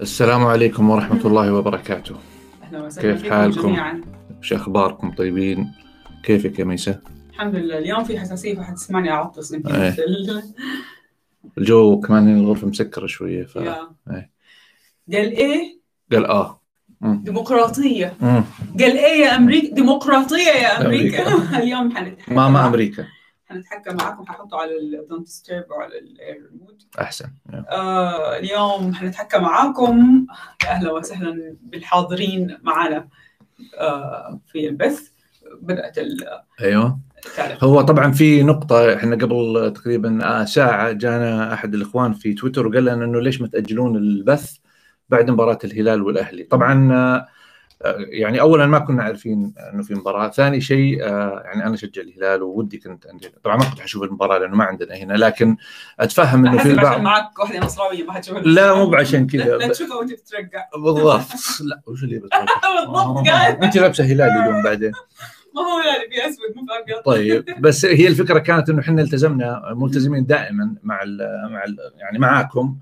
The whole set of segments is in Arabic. السلام عليكم ورحمة الله وبركاته. كيف حالكم؟ شو أخباركم؟ طيبين؟ كيفك يا ميسة؟ الحمد لله. اليوم في حساسية فحتسمعني أعطس يمكن. الجو كمان الغرفة مسكرة شوية. قال إيه؟ قال ديمقراطية. قال إيه يا أمريكا؟ ديمقراطية يا أمريكا. اليوم حنتحكم ماما أمريكا. هنتحكم معاكم، هحطه على Don't Disturb وعلى الإير مود أحسن. اليوم هنتحكم معاكم. أهلا وسهلا بالحاضرين معنا في البث. بدأت أيوه التعرف. هو طبعا في نقطة، احنا قبل تقريبا ساعة جانا أحد الإخوان في تويتر وقال لنا إنه ليش ما تأجلون البث بعد مباراة الهلال والأهلي. طبعا يعني اولا ما كنا عارفين انه في مباراه، ثاني شيء يعني انا اشجع الهلال وودي كنت عندي، طبعا ما كنت حشوف المباراه لانه ما عندنا هنا، لكن اتفهم انه في البعض معك واحده نصراويه ما حتشوفها. لا مو عشان كذا، لا تشوفها وانت بترقع بالضبط. لا وش اللي بترقع بالضبط؟ قاعد انت لابسه هلالي اليوم بعدين، ما هو يعني في اسود مو في ابيض. طيب بس هي الفكره كانت انه احنا التزمنا، ملتزمين دائما مع يعني معاكم،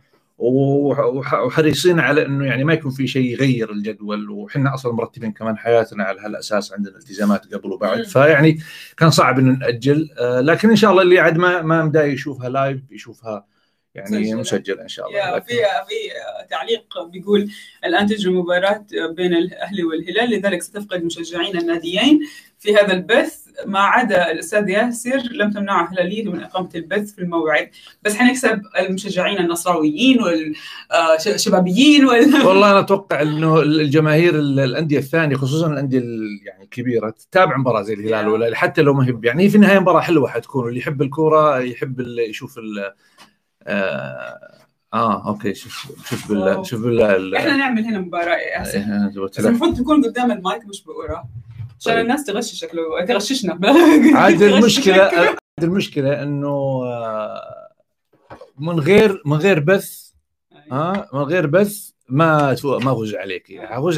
وحريصين على انه يعني ما يكون في شيء يغير الجدول، وحنا اصلا مرتبين كمان حياتنا على هالاساس، عندنا التزامات قبل وبعد، فيعني كان صعب انه ناجل، لكن ان شاء الله اللي عاد ما مداي يشوفها لايف يشوفها يعني مسجله ان شاء الله. في تعليق بيقول الان تجري مباراه بين الاهلي والهلال لذلك ستفقد مشجعين الناديين في هذا البث ما عدا الاستاذ ياسر لم تمنعه الهلاليه من اقامه البث في الموعد، بس حنكسب المشجعين النصراويين والشبابيين والله انا اتوقع انه الجماهير الانديه الثانيه خصوصا الانديه يعني الكبيره تتابع مباراه زي الهلال ولا حتى لو ما هي، يعني هي في النهايه مباراه حلوه حتكون، اللي يحب الكوره يحب يشوف ال اوكي. شوف بالله شوف بالله احنا نعمل هنا مباراه يا ياسر، بس المفروض تكون قدام المايك مش بقراه عشان طيب. الناس تغششك لو تغششنا عاد المشكله انه من غير بث من غير بث ما غوز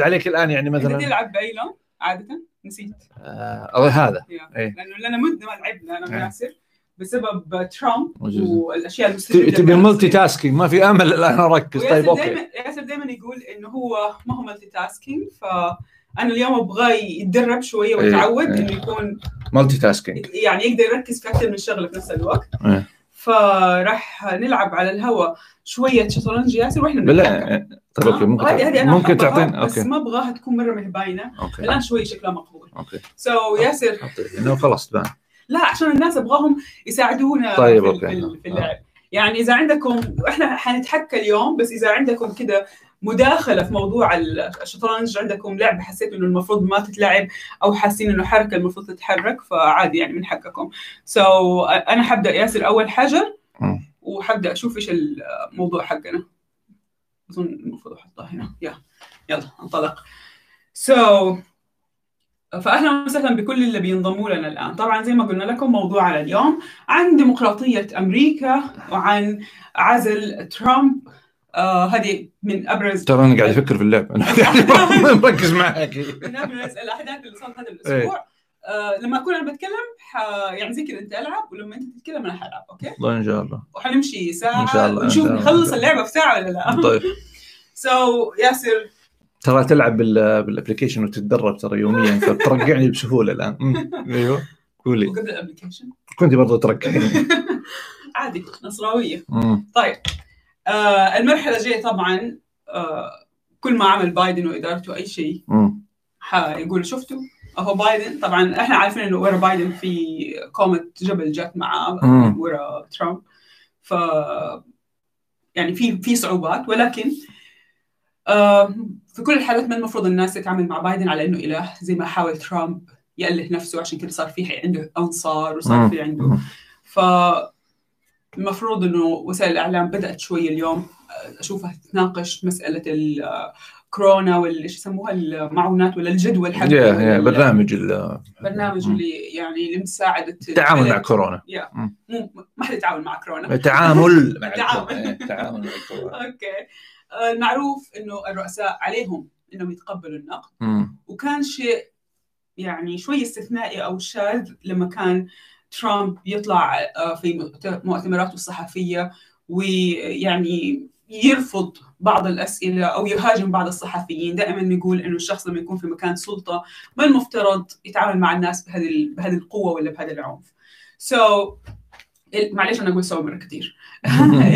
عليك الان. يعني مثلا تلعب باي لون عاده؟ نسيت هذا لانه لنا مده ما لعبنا انا وياسر بسبب ترامب والاشياء المستفيده. تبي ملتي تاسكينج، ما في امل الان اركز. طيب اوكي، ياسر دائما يقول انه هو ما هو ملتي تاسكينج، ف أنا اليوم أبغى يتدرب شوية ويتعود إنه يكون مالتي تاسكينج، يعني يقدر يركز في أكثر من شغلة في نفس الوقت. فراح نلعب على الهواء شوية شطرنج ياسر وإحنا بنتكلم. طيب أوكي، ممكن تعطينا بس ما أبغاها تكون مرة مهباينة. الآن شوية شكلها مقبول. أوكي. ياسر. إنه خلاص تبان. لا عشان الناس أبغاهم يساعدونا. طيب أوكي. في اللعب. يعني إذا عندكم، إحنا حنتحكى اليوم، بس إذا عندكم كده مداخله في موضوع الشطرنج، عندكم لعبه حسيتوا انه المفروض ما تتلعب او حاسين انه حركه المفروض تتحرك، فعادي يعني من حقكم. انا حبدا ياسر اول حجر وحبدا اشوف ايش الموضوع حقنا. اظن المفروض احطها هنا. يلا انطلق. فاهلا وسهلا بكل اللي بينضموا لنا الان. طبعا زي ما قلنا لكم موضوعنا اليوم عن ديمقراطيه امريكا وعن عزل ترامب. هذه من ابرز، ترى انا قاعد افكر في اللعب انا مركز معك. من ابرز الاحداث اللي صارت هذا الاسبوع. لما اكون انا بتكلم يعني زي كذا انت العب، ولما انت تتكلم انا حلعب. اوكي والله ان شاء الله، وحنمشي ساعه ان شاء الله ونشوف نخلص اللعبه في ساعه ولا لا. طيب ياسر ترى تلعب بالابلكيشن وتتدرب ترى يوميا، فترقعني بسهوله الان. ايوه قولي. وقبل الابلكيشن كنت برضه ترقعني عادي نصراويه. طيب المرحلة جاية طبعاً. كل ما عمل بايدن وإدارته أي شيء حيقولوا شفتوا أهو بايدن. طبعاً إحنا عارفين إنه ورا بايدن في قامة جبل جات معاه ورا ترامب، ف يعني في صعوبات، ولكن في كل الحالات ما المفروض الناس تتعامل مع بايدن على إنه إله، زي ما حاول ترامب يأله نفسه، عشان كده صار فيه عنده أنصار وصار فيه عنده. ف المفروض انه وسائل الاعلام بدات شويه اليوم اشوفها تناقش مساله الكورونا والايش يسموها المعونات ولا الجدول حق برنامج اللي يعني لمساعده التعامل مع كورونا. ما حد يتعامل مع كورونا، التعامل مع كورونا. اوكي. المعروف انه الرؤساء عليهم انهم يتقبلوا النقد، وكان شيء يعني شويه استثنائي او شاذ لما كان ترامب يطلع في مؤتمراته الصحفية ويعني يرفض بعض الأسئلة أو يهاجم بعض الصحفيين. دائما نقول إنه الشخص لما يكون في مكان سلطة ما المفترض يتعامل مع الناس بهذه القوة ولا بهذا العنف. معليش أنا أقول سوبر كتير.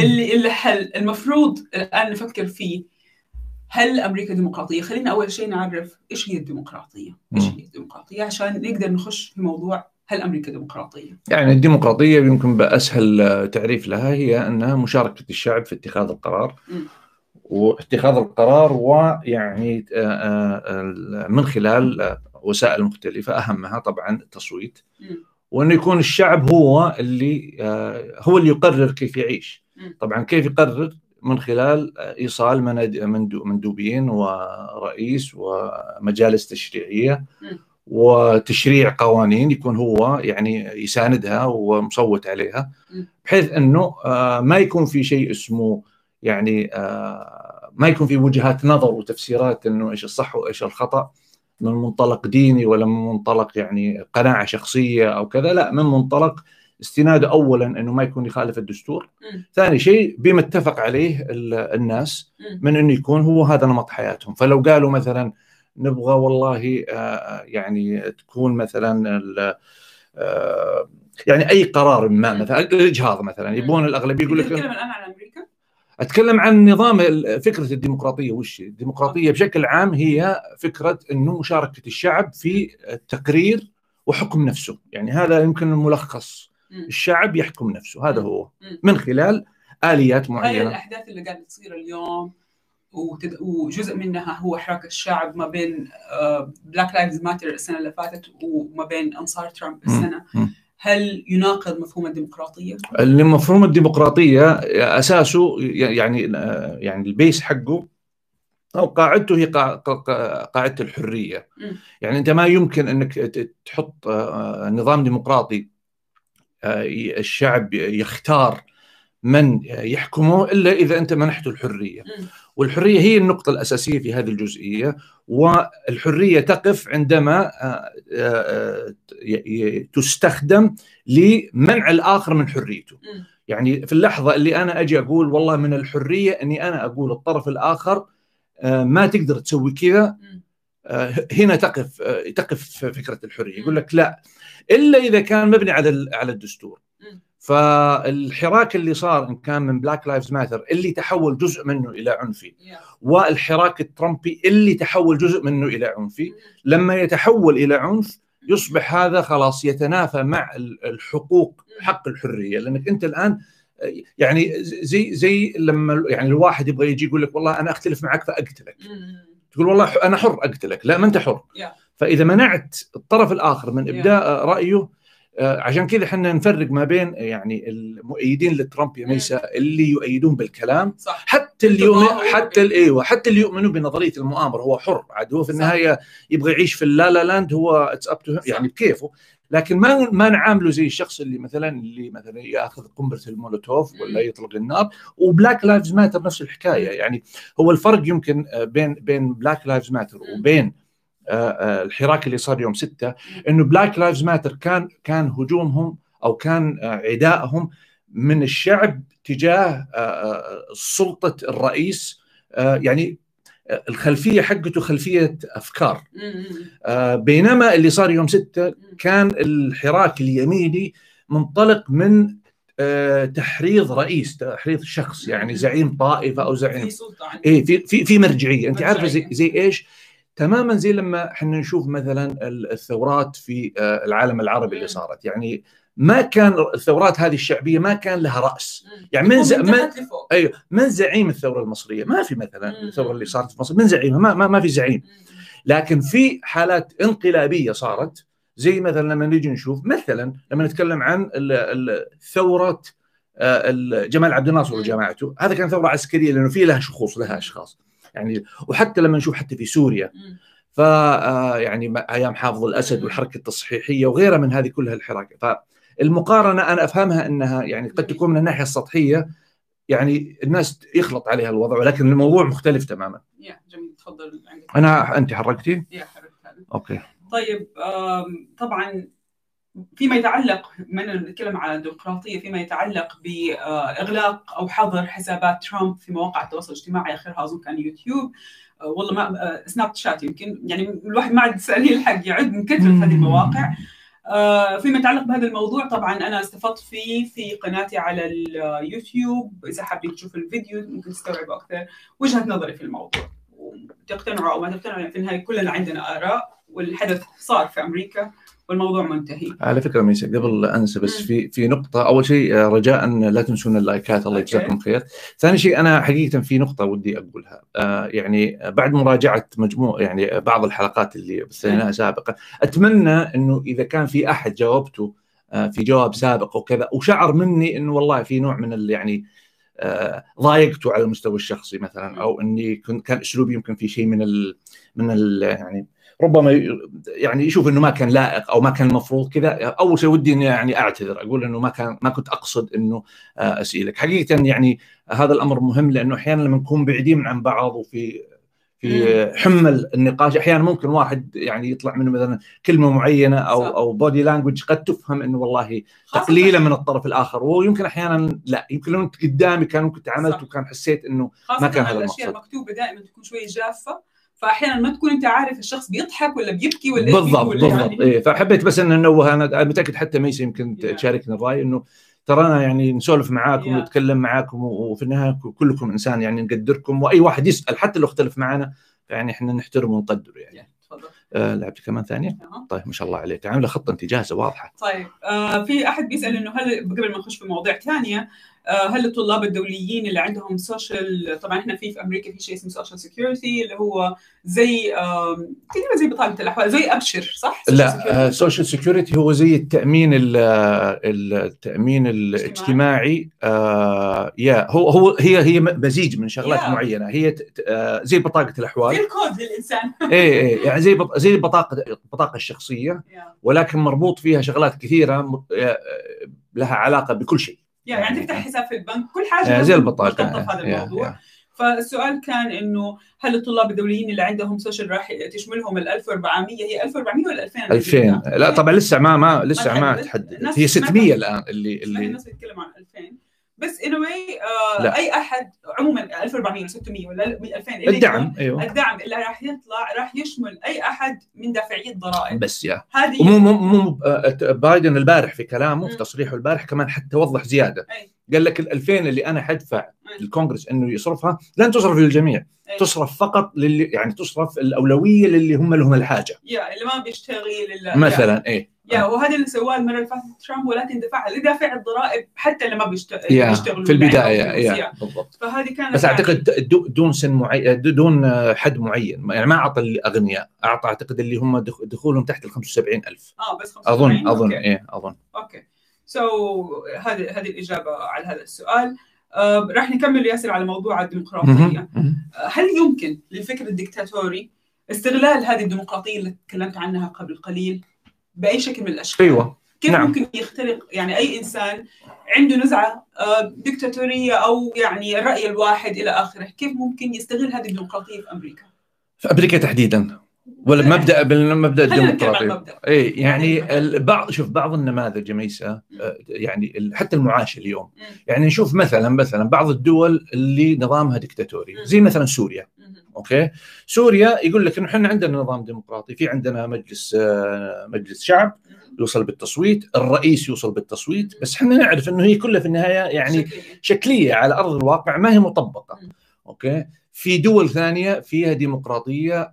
اللي حل المفروض الآن نفكر فيه، هل أمريكا ديمقراطية؟ خلينا أول شيء نعرف إيش هي الديمقراطية، إيش هي الديمقراطية عشان نقدر نخش في موضوع هل أمريكا ديمقراطية؟ يعني الديمقراطية يمكن بأسهل تعريف لها هي أنها مشاركة الشعب في اتخاذ القرار، واتخاذ القرار ويعني من خلال وسائل مختلفة أهمها طبعا التصويت، وأن يكون الشعب هو اللي يقرر كيف يعيش. طبعا كيف يقرر؟ من خلال إيصال مندوبين ورئيس ومجالس تشريعية وتشريع قوانين يكون هو يعني يساندها ومصوت عليها، بحيث أنه ما يكون في شيء اسمه يعني ما يكون في وجهات نظر وتفسيرات أنه إيش الصح وإيش الخطأ من منطلق ديني ولا من منطلق يعني قناعة شخصية أو كذا، لا، من منطلق استناده أولا أنه ما يكون يخالف الدستور، ثاني شيء بما اتفق عليه الناس من أنه يكون هو هذا نمط حياتهم. فلو قالوا مثلا نبغى والله يعني تكون مثلا يعني أي قرار ما مثلا الإجهاض مثلا يبون الأغلبية يقول لك. أتكلم عن نظام فكرة الديمقراطية. وش الديمقراطية بشكل عام؟ هي فكرة أنه مشاركة الشعب في تقرير وحكم نفسه، يعني هذا يمكن الملخص، الشعب يحكم نفسه، هذا هو من خلال آليات معينة. الأحداث اللي قاعدة تصير اليوم وجزء منها هو حراك الشعب ما بين بلاك لايفز ماتر السنة اللي فاتت وما بين أنصار ترامب السنة، هل يناقض مفهوم الديمقراطية؟ المفهوم الديمقراطية أساسه يعني البيس حقه أو قاعدته هي قاعدة الحرية. يعني أنت ما يمكن أنك تحط نظام ديمقراطي الشعب يختار من يحكمه إلا إذا أنت منحته الحرية، والحرية هي النقطة الأساسية في هذه الجزئية. والحرية تقف عندما تستخدم لمنع الآخر من حريته. يعني في اللحظة اللي أنا أجي أقول والله من الحرية أني أنا أقول الطرف الآخر ما تقدر تسوي كذا، هنا تقف فكرة الحرية. يقول لك لا، إلا إذا كان مبني على الدستور. فالحراك اللي صار إن كان من بلاك لايفز ماتر اللي تحول جزء منه إلى عنفي، والحراك الترامبي اللي تحول جزء منه إلى عنفي، لما يتحول إلى عنف يصبح هذا خلاص يتنافى مع الحقوق، حق الحرية. لأنك أنت الآن يعني زي لما يعني الواحد يبغى يجي يقول لك والله أنا أختلف معك فأقتلك، تقول والله أنا حر أقتلك، لا ما أنت حر. فإذا منعت الطرف الآخر من إبداء رأيه، عشان كذا احنا نفرق ما بين يعني المؤيدين لترامب يا ميسا اللي يؤيدون بالكلام، صح. حتى اللي يؤمنوا بنظريه المؤامره هو حر عاد، هو في النهايه يبغى يعيش في اللا لا لاند، هو اتس اب تو يعني بكيفه، لكن ما نعامله زي الشخص اللي مثلا ياخذ قنبله المولوتوف ولا يطلق النار. وبلاك لايفز ماتر نفس الحكايه، يعني هو الفرق يمكن بين بلاك لايفز ماتر وبين الحراك اللي صار يوم 6 انه بلاك لايفز ماتر كان هجومهم او كان عدائهم من الشعب تجاه سلطة الرئيس، يعني الخلفية حقته خلفية افكار، بينما اللي صار يوم 6 كان الحراك اليميني منطلق من تحريض رئيس، تحريض شخص، يعني زعيم طائفة او زعيم في مرجعية، انت عارفة زي ايش؟ تماما زي لما احنا نشوف مثلا الثورات في العالم العربي اللي صارت، يعني ما كان الثورات هذه الشعبيه ما كان لها راس، يعني من زعيم الثوره المصريه ما في، مثلا الثوره اللي صارت في مصر من زعيمها ما في زعيم، لكن في حالات انقلابيه صارت زي مثلا لما نيجي نشوف مثلا لما نتكلم عن ثوره جمال عبد الناصر وجماعته، هذا كان ثوره عسكريه لانه في لها شخوص، لها اشخاص يعني. وحتى لما نشوف حتى في سوريا ف يعني ايام حافظ الاسد والحركه التصحيحيه وغيرها من هذه كلها الحراكات، فالمقارنه انا افهمها انها يعني قد تكون من الناحيه السطحيه، يعني الناس يخلط عليها الوضع، ولكن الموضوع مختلف تماما. جميل، تفضل. انت حركتي؟ حركت. اوكي طيب. طبعا فيما يتعلق نتكلم على الديمقراطية، فيما يتعلق بإغلاق أو حظر حسابات ترامب في مواقع التواصل الاجتماعي، آخرها أظن كان يوتيوب، والله ما سناب شات يمكن، يعني الواحد ما عاد سأليه الحق يعد من كثرة هذه المواقع. فيما يتعلق بهذا الموضوع طبعا أنا استفدت فيه في قناتي على اليوتيوب، إذا حابين تشوف الفيديو ممكن تستوعبوا أكثر وجهة نظري في الموضوع وتقتنعوا أو ما تقتنعوا، في النهاية كلنا عندنا آراء والحدث صار في أمريكا والموضوع منتهي. على فكرة ميسي قبل أنسى بس في نقطة، أول شيء رجاء لا تنسون اللايكات، الله يجزاكم خير. ثاني شيء أنا حقيقة في نقطة ودي أقولها، يعني بعد مراجعة يعني بعض الحلقات اللي بثيناها سابقا، أتمنى إنه إذا كان في أحد جاوبته في جواب سابق وكذا وشعر مني إنه والله في نوع من اللي يعني ضايقته على المستوى الشخصي مثلا، أو إني كان أسلوبي يمكن في شيء من ال يعني ربما يعني يشوف انه ما كان لائق او ما كان المفروض كذا، اول شيء ودي اني يعني اعتذر، اقول انه ما كنت اقصد انه اسئلك حقيقه. يعني هذا الامر مهم، لانه احيانا لما نكون بعيدين عن بعض وفي حمل النقاش، احيانا ممكن واحد يعني يطلع منه مثلا كلمه معينه او بودي لانجوج قد تفهم انه والله تقليلا من الطرف الاخر، ويمكن احيانا لا، يمكن لو انت قدامي كان ممكن تعاملت وكان حسيت انه ما كان هذا المقصود. الاشياء المكتوبه دائما تكون شويه جافه، فأحيانا ما تكون أنت عارف الشخص بيضحك ولا بيبكي ولا إيش بيقول. بالضبط. يعني فحبيت بس إن نوه، أنا متأكد حتى ميسي يمكن تشاركني الرأي، إنه ترانا يعني نسولف معاكم ونتكلم معاكم، وفي النهاية كلكم إنسان يعني نقدركم، وأي واحد يسأل حتى لو اختلف معنا يعني إحنا نحترمه ونقدره يعني. تفضل. لعبت كمان ثانية. طيب ما شاء الله عليك، عاملة خطة أنت جاهزة واضحة. طيب في أحد بيسأل إنه هل قبل ما نخش في مواضيع ثانية، هل الطلاب الدوليين اللي عندهم سوشيال، طبعا احنا في امريكا في شيء اسمه سوشيال سيكيورتي اللي هو زي بطاقه الاحوال، زي ابشر صح؟ لا، سوشيال سيكيورتي هو زي التامين الاجتماعي. يا هو هي مزيج من شغلات معينه، هي زي بطاقه الاحوال، زي الكود للانسان. اي يعني زي البطاقه الشخصيه، ولكن مربوط فيها شغلات كثيره لها علاقه بكل شيء، يعني تفتح حساب في البنك، كل حاجه زي البطاقه. هذا الموضوع فالسؤال كان انه هل الطلاب الدوليين اللي عندهم سوشيال راح تشملهم ال 1400؟ هي 1400 ولا 2000؟ لا طبعا لسه ما لسه ما تحددت، هي 600 الان اللي الناس بتتكلم عن 2000 بس anyway. اي احد عموما 1400 و600 ولا 2000 اللي الدعم، أيوه. الدعم اللي راح يطلع راح يشمل اي احد من دافعي الضرائب بس. يا ومو بايدن البارح في كلامه في تصريحه البارح كمان حتى وضح زياده، قال لك ال 2000 اللي انا حدفع الكونغرس انه يصرفها لن تصرف للجميع، تصرف فقط للي يعني تصرف الاولويه للي هم لهم الحاجه، يا اللي ما بيشتغل مثلا. يا وهذا اللي سواه المره اللي فاتت ترامب، ولكن دفع لدافع الضرائب حتى اللي ما بيشتغلوا في البدايه. بالضبط. فهذه كانت بس اعتقد دون سن معين، دون حد معين، يعني ما اعطى الاغنياء، اعطى اعتقد اللي هم دخولهم تحت ال 75,000. بس 75 اظن. اوكي هذه الإجابة على هذا السؤال. راح نكمل ياسر على موضوع الديمقراطية. هل يمكن للفكر الدكتاتوري استغلال هذه الديمقراطية اللي تكلمت عنها قبل قليل بأي شكل من الأشكال؟ أيوة. كيف ممكن يخترق يعني أي إنسان عنده نزعة دكتاتورية أو يعني الرأي الواحد إلى آخره، كيف ممكن يستغل هذه الديمقراطية في أمريكا؟ في أمريكا تحديداً ولا بالمبدا الديمقراطي. اي يعني البعض، شوف بعض النماذج ميساء يعني حتى المعاش اليوم، يعني نشوف مثلا بعض الدول اللي نظامها دكتاتوري زي مثلا سوريا. اوكي، سوريا يقول لك انه احنا عندنا نظام ديمقراطي، في عندنا مجلس شعب يوصل بالتصويت، الرئيس يوصل بالتصويت، بس احنا نعرف انه هي كلها في النهايه يعني شكليه على ارض الواقع، ما هي مطبقه. اوكي، في دول ثانية فيها ديمقراطية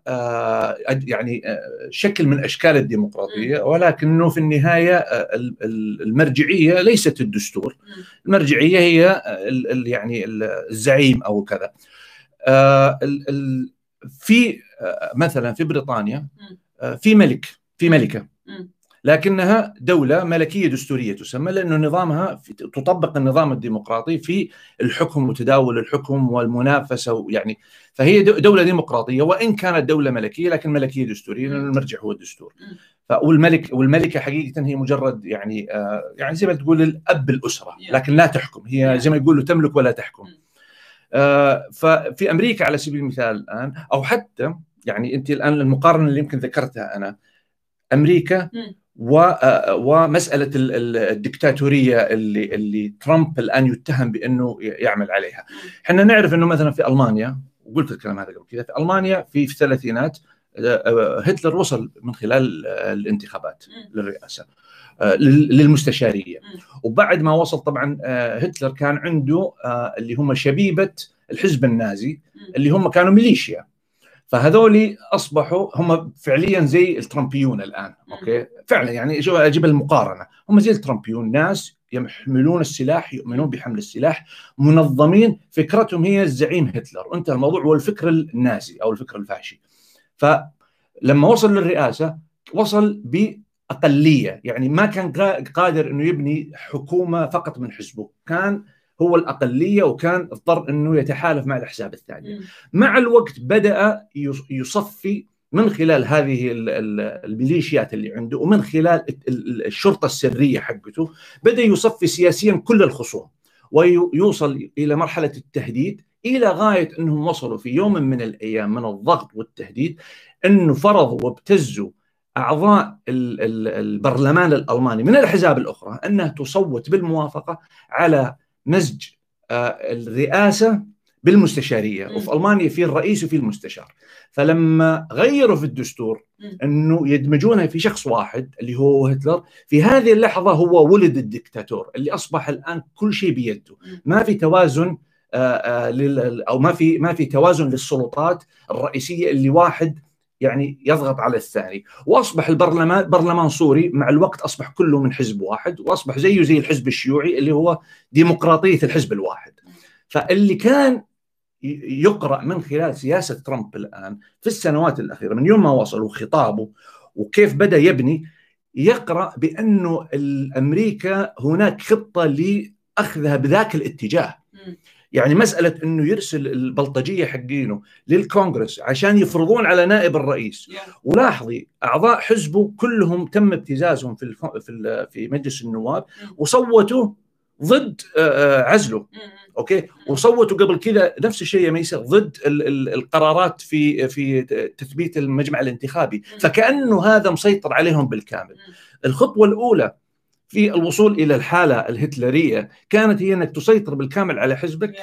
يعني شكل من أشكال الديمقراطية، ولكنه في النهاية المرجعية ليست الدستور، المرجعية هي يعني الزعيم أو كذا. في مثلا في بريطانيا في ملكة، لكنها دولة ملكية دستورية تسمى، لأنه نظامها تطبق النظام الديمقراطي في الحكم وتداول الحكم والمنافسة، يعني فهي دولة ديمقراطية وإن كانت دولة ملكية، لكن ملكية دستورية لأن المرجع هو الدستور. والملكة حقيقة هي مجرد يعني زي ما تقول الأب الأسرة، لكن لا تحكم، هي زي ما يقولوا تملك ولا تحكم. ففي أمريكا على سبيل المثال الآن، أو حتى يعني أنت الآن المقارنة اللي يمكن ذكرتها أنا، أمريكا ومسألة الدكتاتورية اللي ترامب الآن يتهم بأنه يعمل عليها. احنا نعرف أنه مثلا في ألمانيا، وقلت الكلام هذا قبل كذا، في ألمانيا في الثلاثينات هتلر وصل من خلال الانتخابات للرئاسة للمستشارية، وبعد ما وصل طبعا هتلر كان عنده اللي هم شبيبة الحزب النازي اللي هم كانوا ميليشيا، فهذولي اصبحوا هم فعليا زي الترامبيون الان، اوكي؟ فعلا يعني شو اجيب المقارنه، هم زي الترامبيون، ناس يحملون السلاح، يؤمنون بحمل السلاح، منظمين، فكرتهم هي الزعيم هتلر، وانتهى الموضوع، هو الفكر النازي او الفكر الفاشي. فلما وصل للرئاسه وصل باقليه، يعني ما كان قادر انه يبني حكومه فقط من حزبه، كان هو الأقلية، وكان اضطر أنه يتحالف مع الأحزاب الثانية. مع الوقت بدأ يصفي من خلال هذه الميليشيات اللي عنده، ومن خلال الشرطة السرية حقته، بدأ يصفي سياسيا كل الخصوم، ويوصل إلى مرحلة التهديد، إلى غاية أنهم وصلوا في يوم من الأيام من الضغط والتهديد أنه فرضوا وابتزوا أعضاء البرلمان الألماني من الأحزاب الأخرى أنها تصوت بالموافقة على مزج الرئاسة بالمستشارية، وفي ألمانيا في الرئيس وفي المستشار. فلما غيروا في الدستور أنه يدمجونها في شخص واحد اللي هو هتلر، في هذه اللحظة هو ولد الدكتاتور اللي أصبح الآن كل شيء بيده، ما في توازن أو ما في توازن للسلطات الرئيسية اللي واحد يعني يضغط على الثاني. واصبح البرلمان سوري مع الوقت اصبح كله من حزب واحد، واصبح زيه زي الحزب الشيوعي اللي هو ديمقراطية الحزب الواحد. فاللي كان يقرأ من خلال سياسة ترامب الآن في السنوات الأخيرة من يوم ما وصل وخطابه وكيف بدأ يبني، يقرأ بأنه الأمريكا هناك خطة لأخذها بذاك الاتجاه. يعني مسألة أنه يرسل البلطجية حقينه للكونغرس عشان يفرضون على نائب الرئيس، ولاحظي أعضاء حزبه كلهم تم ابتزازهم في مجلس النواب، وصوتوا ضد عزله، أوكي؟ وصوتوا قبل كذا نفس الشيء ما يصير ضد القرارات في تثبيت المجمع الانتخابي، فكأنه هذا مسيطر عليهم بالكامل. الخطوة الأولى في الوصول إلى الحالة الهتلرية كانت هي أنك تسيطر بالكامل على حزبك،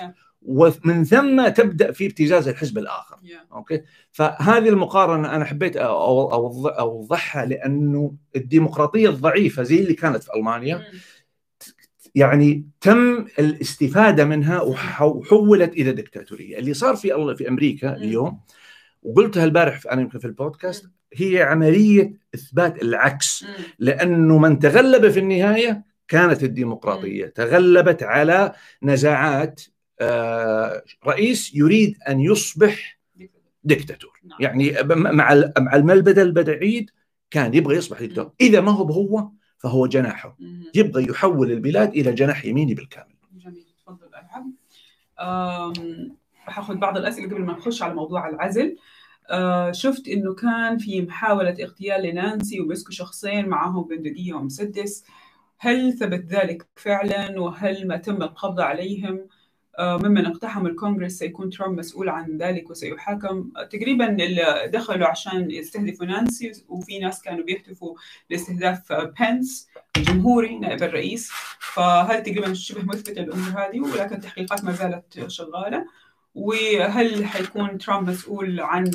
ومن ثم تبدأ في ابتزاز الحزب الآخر. أوكي؟ فهذه المقارنة أنا حبيت أوضحها، لأنه الديمقراطية الضعيفة زي اللي كانت في ألمانيا يعني تم الاستفادة منها وحولت إلى دكتاتورية. اللي صار في أمريكا اليوم، وقلتها البارح أنا يمكن في البودكاست، هي عملية إثبات العكس، لأنه من تغلب في النهاية كانت الديمقراطية، تغلبت على نزاعات رئيس يريد أن يصبح دكتاتور. يعني مع الملبدة البعيد كان يبغى يصبح دكتاتور، إذا ما هو فهو جناحه، يبغى يحول البلاد إلى جناح يميني بالكامل. جميل، تفضل أرحب. هاخد بعض الأسئلة قبل ما نخش على موضوع العزل. شفت إنه كان في محاولة اغتيال لنانسي ومسكوا شخصين معهم بندقية ومسدس، هل ثبت ذلك فعلا؟ وهل ما تم القبض عليهم؟ ممن اقتحم الكونغرس سيكون ترامب مسؤول عن ذلك وسيحاكم. تقريبا اللي دخلوا عشان يستهدفوا نانسي، وفي ناس كانوا بيهتفوا لاستهداف بنس الجمهوري نائب الرئيس، فهل تقريبا شبه مثبت الأمور هذه، ولكن التحقيقات ما زالت شغالة. وهل حيكون ترامب مسؤول عن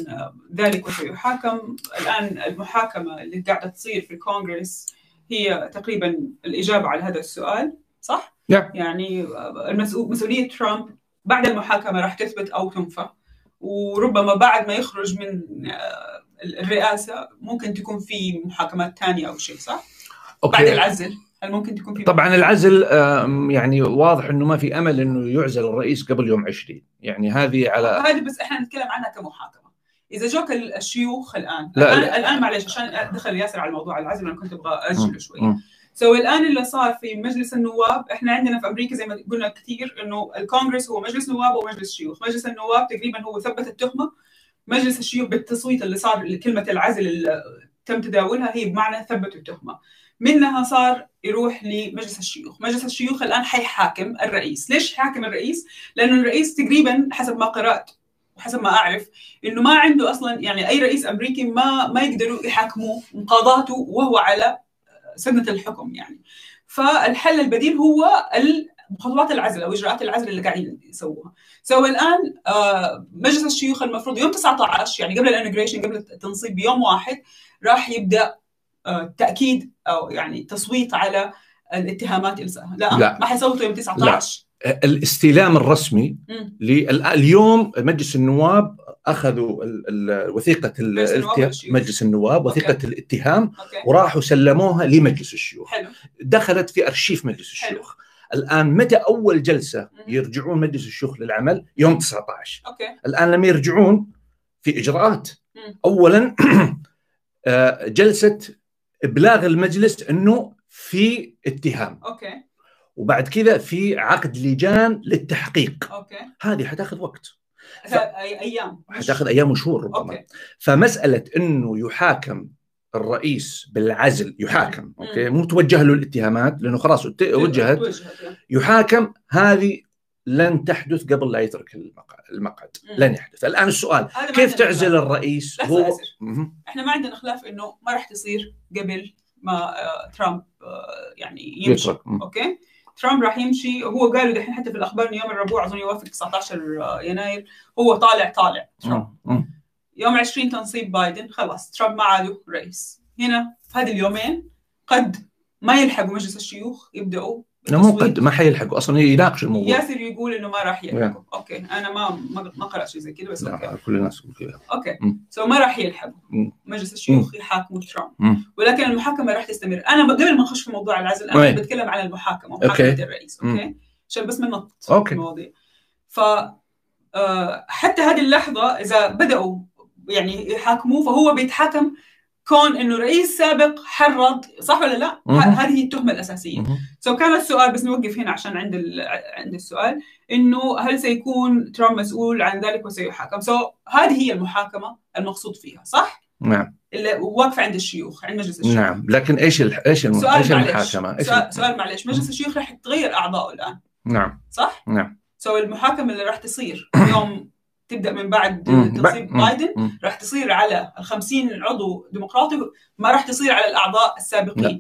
ذلك وسيحاكم؟ الآن المحاكمة اللي قاعدة تصير في الكونغرس هي تقريبا الإجابة على هذا السؤال، صح؟ يعني مسؤولية ترامب بعد المحاكمة راح تثبت أو تنفى، وربما بعد ما يخرج من الرئاسة ممكن تكون في محاكمات تانية أو شيء، صح؟ أوكي. بعد العزل هل ممكن تكون في طبعا العزل؟ يعني واضح انه ما في امل انه يعزل الرئيس قبل يوم 20، يعني هذه على هذه، بس احنا نتكلم عنها كمحاكمه. اذا جوك الشيوخ الان، الان معلش عشان دخل ياسر على الموضوع العزل، انا كنت ابغى اجله شويه. سو الان اللي صار في مجلس النواب، احنا عندنا في امريكا زي ما قلنا كثير انه الكونغرس هو مجلس نواب ومجلس شيوخ. مجلس النواب تقريبا هو ثبت التهمه، مجلس الشيوخ بالتصويت اللي صار كلمه العزل اللي تم تداولها هي بمعنى ثبتوا التهمه، منها صار يروح لمجلس الشيوخ. مجلس الشيوخ الآن حيحاكم الرئيس. ليش حاكم الرئيس؟ لأنه الرئيس تقريباً حسب ما قرأت وحسب ما أعرف إنه ما عنده أصلاً، يعني أي رئيس أمريكي ما يقدروا يحاكموه مقاضاته وهو على سنة الحكم يعني. فالحل البديل هو المخططات العزلة وإجراءات العزلة اللي قاعدين يسووها. سو الآن مجلس الشيوخ المفروض يوم 19 يعني قبل الانجريشن قبل التنصيب بيوم واحد راح يبدأ تأكيد أو يعني تصويت على الاتهامات إلساها. لا ما حيصوتوا يوم 19. لا. الاستلام الرسمي اليوم مجلس النواب أخذوا وثيقة مجلس النواب وثيقة الاتهام وراحوا سلموها لمجلس الشيوخ. حلو. دخلت في أرشيف مجلس الشيوخ. الآن متى أول جلسة يرجعون مجلس الشيوخ للعمل؟ يوم 19. الآن لما يرجعون في إجراءات أولا جلسة إبلاغ المجلس أنه في اتهام. وبعد كذا في عقد لجان للتحقيق. هذه حتاخذ وقت. أيام. حتاخذ أيام وشهور ربما. فمسألة أنه يحاكم الرئيس بالعزل يحاكم، أوكي، مو توجه له الاتهامات لأنه خلاص وجهت يحاكم، هذه لن تحدث قبل لا يترك المقعد، لن يحدث. الآن السؤال كيف تعزل الرئيس؟ هو إحنا ما عندنا خلاف إنه ما راح تصير قبل ما ترامب يعني يمشي. أوكي، ترامب راح يمشي. هو قالوا دحين حتى في الأخبار إنه يوم الربوع أظن يوافق 19 يناير هو طالع ترامب. يوم 20 تنصيب بايدن، خلاص ترامب ما عادوا رئيس. هنا في هذه اليومين قد ما يلحقوا مجلس الشيوخ يبدأوا. لا مو قد ما حيلحقوا أصلا يناقشوا الموضوع. ياسر يقول إنه ما راح يلحقوا. أوكي أنا ما قرأت شيء زي كذا بس. لا كل الناس يقول كذا. أوكي سو ما راح يلحقوا مجلس الشيوخ يحاكموا ترامب، ولكن المحاكمة راح تستمر. أنا قبل ما نخش في موضوع العزل أنا بتكلم على المحاكمة ومحاكمة الرئيس، أوكي، عشان بس ما ننط المواضيع. ف حتى هذه اللحظة إذا بدأوا يعني يحاكموه فهو بيتحاكم كون انه رئيس سابق حرض، صح ولا لا؟ هذه هي التهمه الاساسيه. سو كان السؤال، بس نوقف هنا عشان عند السؤال انه هل سيكون ترامب مسؤول عن ذلك وسيحاكم؟ سو هذه هي المحاكمه المقصود فيها، صح؟ نعم. اللي واقفه عند الشيوخ، عند مجلس الشيوخ. نعم، لكن ايش المحاكمه؟ سؤال معلش، مجلس الشيوخ راح يتغير اعضائه الان. نعم. صح؟ نعم. سو المحاكمه اللي راح تصير يوم تبدأ من بعد تنصيب بايدن راح تصير على ال50 عضو ديمقراطي، ما راح تصير على الأعضاء السابقين. لا.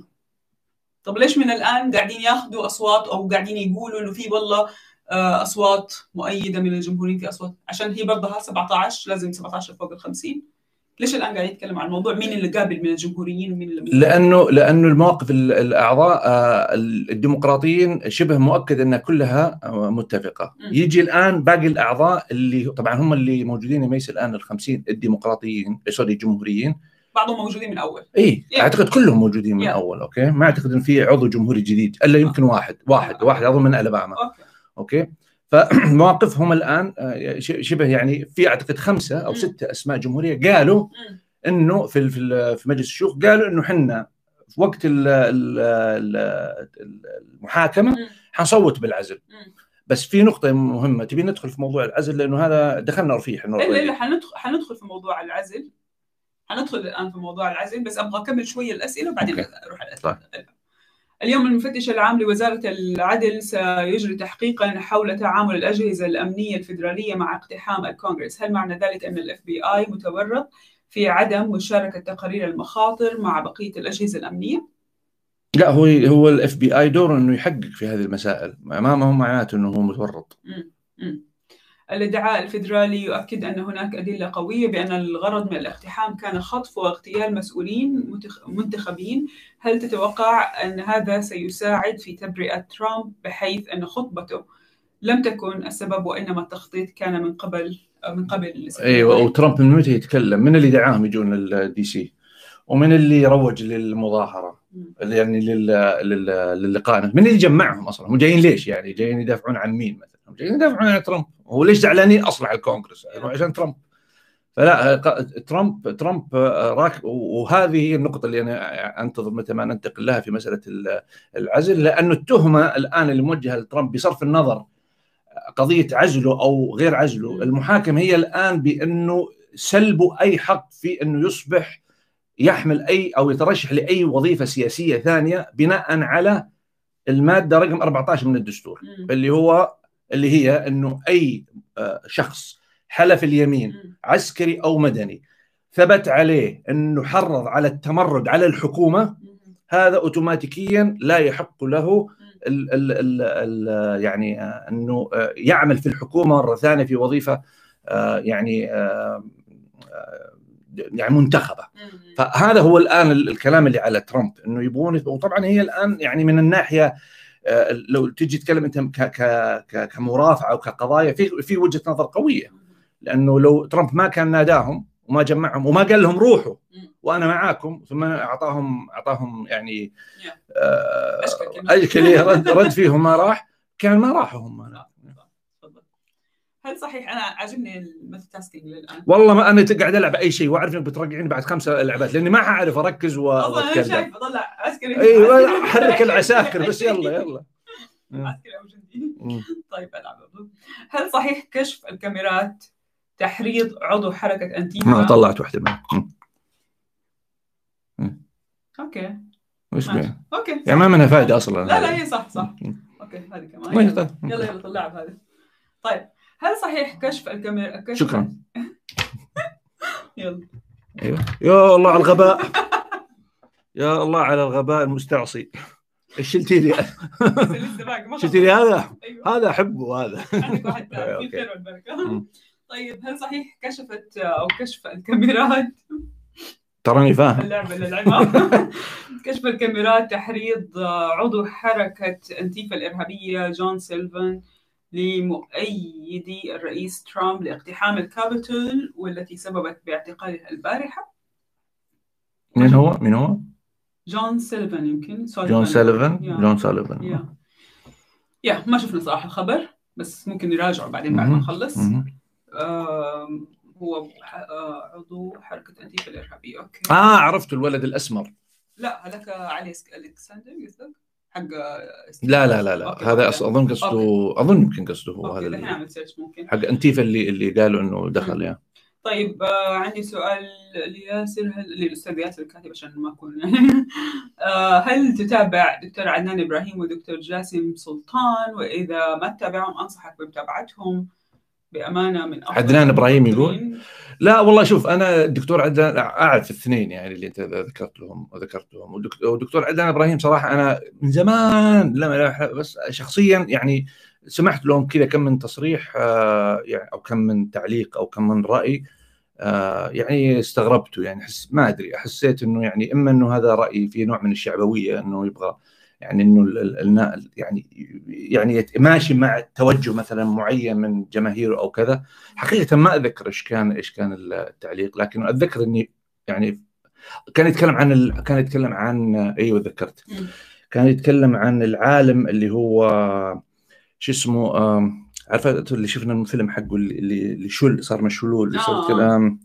طب ليش من الآن قاعدين ياخذوا أصوات أو قاعدين يقولوا إنه في والله أصوات مؤيدة من الجمهوريين، في أصوات عشان هي برضه 17 لازم 17 فوق ال50. ليش الآن قاعدين نتكلم عن الموضوع مين اللي قابل من الجمهوريين ومين اللي لأنه المواقف الأعضاء الديمقراطيين شبه مؤكد أنها كلها متفقة. يجي الآن باقي الأعضاء اللي طبعا هم اللي موجودين ليس الآن ال50 الديمقراطيين، سوري، الجمهوريين، بعضهم موجودين من أول. إيه أعتقد كلهم موجودين من أول. أوكي، ما أعتقد أن في عضو جمهوري جديد إلا يمكن واحد عضو من ألاباما. أوكي. فمواقفهم الآن شبه يعني في أعتقد 5 أو 6 أسماء جمهورية قالوا إنه في مجلس الشيوخ قالوا إنه حنا في وقت المحاكمة حنصوت بالعزل. بس في نقطة مهمة تبي ندخل في موضوع العزل لأنه هذا دخلنا رفيح. إلا حندخل في موضوع العزل، حندخل الآن في موضوع العزل، بس أبغى أكمل شوية الأسئلة وبعدين أروح على الأسئلة. اليوم المفتش العام لوزارة العدل سيجري تحقيقا حول تعامل الأجهزة الأمنية الفيدرالية مع اقتحام الكونغرس. هل معنى ذلك أن ال FBI متورط في عدم مشاركة تقارير المخاطر مع بقية الأجهزة الأمنية؟ لا، هو ال FBI دوره أنه يحقق في هذه المسائل، ما هو معناته أنه هو متورط. الادعاء الفيدرالي يؤكد أن هناك أدلة قوية بأن الغرض من الاقتحام كان خطف واغتيال مسؤولين منتخبين. هل تتوقع أن هذا سيساعد في تبرئة ترامب بحيث أن خطبته لم تكن السبب وإنما التخطيط كان من قبل؟ أيوة. وترامب من متى يتكلم؟ من اللي دعاهم يجون الدي سي، ومن اللي يروج للمظاهرة، يعني للقاء، من اللي جمعهم أصلا؟ هم جايين ليش؟ يعني جايين يدافعون عن مين مثلا؟ جايين يدافعون عن ترامب. هو ليش زعلانين اصلا على الكونغرس؟ عشان ترامب. فلا، ترامب راكب. وهذه هي النقطه اللي انا انتظر متى ما ننتقل لها في مساله العزل، لانه التهمه الان اللي موجهه لترامب بصرف النظر قضيه عزله او غير عزله، المحاكمه هي الان بانه سلبوا اي حق في انه يصبح يحمل اي او يترشح لاي وظيفه سياسيه ثانيه بناء على الماده رقم 14 من الدستور، اللي هي أنه أي شخص حلف اليمين عسكري أو مدني ثبت عليه أنه حرض على التمرد على الحكومة، هذا اوتوماتيكيا لا يحق له يعني انه يعمل في الحكومه مره ثانيه في وظيفه يعني منتخبه. فهذا هو الان الكلام اللي على ترامب، انه يبغون، وطبعا هي الان يعني من الناحيه لو تجي تتكلم انت كمرافعه وكقضايا في وجهه نظر قويه، لانه لو ترامب ما كان ناداهم وما جمعهم وما قال لهم روحوا وانا معاكم، ثم اعطاهم يعني اشكاليه رد فيهم، ما راح كان ما راحوا هم. هل صحيح؟ انا عاجبني الملتي تاسكينج للان، والله ما انا قاعد العب اي شيء، واعرف انك بترقعيني بعد 5 لعبات لاني ما حاعرف اركز واتكلم. شايف اطلع عسكري، ايوه حرك العساكر بس، يلا عسكري او جندي. طيب العب. هل صحيح كشف الكاميرات تحريض عضو حركه انتيفا؟ ما طلعت واحده منهم. اوكي وش بها؟ اوكي يعني ما منها فائده اصلا. لا هي صح. اوكي هذه كمان يلا طلعها بهذه. طيب هل صحيح كشف الكاميرا؟ شكرا. يلا ايوه. يا الله على الغباء، يا الله على الغباء المستعصي. ايش شلتي لي؟ شلتي لي هذا؟ هذا احبه هذا. عندك واحد ثاني، الخير والبركه. طيب هل صحيح كشفت او كشف الكاميرات؟ تراني فاهم اللعبه للعبه. كشف الكاميرات تحريض عضو حركه انتيفا الارهابيه جون سيلفان لمؤيدي الرئيس ترامب لاقتحام الكابيتول، والتي سببت باعتقاله البارحة. من هو؟ جون سيلفان، يمكن جون سيلفان. يا ما شفنا صراحة الخبر، بس ممكن نراجعه بعدين بعد ما نخلص. هو عضو حركة أنتيفا الإرهابية. اوكي عرفته، الولد الأسمر. لا هذاك علي ألكسندر يصدق حق. لا هذا اظن قصده، اظن يمكن قصده هو هذا اللي حق انتيفا اللي قالوا انه دخل. يعني طيب عندي سؤال لياسر، للاستاذ ياسر الكاتب عشان ما اكون يعني هل تتابع دكتور عدنان ابراهيم ودكتور جاسم سلطان؟ واذا ما تتابعهم انصحك بمتابعتهم بامانه. من عدنان ابراهيم يقول لا والله، شوف انا الدكتور عدنان اعرف الاثنين يعني اللي انت ذكرتهم، والدكتور عدنان ابراهيم صراحه انا من زمان بس شخصيا يعني سمعت لهم كذا كم من تصريح يعني او كم من تعليق او كم من راي يعني استغربته، يعني ما ادري، حسيت انه يعني اما انه هذا راي في نوع من الشعبويه، انه يبغى يعني انه يعني ماشي مع توجه مثلا معين من جماهيره او كذا. حقيقه ما اتذكر ايش كان التعليق، لكن اتذكر اني يعني كان يتكلم عن ايوه ذكرت، كان يتكلم عن العالم اللي هو شو اسمه، عرفت اللي شفنا الفيلم حقه اللي صار مشلول، اللي صار كلام،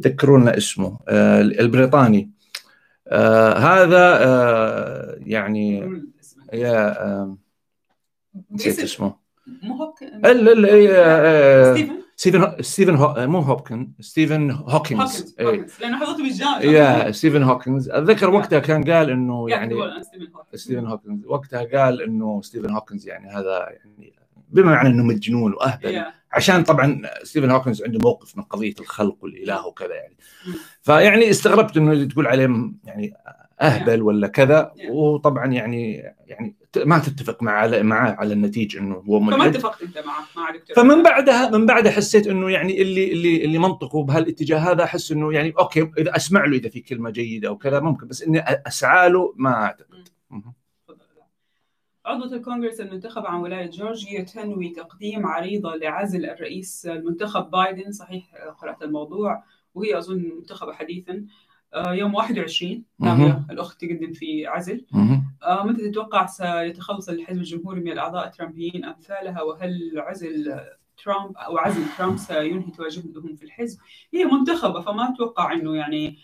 ذكرونا اسمه، البريطاني هذا يعني نسيت اسمه. مو هوبكن ستيفن هوكينز. لانه حضرته بالجامعه. ستيفن هوكينز اتذكر وقتها كان قال انه يعني ستيفن هوكينز وقتها قال انه ستيفن هوكينز يعني هذا يعني بمعنى انه مجنون واهبل، عشان طبعا ستيفن هوكينز عنده موقف من قضيه الخلق والاله وكذا يعني. فيعني استغربت انه اللي تقول عليهم يعني اهبل ولا كذا، وطبعا يعني ما تتفق معاه على النتيجه انه هو مجنون. فما اتفقت انت معه فمن بعدها حسيت انه يعني اللي منطقه بهالاتجاه هذا، احس انه يعني اوكي اذا اسمع له، اذا في كلمه جيده او كذا ممكن، بس اني اسعى له ما اعتقد. عضوة الكونغرس المنتخب عن ولاية جورجيا تنوي تقديم عريضة لعزل الرئيس المنتخب بايدن، صحيح قرأت الموضوع، وهي أظن منتخبة حديثا، يوم 21 ناوية الأخت تقدم في عزل. متى تتوقع سيتخلص الحزب الجمهوري من الأعضاء الترامبيين أمثالها؟ وهل عزل ترامب سينهي تواجدهم في الحزب؟ هي منتخبة فما أتوقع أنه يعني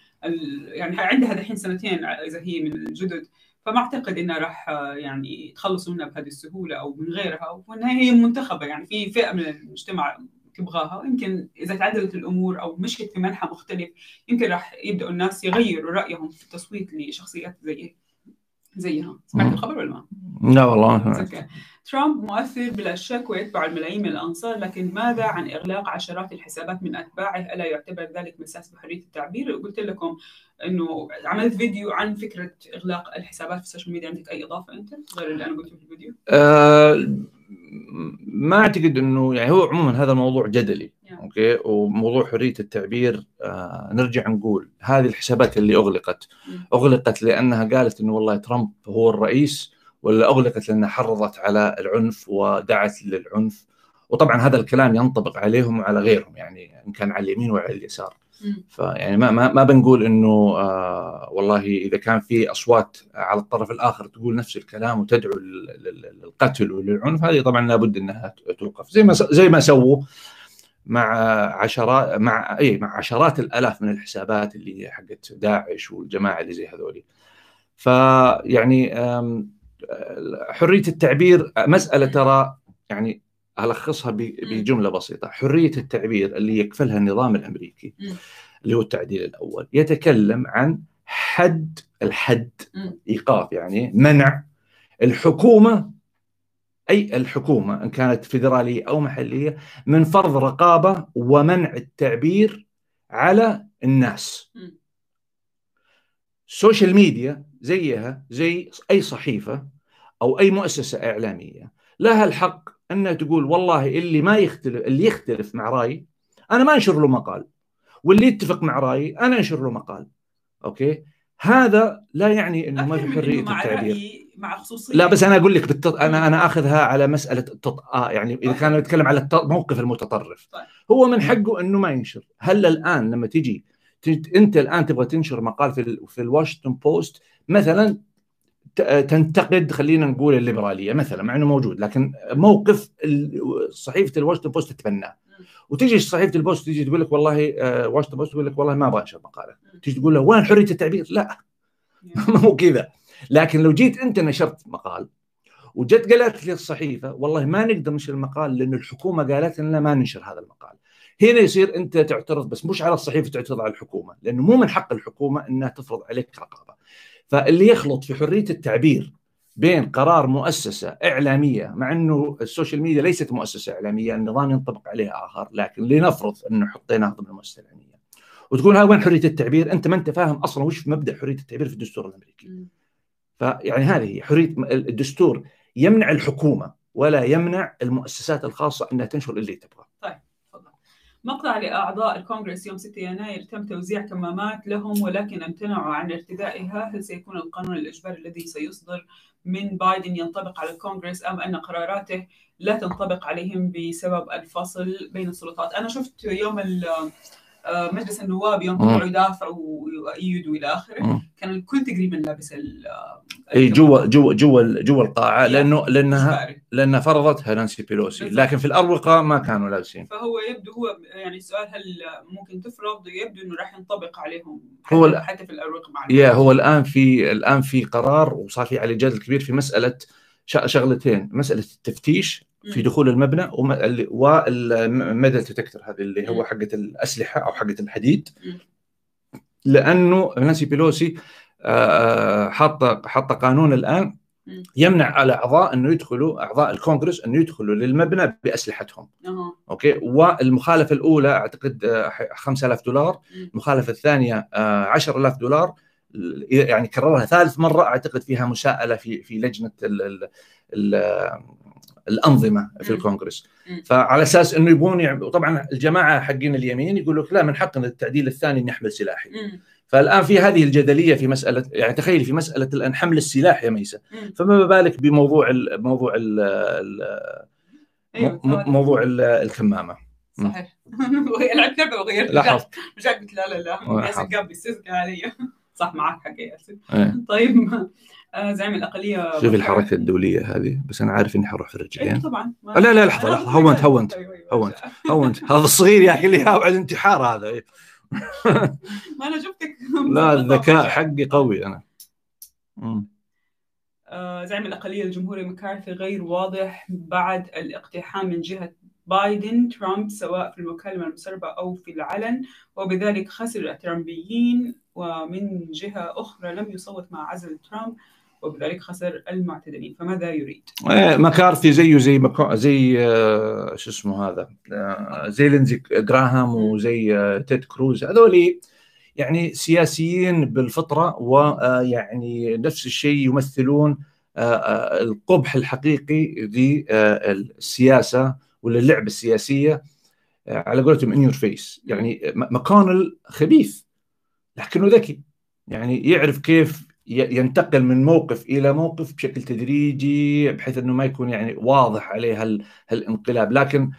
عندها دحين 2 سنين إذا هي من الجدد، فما اعتقد انها راح يعني يتخلصوا منها بهذه السهوله او من غيرها، وانها هي منتخبه يعني في فئه من المجتمع تبغاها. يمكن اذا تعدلت الامور او مشيت في منحى مختلف، يمكن راح يبداوا الناس يغيروا رايهم في التصويت لشخصيات زي زيها. سمعت الخبر ولا ما؟ لا والله. ترامب مؤثر بلا شك ويتبع الملايين من الأنصار، لكن ماذا عن إغلاق عشرات الحسابات من أتباعه؟ ألا يعتبر ذلك مساس بحرية التعبير؟ قلت لكم إنه عملت فيديو عن فكرة إغلاق الحسابات في السوشيال ميديا. عندك أي إضافة أنت غير اللي أنا قلته في الفيديو؟ ما أعتقد إنه يعني هو عموما هذا الموضوع جدلي يعني. أوكي، وموضوع حرية التعبير نرجع نقول هذه الحسابات اللي أغلقت أغلقت لأنها قالت إنه والله ترامب هو الرئيس، ولا أغلقت لأنها حرضت على العنف ودعت للعنف؟ وطبعا هذا الكلام ينطبق عليهم وعلى غيرهم، يعني إن كان على اليمين وعلى اليسار. فيعني ما بنقول إنه والله إذا كان في أصوات على الطرف الآخر تقول نفس الكلام وتدعو للقتل وللعنف، هذه طبعا لابد أنها توقف، زي ما سووا مع عشرات الآلاف من الحسابات اللي هي حقت داعش والجماعة اللي زي هذولي. فيعني حرية التعبير مسألة ترى يعني ألخصها بجملة بسيطة، حرية التعبير اللي يكفلها النظام الأمريكي اللي هو التعديل الأول يتكلم عن الحد إيقاف، يعني منع الحكومة، أي الحكومة إن كانت فيدرالية أو محلية، من فرض رقابة ومنع التعبير على الناس. السوشيال ميديا زيها زي أي صحيفة أو أي مؤسسة إعلامية لها الحق أنها تقول والله اللي يختلف مع رأيي أنا ما أنشر له مقال، واللي يتفق مع رأيي أنا أنشر له مقال. أوكي، هذا لا يعني أنه ما في حرية التعبير مع خصوصية. لا بس أنا أقول لك أنا أخذها على مسألة يعني إذا كان نتكلم على موقف المتطرف، هو من حقه أنه ما ينشر. هل الآن لما تجي أنت الآن تبغى تنشر مقال في الواشنطن بوست مثلا تنتقد، خلينا نقول الليبرالية مثلا، مع أنه موجود، لكن موقف صحيفة الواشنطن بوست تتبناه، وتجي صحيفة البوست تجي تقول لك والله واشنطن بوست تقول لك والله ما أبغى أنشر مقالك، تجي تقول له وين حرية التعبير؟ لا مو كذا. لكن لو جيت أنت نشرت مقال وجت قالت لي الصحيفة والله ما نقدر ننشر المقال لأن الحكومة قالت لنا ما ننشر هذا المقال، هنا يصير أنت تعترض، بس مش على الصحيفة، تعترض على الحكومة، لأنه مو من حق الحكومة أنها تفرض عليك رقابة. فاللي يخلط في حرية التعبير بين قرار مؤسسة إعلامية، مع أنه السوشيال ميديا ليست مؤسسة إعلامية، النظام ينطبق عليها آخر، لكن لنفرض أنه حطيناه ضمن المؤسسة الإعلامية، وتقول ها وين حرية التعبير؟ أنت ما أنت فاهم أصلا وش مبدأ حرية التعبير في الدستور الأمريكي. فيعني هذه هي حرية الدستور، يمنع الحكومة ولا يمنع المؤسسات الخاصة أنها تنشر اللي تبغى. طيب. مقطع لأعضاء الكونغرس يوم 6 يناير تم توزيع كمامات لهم ولكن امتنعوا عن ارتدائها، هل سيكون القانون الإجباري الذي سيصدر من بايدن ينطبق على الكونغرس أم أن قراراته لا تنطبق عليهم بسبب الفصل بين السلطات؟ أنا شفت يوم مجلس النواب يوم طلعوا يدافعوا ويؤيدوا إلى آخره، كان الكل تقريبا لابس جوا القاعة، لأنها فرضتها نانسي بيلوسي، لكن في الأروقة ما كانوا لابسين. فهو يبدو هو يعني السؤال هل ممكن تفرض؟ يبدو إنه راح ينطبق عليهم حتى في الأروقة مع هو الآن في قرار وصار في عليه جدل كبير في مسألة شغلتين، مسألة التفتيش في دخول المبنى والميتال ديتكتور، هذا اللي هو حقة الأسلحة أو حقة الحديد، لأنه نانسي بيلوسي حط قانون الآن يمنع على أعضاء أنه يدخلوا، أعضاء الكونغرس أنه يدخلوا للمبنى بأسلحتهم. أوكي، والمخالفة الأولى أعتقد $5,000، المخالفة الثانية $10,000، يعني كررها ثالث مرة، أعتقد فيها مساءلة في لجنة الأنظمة في الكونغرس، فعلى أساس أنه يبون وطبعا الجماعة حقين اليمين يقول لك لا، من حقنا التعديل الثاني نحمل سلاحي. فالآن في هذه الجدلية في مسألة، يعني تخيل في مسألة الآن حمل السلاح يا ميسة، فما بالك بموضوع موضوع الكمامة. صحيح. لعبت لعبة وغيرت، لاحظت مش قلت لا الناس قبل السزقة علي. صح، معك حق يا ياسر. طيب زعيم الأقلية، شوف الحركة الدولية هذه، بس أنا عارف إني حروح في الرجلين. طبعا لا لحظة، هونت هذا الصغير يا أخي اللي على الانتحار هذا. ما أنا شفتك. لا الذكاء حقي قوي أنا. زعيم الأقلية الجمهوري مكارثي غير واضح بعد الاقتحام من جهة بايدن ترامب، سواء في المكالمة المسربة أو في العلن، وبذلك خسر الترامبيين. ومن جهة أخرى لم يصوت مع عزل ترامب وبذلك خسر المعتدلين. فماذا يريد؟ مكارثي زيه زي شو اسمه هذا، زي لينزي جراهام وزي تيد كروز، هذول يعني سياسيين بالفطرة، ويعني نفس الشيء يمثلون القبح الحقيقي للسياسة ولا اللعبة السياسية على قولتهم in your face. يعني مكانل خبيث لكنه ذكي، يعني يعرف كيف ينتقل من موقف إلى موقف بشكل تدريجي بحيث أنه ما يكون يعني واضح عليه هالانقلاب. لكن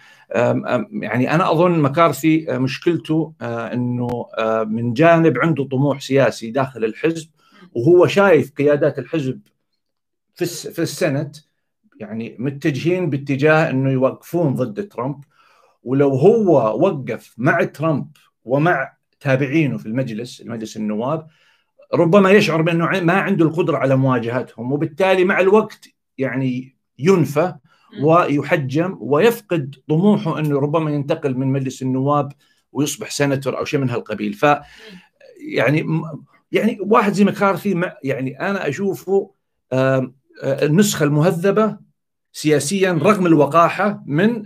يعني أنا أظن مكارثي مشكلته أنه من جانب عنده طموح سياسي داخل الحزب، وهو شايف قيادات الحزب في السنة يعني متجهين باتجاه أنه يوقفون ضد ترامب، ولو هو وقف مع ترامب ومع تابعينه في المجلس النواب ربما يشعر بأنه ما عنده القدرة على مواجهتهم، وبالتالي مع الوقت يعني ينفى ويحجم ويفقد طموحه أنه ربما ينتقل من مجلس النواب ويصبح سنتر أو شيء من هالقبيل. ف يعني واحد زي مكارثي يعني أنا أشوفه النسخة المهذبة سياسيا رغم الوقاحة من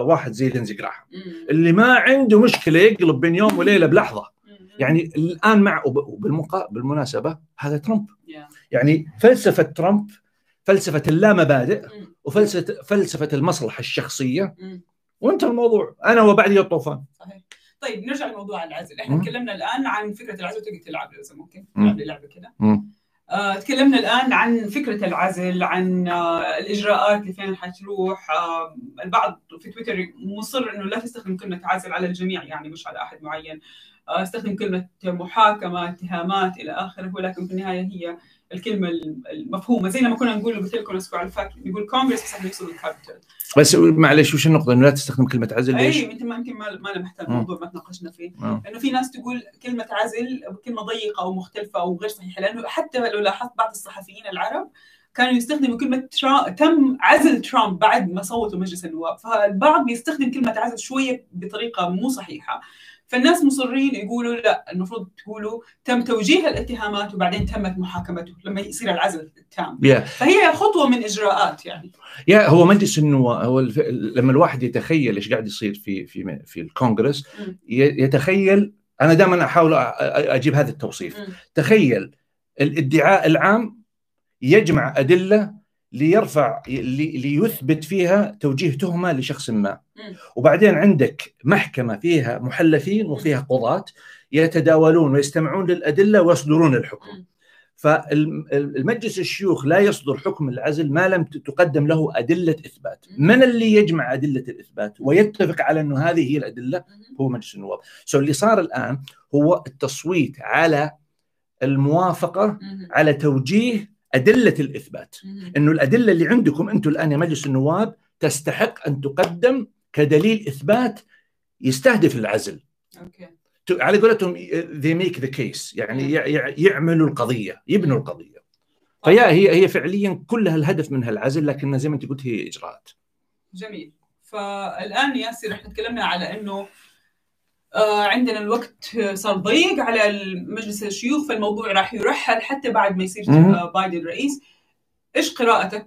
واحد زي لينزي جراهام، اللي ما عنده مشكلة يقلب بين يوم وليلة بلحظة. يعني الآن مع بالمناسبة هذا ترامب، يعني فلسفة ترامب فلسفة اللامبادئ وفلسفة المصلحة الشخصية، وانت الموضوع أنا وبعدي الطوفان. طيب نرجع لموضوع العزل. احنا تكلمنا الآن عن فكرة العزل. تقدر تلعب لو ممكن تلعب لعبة كده. تكلمنا الآن عن فكرة العزل، عن الإجراءات اللي فين حتروح. البعض في تويتر مصر إنه لا تستخدم كلمة عزل على الجميع، يعني مش على أحد معين. استخدم كلمة محاكمة، اتهامات إلى آخره، ولكن في النهاية هي الكلمة المفهومة. زي لما كنا نقول، قلت لكم الأسبوع الفات، نقول كونغرس بس يقصد الكابيتول. بس معليش وش النقطة؟ إنه لا تستخدم كلمة عزل ليش؟ أي يمكن ما نحتاج الموضوع، ما تناقشنا فيه. إنه في ناس تقول كلمة عزل كلمة ضيقة أو مختلفة أو غير صحيحة، لأنه حتى لو لاحظت بعض الصحفيين العرب كانوا يستخدموا كلمة تم عزل ترامب بعد ما صوتوا مجلس النواب، فالبعض بيستخدم كلمة عزل شوية بطريقة مو صحيحة. فالناس مصرين يقولوا لا، المفروض تقولوا تم توجيه الاتهامات وبعدين تمت محاكمته لما يصير العزل التام. فهي خطوة من إجراءات. يعني هو مجلس النواب، هو لما الواحد يتخيل ايش قاعد يصير في في في الكونغرس يتخيل. انا دائما احاول اجيب هذا التوصيف. تخيل الادعاء العام يجمع أدلة ليرفع ليثبت فيها توجيه تهمة لشخص ما، وبعدين عندك محكمة فيها محلفين وفيها قضاة يتداولون ويستمعون للأدلة ويصدرون الحكم. فالمجلس الشيوخ لا يصدر حكم العزل ما لم تقدم له أدلة إثبات. من اللي يجمع أدلة الإثبات ويتفق على أنه هذه هي الأدلة؟ هو مجلس النواب. اللي صار الآن هو التصويت على الموافقة على توجيه أدلة الإثبات، أنه الأدلة اللي عندكم أنتم الآن يا مجلس النواب تستحق أن تقدم كدليل إثبات يستهدف العزل. على قولتهم they make the case، يعني يعملوا القضية، يبنوا القضية. هي فعليا كلها الهدف منها العزل، لكن زي ما أنت قلت هي إجراءات. جميل. فالآن ياسر احنا تكلمنا على أنه عندنا الوقت صار ضيق على مجلس الشيوخ، فالموضوع راح يرحل حتى بعد ما يصير بايدن رئيس. إيش قراءتك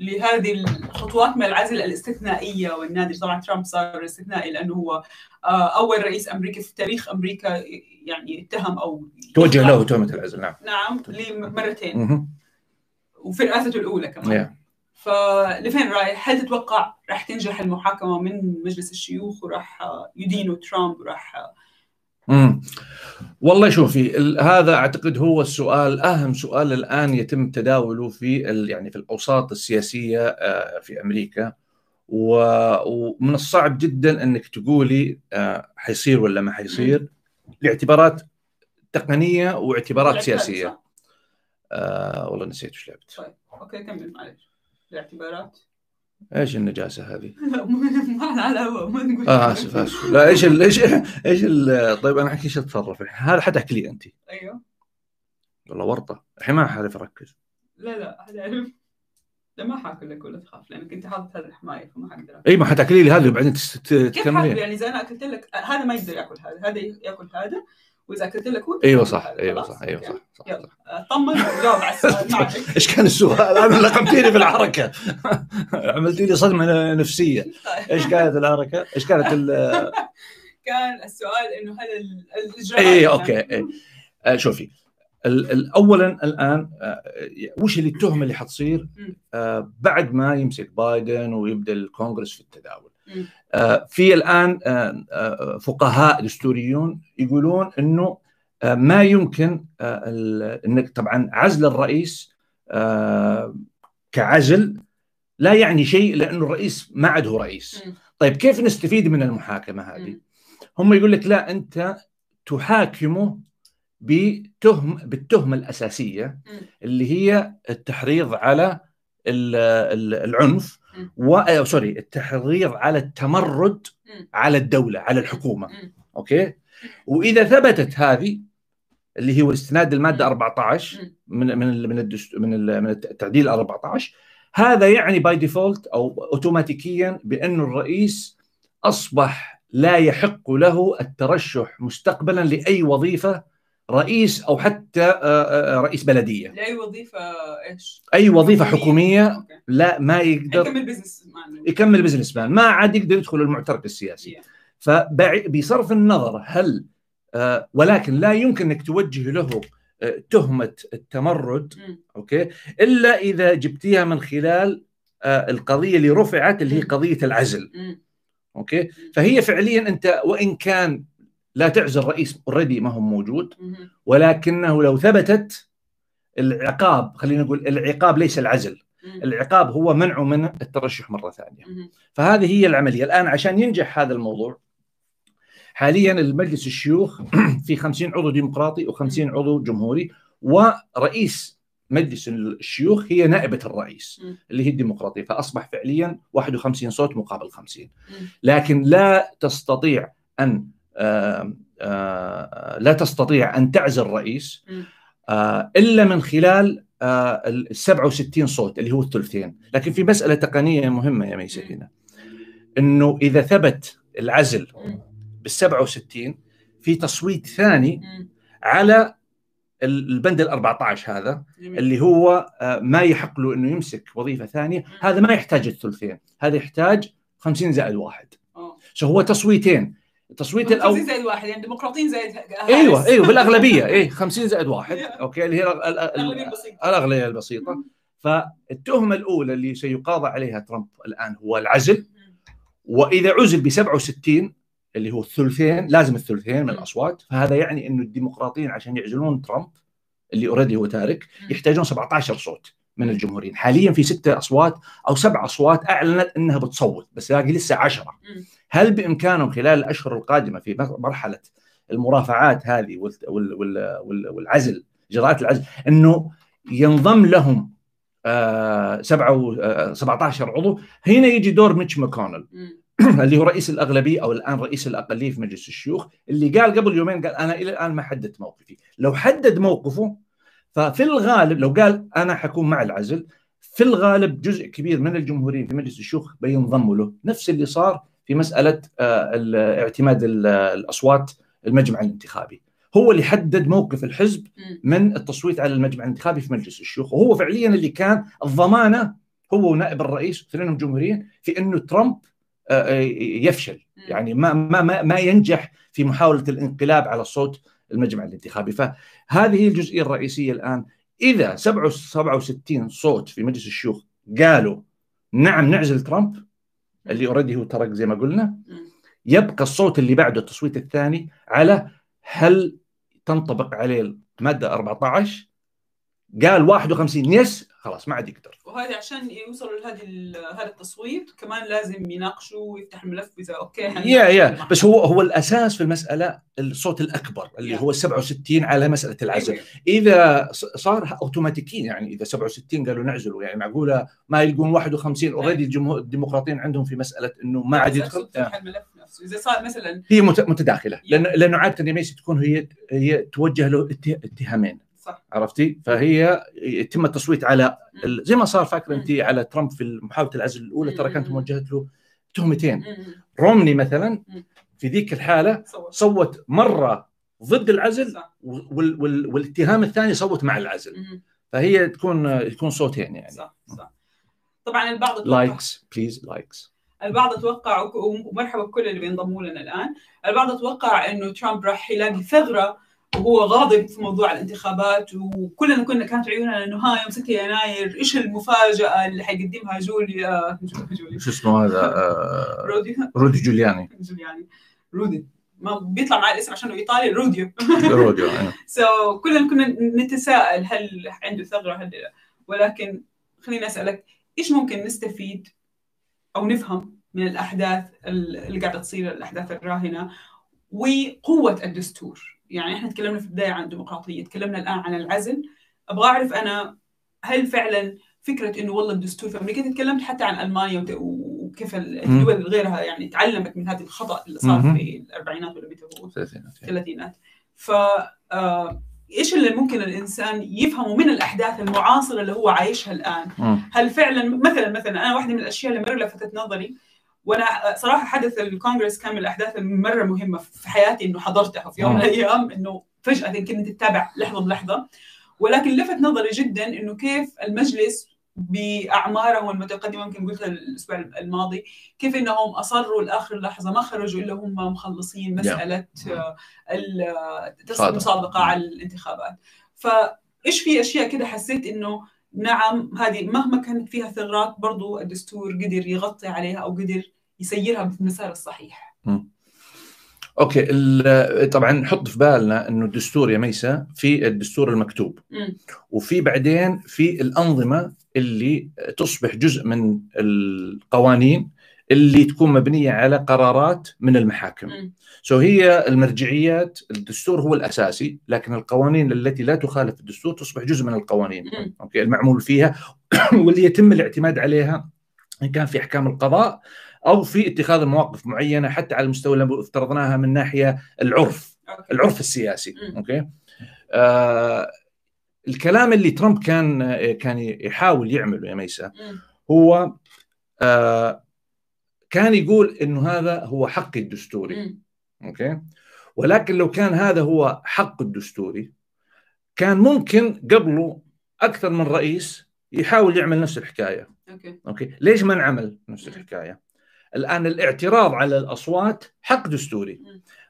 لهذه الخطوات من العزل الاستثنائية والنادر؟ طبعا ترامب صار استثنائي لأنه هو أول رئيس أمريكي في تاريخ أمريكا يعني اتهم أو توجه له تهمة العزل. نعم لمرتين، وفي رئاسته الأولى كمان. فلفين رايح؟ هل تتوقع راح تنجح المحاكمة من مجلس الشيوخ وراح يدينوا ترامب وراح؟ والله شوفي، هذا أعتقد هو السؤال، أهم سؤال الآن يتم تداوله في يعني في الأوساط السياسية في أمريكا، ومن الصعب جدا أنك تقولي حيصير ولا ما حيصير لاعتبارات تقنية واعتبارات سياسية. والله نسيت وش لعبت. طيب أوكي كمل معلش. الاعتبارات ايش النجاسه هذه؟ ما على الهواء ما نقول. اسف لا. ايش طيب انا احكي ايش اتصرف؟ هذا حتحكي لي انت. ايوه والله ورطه الحين ما اعرف اركز. لا هذا اعرف. لا ما حاكل لك ولا تخاف، لانك انت حاطط هذا الحمايه فما حقدر. اي ما حتاكلي لي هذا وبعدين تكملين. كيف حاكل يعني؟ اذا انا اكلت لك هذا ما يقدر ياكل هذا، هذا ياكل هذا، واذا قلت لك ايوه صح اطمن وجاوب على السؤال معك. ايش كان السؤال؟ انا لقمتيني في الحركه، عملتي لي صدمه نفسيه. ايش كانت الحركه؟ ايش كانت كان السؤال انه هل الاجراءات اوكي شوفي اولا الان وش اللي التهم اللي حتصير بعد ما يمسك بايدن ويبدا الكونغرس في التداول. في الآن فقهاء دستوريون يقولون أنه ما يمكن أنك طبعا عزل الرئيس كعزل لا يعني شيء لأنه الرئيس ما عاد هو رئيس. طيب كيف نستفيد من المحاكمة هذه؟ هم يقول لك لا، أنت تحاكمه بالتهمة الأساسية اللي هي التحريض على العنف التحريض على التمرد على الدولة على الحكومة. أوكي، وإذا ثبتت هذه اللي هو استناد المادة 14 من التعديل 14، هذا يعني باي ديفولت أو أوتوماتيكيا بأن الرئيس أصبح لا يحق له الترشح مستقبلا لأي وظيفة رئيس أو حتى رئيس بلدية. لأي وظيفة إيش؟ أي وظيفة حكومية. أوكي. لا ما يقدر يكمل بزنس مان، ما عاد يقدر يدخل المعترك السياسي. فبصرف النظر هل ولكن لا يمكن أنك توجه له تهمة التمرد. أوكي، إلا إذا جبتيها من خلال القضية اللي رفعت اللي هي قضية العزل. أوكي، فهي فعليا أنت وإن كان لا تعزل رئيس اوريدي ما هو موجود، ولكنه لو ثبتت العقاب، خلينا نقول العقاب ليس العزل، العقاب هو منعه من الترشح مرة ثانية. فهذه هي العملية الآن عشان ينجح هذا الموضوع. حاليا المجلس الشيوخ في 50 عضو ديمقراطي و50 عضو جمهوري، ورئيس مجلس الشيوخ هي نائبة الرئيس اللي هي الديمقراطية، فأصبح فعليا 51 صوت مقابل 50. لكن لا تستطيع أن تعزل رئيس إلا من خلال 67 صوت اللي هو الثلثين. لكن في مسألة تقنية مهمة يا ميسة هنا، أنه إذا ثبت العزل بال67 في تصويت ثاني على البند ال14 هذا اللي هو ما يحق له أنه يمسك وظيفة ثانية، هذا ما يحتاج الثلثين، هذا يحتاج 50+1. فهو تصويتين، التصويت الاول 50+1 يعني ديمقراطيين زائد ايوه بالاغلبيه 50+1. اوكي، اللي هي الاغلبيه البسيطه. فالتهمه الاولى اللي سيقاضى عليها ترامب الان هو العزل، واذا عزل ب67 اللي هو الثلثين، لازم الثلثين من الاصوات، فهذا يعني انه الديمقراطيين عشان يعزلون ترامب اللي اوريدي هو تارك يحتاجون 17 صوت من الجمهوريين. حاليا في 6 أو 7 أصوات أعلنت أنها بتصوت، بس باقي لسه 10. هل بإمكانهم خلال الأشهر القادمة في مرحلة المرافعات هذه والعزل، إجراءات العزل، أنه ينضم لهم 17 عضو؟ هنا يجي دور ميتش ماكونل اللي هو رئيس الأغلبية أو الآن رئيس الأقلية في مجلس الشيوخ، اللي قال قبل يومين، قال أنا إلى الآن ما حددت موقفي. لو حدد موقفه ففي الغالب، لو قال أنا حكون مع العزل، في الغالب جزء كبير من الجمهوريين في مجلس الشيوخ بينضموا له، نفس اللي صار في مسألة اعتماد الأصوات المجمع الانتخابي. هو اللي حدد موقف الحزب من التصويت على المجمع الانتخابي في مجلس الشيوخ، وهو فعليا اللي كان الضمانة، هو ونائب الرئيس اثنينهم جمهوريين، في أنه ترامب يفشل، يعني ما ينجح في محاولة الانقلاب على الصوت المجمع الانتخابي. فهذه هي الجزئية الرئيسية الآن. إذا 67 صوت في مجلس الشيوخ قالوا نعم نعزل ترامب اللي أوريدي هو ترك زي ما قلنا، يبقى الصوت اللي بعده التصويت الثاني على هل تنطبق عليه المادة 14. قال 51 يس، خلاص ما عاد يقدر. وهذا عشان يوصلوا لهذا التصويت كمان لازم يناقشوا ويفتح الملف ويقول اوكي بس هو الاساس في المساله الصوت الاكبر اللي هو 67 على مساله العزل. اذا صار اوتوماتيكيا، يعني اذا 67 قالوا نعزلوا، يعني معقوله ما يلقون 51 اوريدي الجمهور الديمقراطيين عندهم في مساله انه ما عاد يدخل الملف نفسه. اذا صار مثلا هي متداخله، لانه عاده ميسي تكون هي توجه له اتهامين، عرفتي؟ فهي يتم التصويت على زي ما صار، فاكر انت على ترامب في محاوله العزل الاولى ترى كانت موجهه له تهمتين. رومني مثلا في ذيك الحاله صوت مره ضد العزل، والاتهام الثاني صوت مع العزل، فهي تكون صوتين يعني. صح صح. طبعا البعض لايكس بليز لايكس. البعض اتوقع، ومرحبا بكل اللي بينضموا لنا الان، البعض اتوقع انه ترامب راح يلاقي ثغره وهو غاضب في موضوع الانتخابات، وكلنا كانت عيوننا انه هاي يوم 6 يناير ايش المفاجاه اللي حيقدمها جوليا شو اسمه هذا، رودي جولياني ما بيطلع معي الاسم عشانه ايطالي، روديو سو كلنا كنا نتساءل هل عنده ثغره هل لا. ولكن خليني اسالك، ايش ممكن نستفيد او نفهم من الاحداث اللي قاعده تصير، الاحداث الراهنه وقوه الدستور؟ يعني احنا تكلمنا في البدايه عن الديمقراطيه، تكلمنا الان عن العزل، ابغى اعرف انا هل فعلا فكره انه والله الدستور في امريكا، تكلمت حتى عن المانيا وكيف الدول غيرها يعني تعلمت من هذا الخطا اللي صار في الاربعينات ولا متى هو الثلاثينات. ف ايش اللي ممكن الانسان يفهمه من الاحداث المعاصره اللي هو عايشها الان؟ هل فعلا مثلا انا واحده من الاشياء اللي مره لفتت نظري، وانا صراحه حدث الكونغرس كان من الاحداث المره مهمه في حياتي انه حضرتها في يوم من الايام، انه فجاه كنت تتابع لحظه بلحظه، ولكن لفت نظري جدا انه كيف المجلس باعمارهم المتقدمه، يمكن قلتها الاسبوع الماضي، كيف انهم اصروا لاخر لحظه، ما خرجوا الا هم مخلصين مساله المسابقه على الانتخابات. فايش في اشياء كده حسيت انه نعم هذه مهما كانت فيها ثغرات برضو الدستور قدر يغطي عليها أو قدر يسيرها بالمسار الصحيح. أوكي، طبعا نحط في بالنا إنه الدستور يا ميسا في الدستور المكتوب، وفي بعدين في الأنظمة اللي تصبح جزء من القوانين اللي تكون مبنية على قرارات من المحاكم. هي المرجعيات، الدستور هو الأساسي، لكن القوانين التي لا تخالف الدستور تصبح جزء من القوانين أوكي المعمول فيها واللي يتم الاعتماد عليها إن كان في أحكام القضاء أو في اتخاذ مواقف معينة، حتى على المستوى اللي افترضناها من ناحية العرف السياسي. أوكي الكلام اللي ترامب كان يحاول يعمله يا ميسا هو كان يقول انه هذا هو حقي الدستوري اوكي، ولكن لو كان هذا هو حق الدستوري كان ممكن قبله اكثر من رئيس يحاول يعمل نفس الحكايه. اوكي ليش ما نعمل نفس الحكايه؟ الان الاعتراض على الاصوات حق دستوري،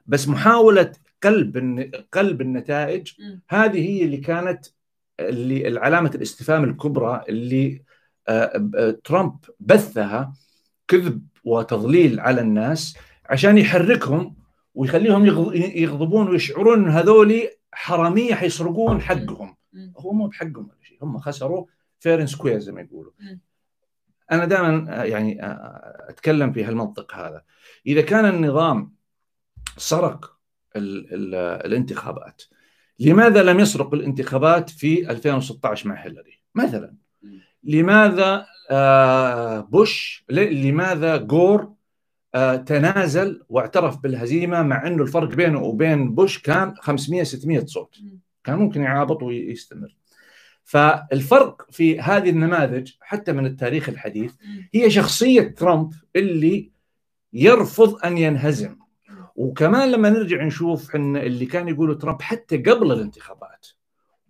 بس محاوله قلب النتائج هذه هي اللي كانت علامه الاستفهام الكبرى اللي ترامب بثها، كذب وتضليل على الناس عشان يحركهم ويخليهم يغضبون ويشعرون ان هذول حراميه حيسرقون حقهم. هو مو بحقهم ولا شيء، هم خسروا فير اند سكوير زي ما يقولوا. انا دائما يعني اتكلم في هالمنطق هذا، اذا كان النظام سرق الانتخابات، لماذا لم يسرق الانتخابات في 2016 مع هيلاري مثلا؟ لماذا بوش، لماذا غور تنازل واعترف بالهزيمة مع أنه الفرق بينه وبين بوش كان 500-600 صوت، كان ممكن يعابط ويستمر. فالفرق في هذه النماذج حتى من التاريخ الحديث هي شخصية ترامب اللي يرفض أن ينهزم. وكمان لما نرجع نشوف اللي كان يقوله ترامب حتى قبل الانتخابات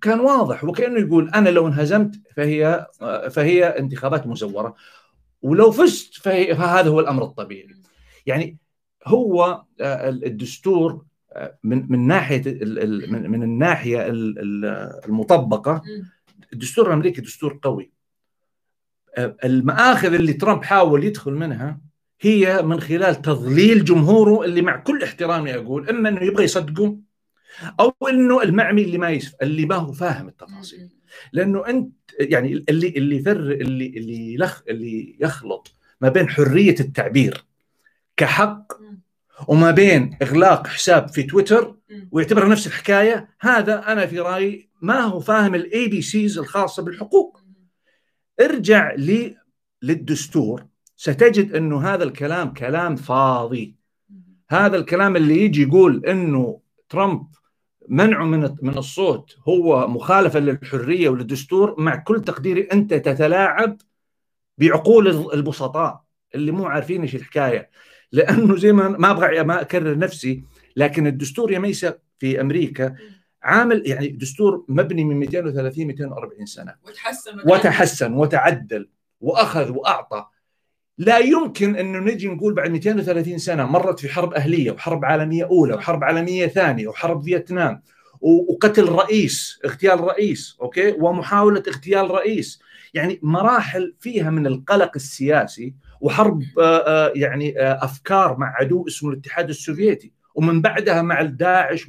كان واضح، وكأنه يقول أنا لو انهزمت فهي انتخابات مزورة، ولو فزت فهذا هو الأمر الطبيعي. يعني هو الدستور من ناحية من الناحية المطبقة، الدستور الأمريكي دستور قوي. المآخذ اللي ترامب حاول يدخل منها هي من خلال تضليل جمهوره، اللي مع كل احترامي أقول إما إنه يبغى يصدقه أو إنه المعمي اللي ما هو فاهم التفاصيل، لأنه أنت يعني اللي يخلط ما بين حرية التعبير كحق وما بين إغلاق حساب في تويتر ويعتبره نفس الحكاية، هذا أنا في رأيي ما هو فاهم الأي بي سيز الخاصة بالحقوق. ارجع للدستور ستجد أنه هذا الكلام كلام فاضي. هذا الكلام اللي يجي يقول أنه ترامب منعه من الصوت هو مخالفة للحرية وللدستور، مع كل تقديري أنت تتلاعب بعقول البسطاء اللي مو عارفين إيش الحكاية. لأنه زي ما أبغى ما أكرر نفسي، لكن الدستور يا ميسا في أمريكا عامل يعني دستور مبني من 230-240 سنة وتحسن وتعدل وأخذ وأعطى. لا يمكن أنه نجي نقول بعد 230 سنة مرت في حرب أهلية وحرب عالمية أولى وحرب عالمية ثانية وحرب فيتنام وقتل رئيس، اغتيال رئيس، أوكي، ومحاولة اغتيال رئيس، يعني مراحل فيها من القلق السياسي وحرب يعني أفكار مع عدو اسمه الاتحاد السوفيتي، ومن بعدها مع الداعش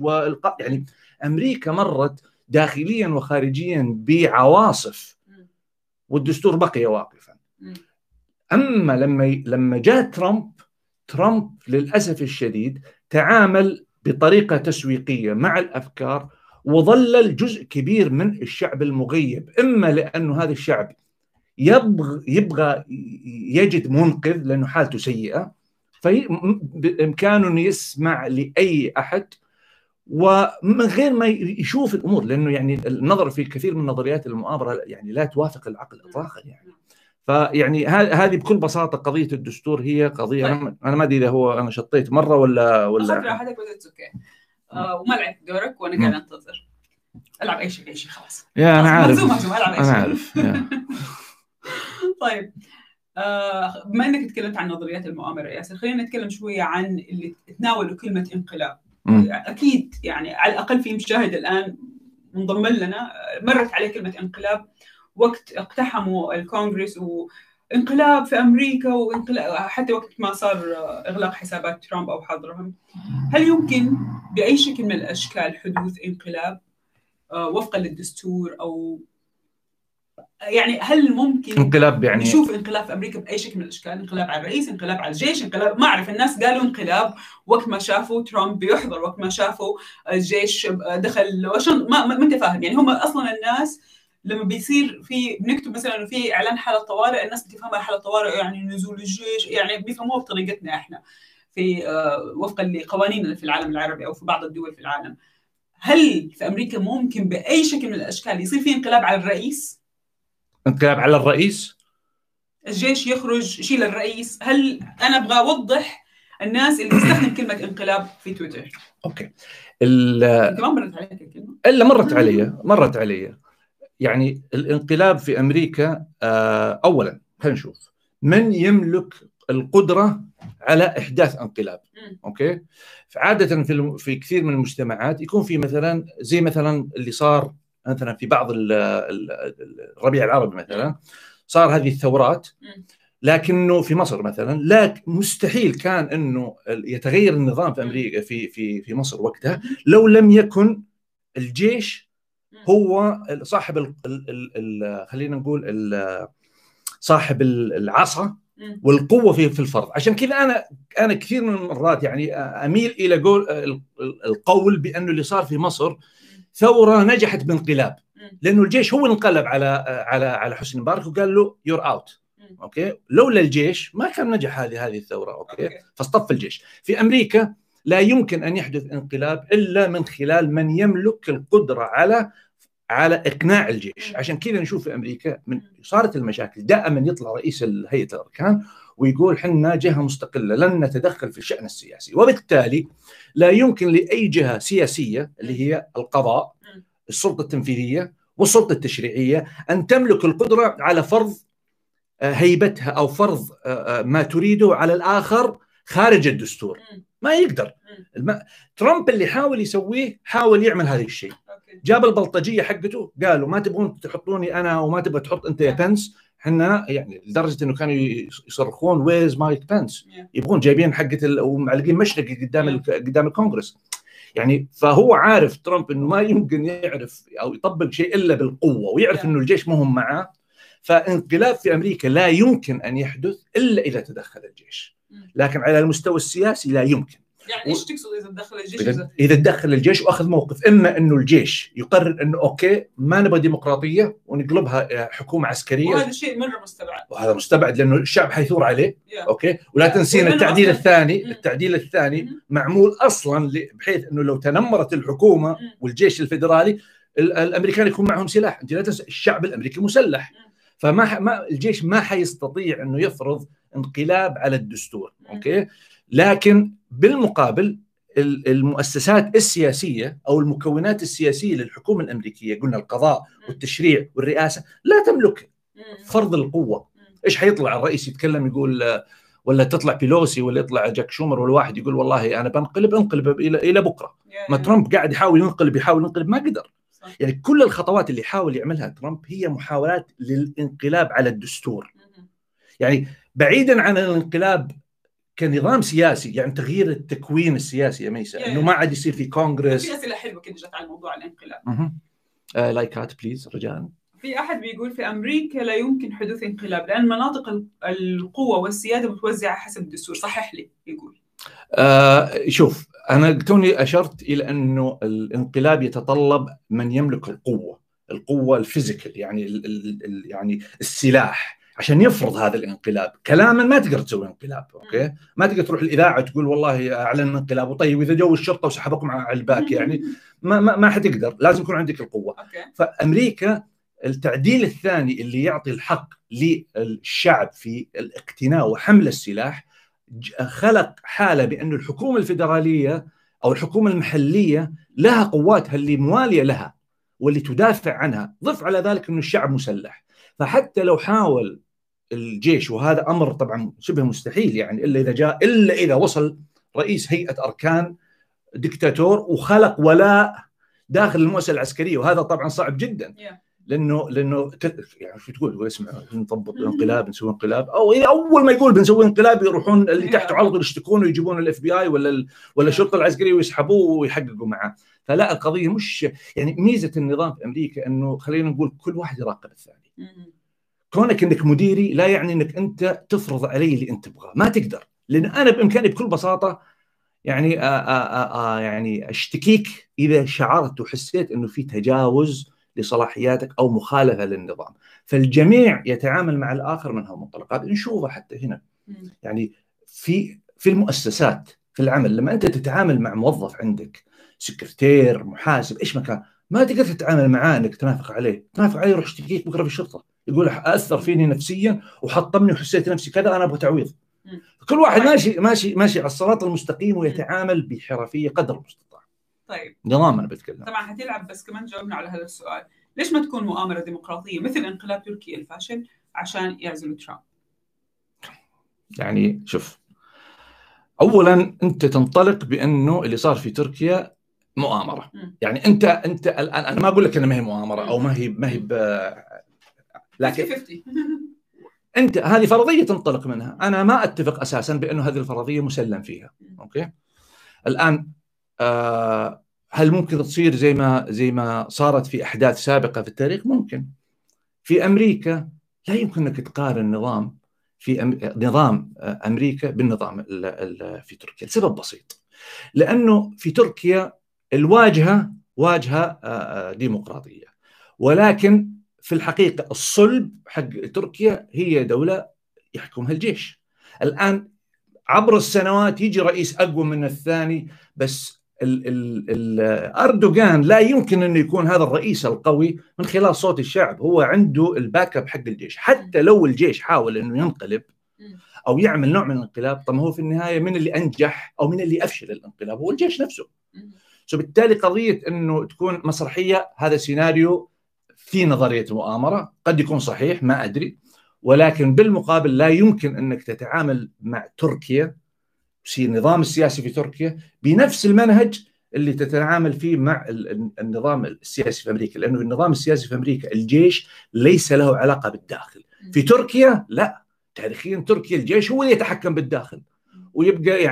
يعني أمريكا مرت داخليا وخارجيا بعواصف والدستور بقي واقفا. أما لما جاء ترامب للأسف الشديد تعامل بطريقة تسويقية مع الأفكار وظلل جزء كبير من الشعب المغيب، إما لأنه هذا الشعب يبغى يجد منقذ لأنه حالته سيئة فبإمكانه أن يسمع لأي أحد ومن غير ما يشوف الأمور، لأنه يعني النظر في كثير من نظريات المؤامرة يعني لا توافق العقل إطلاقا. يعني فيعني هذه بكل بساطه قضيه الدستور هي قضيه طيب. انا ما ادري اذا هو انا شطيت مره ولا خذ راحتك واتس اوكي وما لعبت دورك وانا قاعد انتظر العب اي شيء خلاص يا انا عارف انا عارف طيب بما انك تكلمت عن نظريات المؤامره ياسر، خلينا نتكلم شويه عن اللي تناولوا كلمه انقلاب. اكيد يعني على الاقل في مشاهد الان منضم لنا مرت عليه كلمه انقلاب وقت اقتحموا الكونغرس وانقلاب في أمريكا وانقلاب حتى وقت ما صار إغلاق حسابات ترامب أو حظرهم. هل يمكن بأي شكل من الأشكال حدوث انقلاب وفقا للدستور؟ أو يعني هل ممكن انقلاب يعني نشوف انقلاب في أمريكا بأي شكل من الأشكال؟ انقلاب على الرئيس، انقلاب على الجيش، انقلاب ما أعرف. الناس قالوا انقلاب وقت ما شافوا ترامب بيحضر، وقت ما شافوا الجيش دخل واشنطن، ما أنت فاهم يعني. هم أصلا الناس لما بيصير في بنكتب مثلا انه في اعلان حاله طوارئ، الناس بتفهمها حاله طوارئ يعني نزول الجيش، يعني بيفهموها بطريقتنا احنا في وفقا لقوانيننا في العالم العربي او في بعض الدول في العالم. هل في امريكا ممكن باي شكل من الاشكال يصير في انقلاب على الرئيس؟ انقلاب على الرئيس؟ الجيش يخرج، شيل الرئيس. هل انا ابغى اوضح الناس اللي تستخدم كلمه انقلاب في تويتر؟ اوكي. انت ما مرت عليك الكلمه؟ الا مرت علي. يعني الانقلاب في أمريكا، أولاً خلينا نشوف من يملك القدرة على إحداث انقلاب. أوكي، عادة في كثير من المجتمعات يكون في مثلاً زي مثلاً اللي صار مثلاً في بعض الربيع العربي مثلاً، صار هذه الثورات، لكنه في مصر مثلاً لا، مستحيل كان إنه يتغير النظام في أمريكا في مصر وقتها لو لم يكن الجيش هو صاحب خلينا نقول صاحب العصا والقوه في الفرض. عشان كذا انا كثير من المرات يعني اميل الى القول بانه اللي صار في مصر ثوره نجحت بانقلاب، لانه الجيش هو انقلب على حسني مبارك وقال له يور اوت. اوكي، لولا الجيش ما كان نجح هذه الثوره. اوكي، فاصطف الجيش. في امريكا لا يمكن ان يحدث انقلاب الا من خلال من يملك القدره على إقناع الجيش. عشان كذا نشوف في أمريكا من صارت المشاكل دائما يطلع رئيس هيئة الأركان ويقول حنا جهة مستقلة لن نتدخل في الشأن السياسي، وبالتالي لا يمكن لأي جهة سياسية اللي هي القضاء، السلطة التنفيذية والسلطة التشريعية أن تملك القدرة على فرض هيبتها أو فرض ما تريده على الآخر خارج الدستور. ما يقدر. ترامب اللي حاول يسويه حاول يعمل هذا الشيء، جاب البلطجيه حقته، قالوا ما تبغون تحطوني انا وما تبغى تحط انت يا بنس، احنا يعني لدرجه انه كانوا يصرخون ويز مايك بنس، يبغون جايبين حقه ومعلقين مشرقي قدام الكونغرس. يعني فهو عارف ترامب انه ما يمكن يعرف او يطبق شيء الا بالقوه، ويعرف انه الجيش مهم معاه. فانقلاب في امريكا لا يمكن ان يحدث الا اذا تدخل الجيش، لكن على المستوى السياسي لا يمكن. يعني ايش تقصد اذا تدخل الجيش؟ اذا تدخل الجيش واخذ موقف، اما انه الجيش يقرر انه اوكي ما نبغى ديمقراطيه ونقلبها حكومه عسكريه، وهذا شيء مره مستبعد، وهذا مستبعد لانه الشعب حيثور عليه. اوكي، ولا تنسين التعديل الثاني. التعديل الثاني معمول اصلا بحيث انه لو تنمرت الحكومه والجيش الفيدرالي الامريكان يكون معهم سلاح. انت لا تنسى الشعب الامريكي مسلح، فما الجيش ما حيستطيع انه يفرض انقلاب على الدستور. اوكي، لكن بالمقابل المؤسسات السياسية أو المكونات السياسية للحكومة الأمريكية، قلنا القضاء والتشريع والرئاسة، لا تملك فرض القوة. إيش حيطلع الرئيس يتكلم يقول، ولا تطلع بيلوسي، ولا يطلع جاك شومر، ولا واحد يقول والله أنا بنقلب، انقلب إلى بكرة. ما ترامب قاعد يحاول ينقلب ما قدر. يعني كل الخطوات اللي يحاول يعملها ترامب هي محاولات للانقلاب على الدستور، يعني بعيدا عن الانقلاب كنظام سياسي، يعني تغيير التكوين السياسي يا ميسا، انه ما عاد يصير في كونغرس. في اسئله حلوه كنت جت على موضوع الانقلاب، لايكات بليز رجاء. في احد بيقول في امريكا لا يمكن حدوث انقلاب لان مناطق القوه والسياده متوزعه حسب الدستور، صحح لي يقول. شوف انا توني اشرت الى انه الانقلاب يتطلب من يملك القوه الفيزيكال، يعني السلاح عشان يفرض هذا الانقلاب. كلاما ما تقدر تسوي انقلاب، اوكي؟ ما تقدر تروح الاذاعه تقول والله اعلن انقلاب وطيب واذا جو الشرطه وسحبكم على الباك، يعني ما حتقدر، لازم يكون عندك القوه. فامريكا التعديل الثاني اللي يعطي الحق للشعب في الاقتناء وحمل السلاح خلق حاله بأن الحكومه الفيدراليه او الحكومه المحليه لها قواتها اللي مواليه لها واللي تدافع عنها، ضف على ذلك انه الشعب مسلح، فحتى لو حاول الجيش، وهذا امر طبعا شبه مستحيل يعني الا اذا وصل رئيس هيئه اركان دكتاتور وخلق ولاء داخل المؤسسه العسكريه، وهذا طبعا صعب جدا لانه يعني شو تقول، اسمع نطبق انقلاب، نسوي انقلاب، او إذا اول ما يقول بنسوي انقلاب يروحون اللي تحته على طول يشتكون ويجيبون الاف بي اي ولا الشرطه العسكريه ويسحبوه ويحققوا معه. فلا، القضيه مش يعني ميزه النظام في امريكا انه خلينا نقول كل واحد يراقب الثاني. كونك انك مديري لا يعني انك انت تفرض علي اللي انت تبغاه، ما تقدر، لان انا بامكاني بكل بساطه يعني يعني اشتكيك اذا شعرت وحسيت انه في تجاوز لصلاحياتك أو مخالفة للنظام. فالجميع يتعامل مع الآخر من هالمنطلقات، نشوفها حتى هنا يعني في المؤسسات في العمل. لما أنت تتعامل مع موظف عندك، سكرتير، محاسب، إيش مكان، ما تقدر تتعامل معاه إنك تنافق عليه يروح يشتكيك بكرة في الشرطة، يقول أثر فيني نفسيا وحطمني وحسيت نفسي كذا، أنا أبغى تعويض. كل واحد ماشي على الصراط المستقيم ويتعامل بحرفية قدر المستطاع. طيب نظام، انا بتكلم طبعا هتلعب، بس كمان جاوبنا على هذا السؤال، ليش ما تكون مؤامره ديمقراطيه مثل انقلاب تركيا الفاشل عشان يعزلوا ترامب؟ يعني شوف، اولا انت تنطلق بانه اللي صار في تركيا مؤامره، يعني انت الان، انا ما اقول لك انها ما هي مؤامره او ما هي لكن انت هذه فرضيه تنطلق منها، انا ما اتفق اساسا بانه هذه الفرضيه مسلم فيها، اوكي؟ الان هل ممكن تصير زي ما صارت في أحداث سابقة في التاريخ؟ ممكن. في أمريكا لا يمكن أنك تقارن نظام نظام أمريكا بالنظام في تركيا، لسبب بسيط، لأنه في تركيا الواجهة واجهة ديمقراطية، ولكن في الحقيقة الصلب حق تركيا هي دولة يحكمها الجيش. الآن عبر السنوات يجي رئيس أقوى من الثاني، بس أردوغان لا يمكن أن يكون هذا الرئيس القوي من خلال صوت الشعب، هو عنده الباك اب حق الجيش. حتى لو الجيش حاول أنه ينقلب أو يعمل نوع من الانقلاب، طب هو في النهاية من اللي أنجح أو من اللي أفشل الانقلاب هو الجيش نفسه. فبالتالي قضية أنه تكون مسرحية، هذا سيناريو في نظرية مؤامرة قد يكون صحيح، ما أدري، ولكن بالمقابل لا يمكن أنك تتعامل مع تركيا، النظام السياسي في تركيا، بنفس المنهج اللي تتعامل فيه مع النظام السياسي في أمريكا، لأنه النظام السياسي في أمريكا الجيش ليس له علاقة بالداخل. في تركيا لا، تاريخيا تركيا الجيش هو اللي يتحكم بالداخل، ويبقى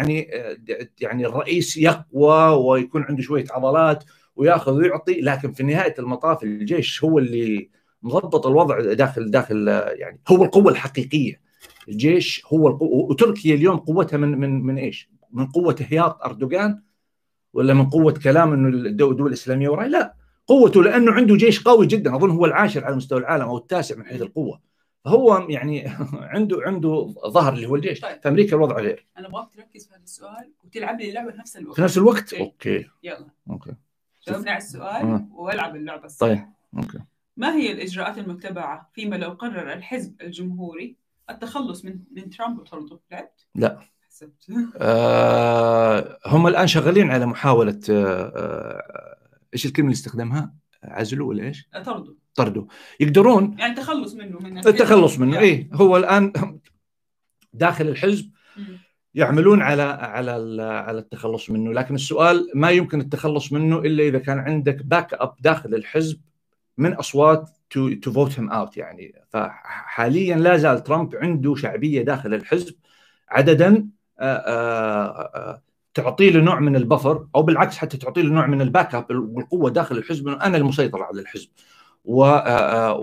يعني الرئيس يقوى ويكون عنده شوية عضلات ويأخذ ويعطي، لكن في نهاية المطاف الجيش هو اللي مضبط الوضع داخل يعني هو القوة الحقيقية. الجيش هو القوة. وتركيا اليوم قوتها من ايش؟ من قوة هياط أردوغان، ولا من قوة كلام انه الدول الإسلامية وراي؟ لا، قوته لأنه عنده جيش قوي جدا، أظن هو العاشر على مستوى العالم أو التاسع من حيث القوة، فهو يعني عنده ظهر اللي هو الجيش. طيب. في أمريكا الوضع غير. أنا أبغاك تركز في هذا السؤال وتلعب لي اللعبة في نفس الوقت. أوكي يلا، أوكي جاوبنا على السؤال والعب اللعبة الصح. طيب أوكي. ما هي الإجراءات المتبعة فيما لو قرر الحزب الجمهوري التخلص من ترامب وطرده؟ لعبت؟ لا حسبت. هم الآن شغالين على محاولة إيش الكلمة اللي استخدمها؟ عزلوا ولا إيش؟ طردوا. يقدرون يعني التخلص منه. إيه هو الآن داخل الحزب يعملون على التخلص منه، لكن السؤال ما يمكن التخلص منه إلا إذا كان عندك باك أب داخل الحزب من أصوات to vote him out يعني. فحاليا لا زال ترامب عنده شعبية داخل الحزب عددا تعطي له نوع من البفر، أو بالعكس حتى تعطي له نوع من الباك أب والقوة داخل الحزب إنه أنا المسيطر على الحزب.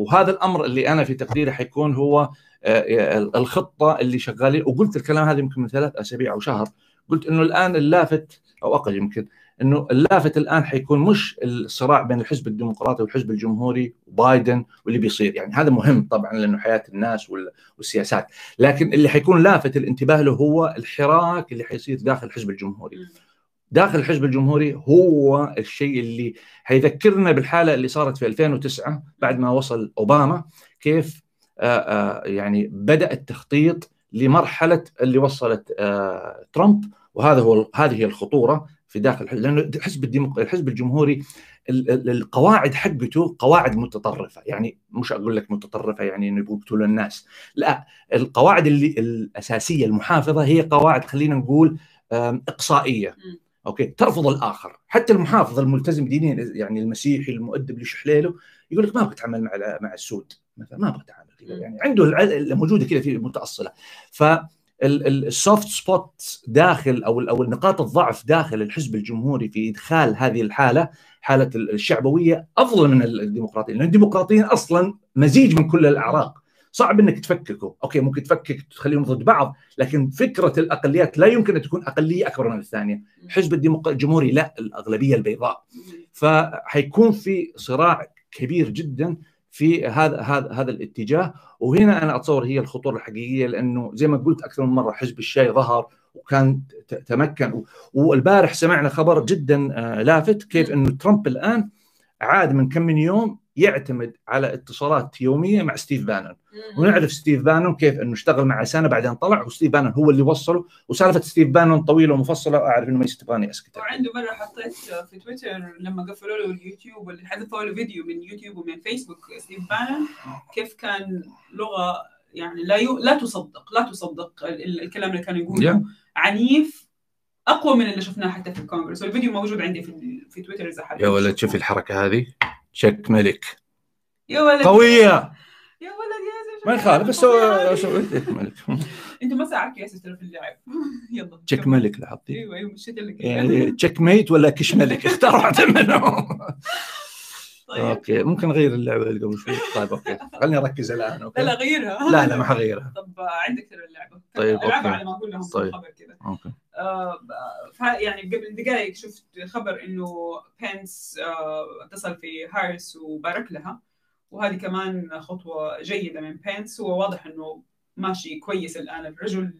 وهذا الأمر اللي أنا في تقديري حيكون هو الخطة اللي شغالين. وقلت الكلام هذا يمكن من 3 أسابيع أو شهر، قلت إنه الآن اللافت أو أقل يمكن إنه اللافت الآن حيكون مش الصراع بين الحزب الديمقراطي والحزب الجمهوري وبايدن واللي بيصير، يعني هذا مهم طبعا لأنه حياة الناس والسياسات، لكن اللي حيكون لافت الانتباه له هو الحراك اللي حيصير داخل الحزب الجمهوري. داخل الحزب الجمهوري هو الشيء اللي هيذكرنا بالحالة اللي صارت في 2009 بعد ما وصل أوباما، كيف يعني بدأ التخطيط لمرحلة اللي وصلت ترامب. وهذا هو هذه الخطورة في داخل لأنه الحزب الجمهوري القواعد حقته قواعد متطرفة، يعني مش أقول لك متطرفة يعني إنه يقتلوا الناس، لا، القواعد اللي الأساسية المحافظة هي قواعد خلينا نقول إقصائية، أوكي، ترفض الآخر. حتى المحافظ الملتزم دينيا يعني المسيحي المؤدب لشحليله يقول لك ما أبغى أتعامل مع السود مثلا، ما أبغى أتعامل كذا، يعني عنده موجودة كذا في متأصلة. ف السوفت سبوت داخل او نقاط الضعف داخل الحزب الجمهوري في ادخال هذه الحاله، حاله الشعبويه، افضل من الديمقراطيين، لان الديمقراطيين اصلا مزيج من كل الاعراق، صعب انك تفككه. اوكي ممكن تفكك تخليهم ضد بعض، لكن فكره الاقليات لا يمكن ان تكون اقليه اكبر من الثانيه. حزب الجمهوري لا، الاغلبيه البيضاء. فحيكون في صراع كبير جدا في هذا الاتجاه، وهنا انا اتصور هي الخطوره الحقيقيه، لانه زي ما قلت اكثر من مره حزب الشاي ظهر وكان تمكن. والبارح سمعنا خبر جدا لافت، كيف انه ترامب الان عاد من كم من يوم يعتمد على اتصالات يوميه مع ستيف بانون، ونعرف ستيف بانون كيف انه اشتغل مع سنه بعدين طلع، وستيف بانون هو اللي وصله. وسالفه ستيف بانون طويله ومفصله، اعرف انه ما يستبغاني اسكت. وعنده مره حطيت في تويتر لما قفلوا له اليوتيوب واللي حذفوا له فيديو من يوتيوب ومن فيسبوك ستيف بانون، كيف كان لغه يعني لا تصدق الكلام اللي كان يقوله، عنيف اقوى من اللي شفناه حتى في الكونغرس. والفيديو موجود عندي في تويتر اذا حد يا ولد شوف الحركه هذه، شك ملك يا ولد، قوية يا ولد يا زلمة، ما يخالف بس سوي ملك. انت ما ساعدك يا سيستر في اللعب، يلا شك ملك لحظتي. ايوه مشيت لك يعني شك ميت ولا كش ملك، اختار واحدة منهم. طيب اوكي ممكن نغير اللعبة اللي قبل شوي. طيب اوكي خليني اركز الان. اوكي لا غيرها، لا ما حغيرها. طب عندك ترى اللعبة. طيب اوكي على ما اقول لهم خبر كذا. اوكي يعني قبل دقائق شفت خبر انه بينس اتصل في هاريس وبارك لها، وهذه كمان خطوه جيده من بينس. هو واضح انه ماشي كويس الان، الرجل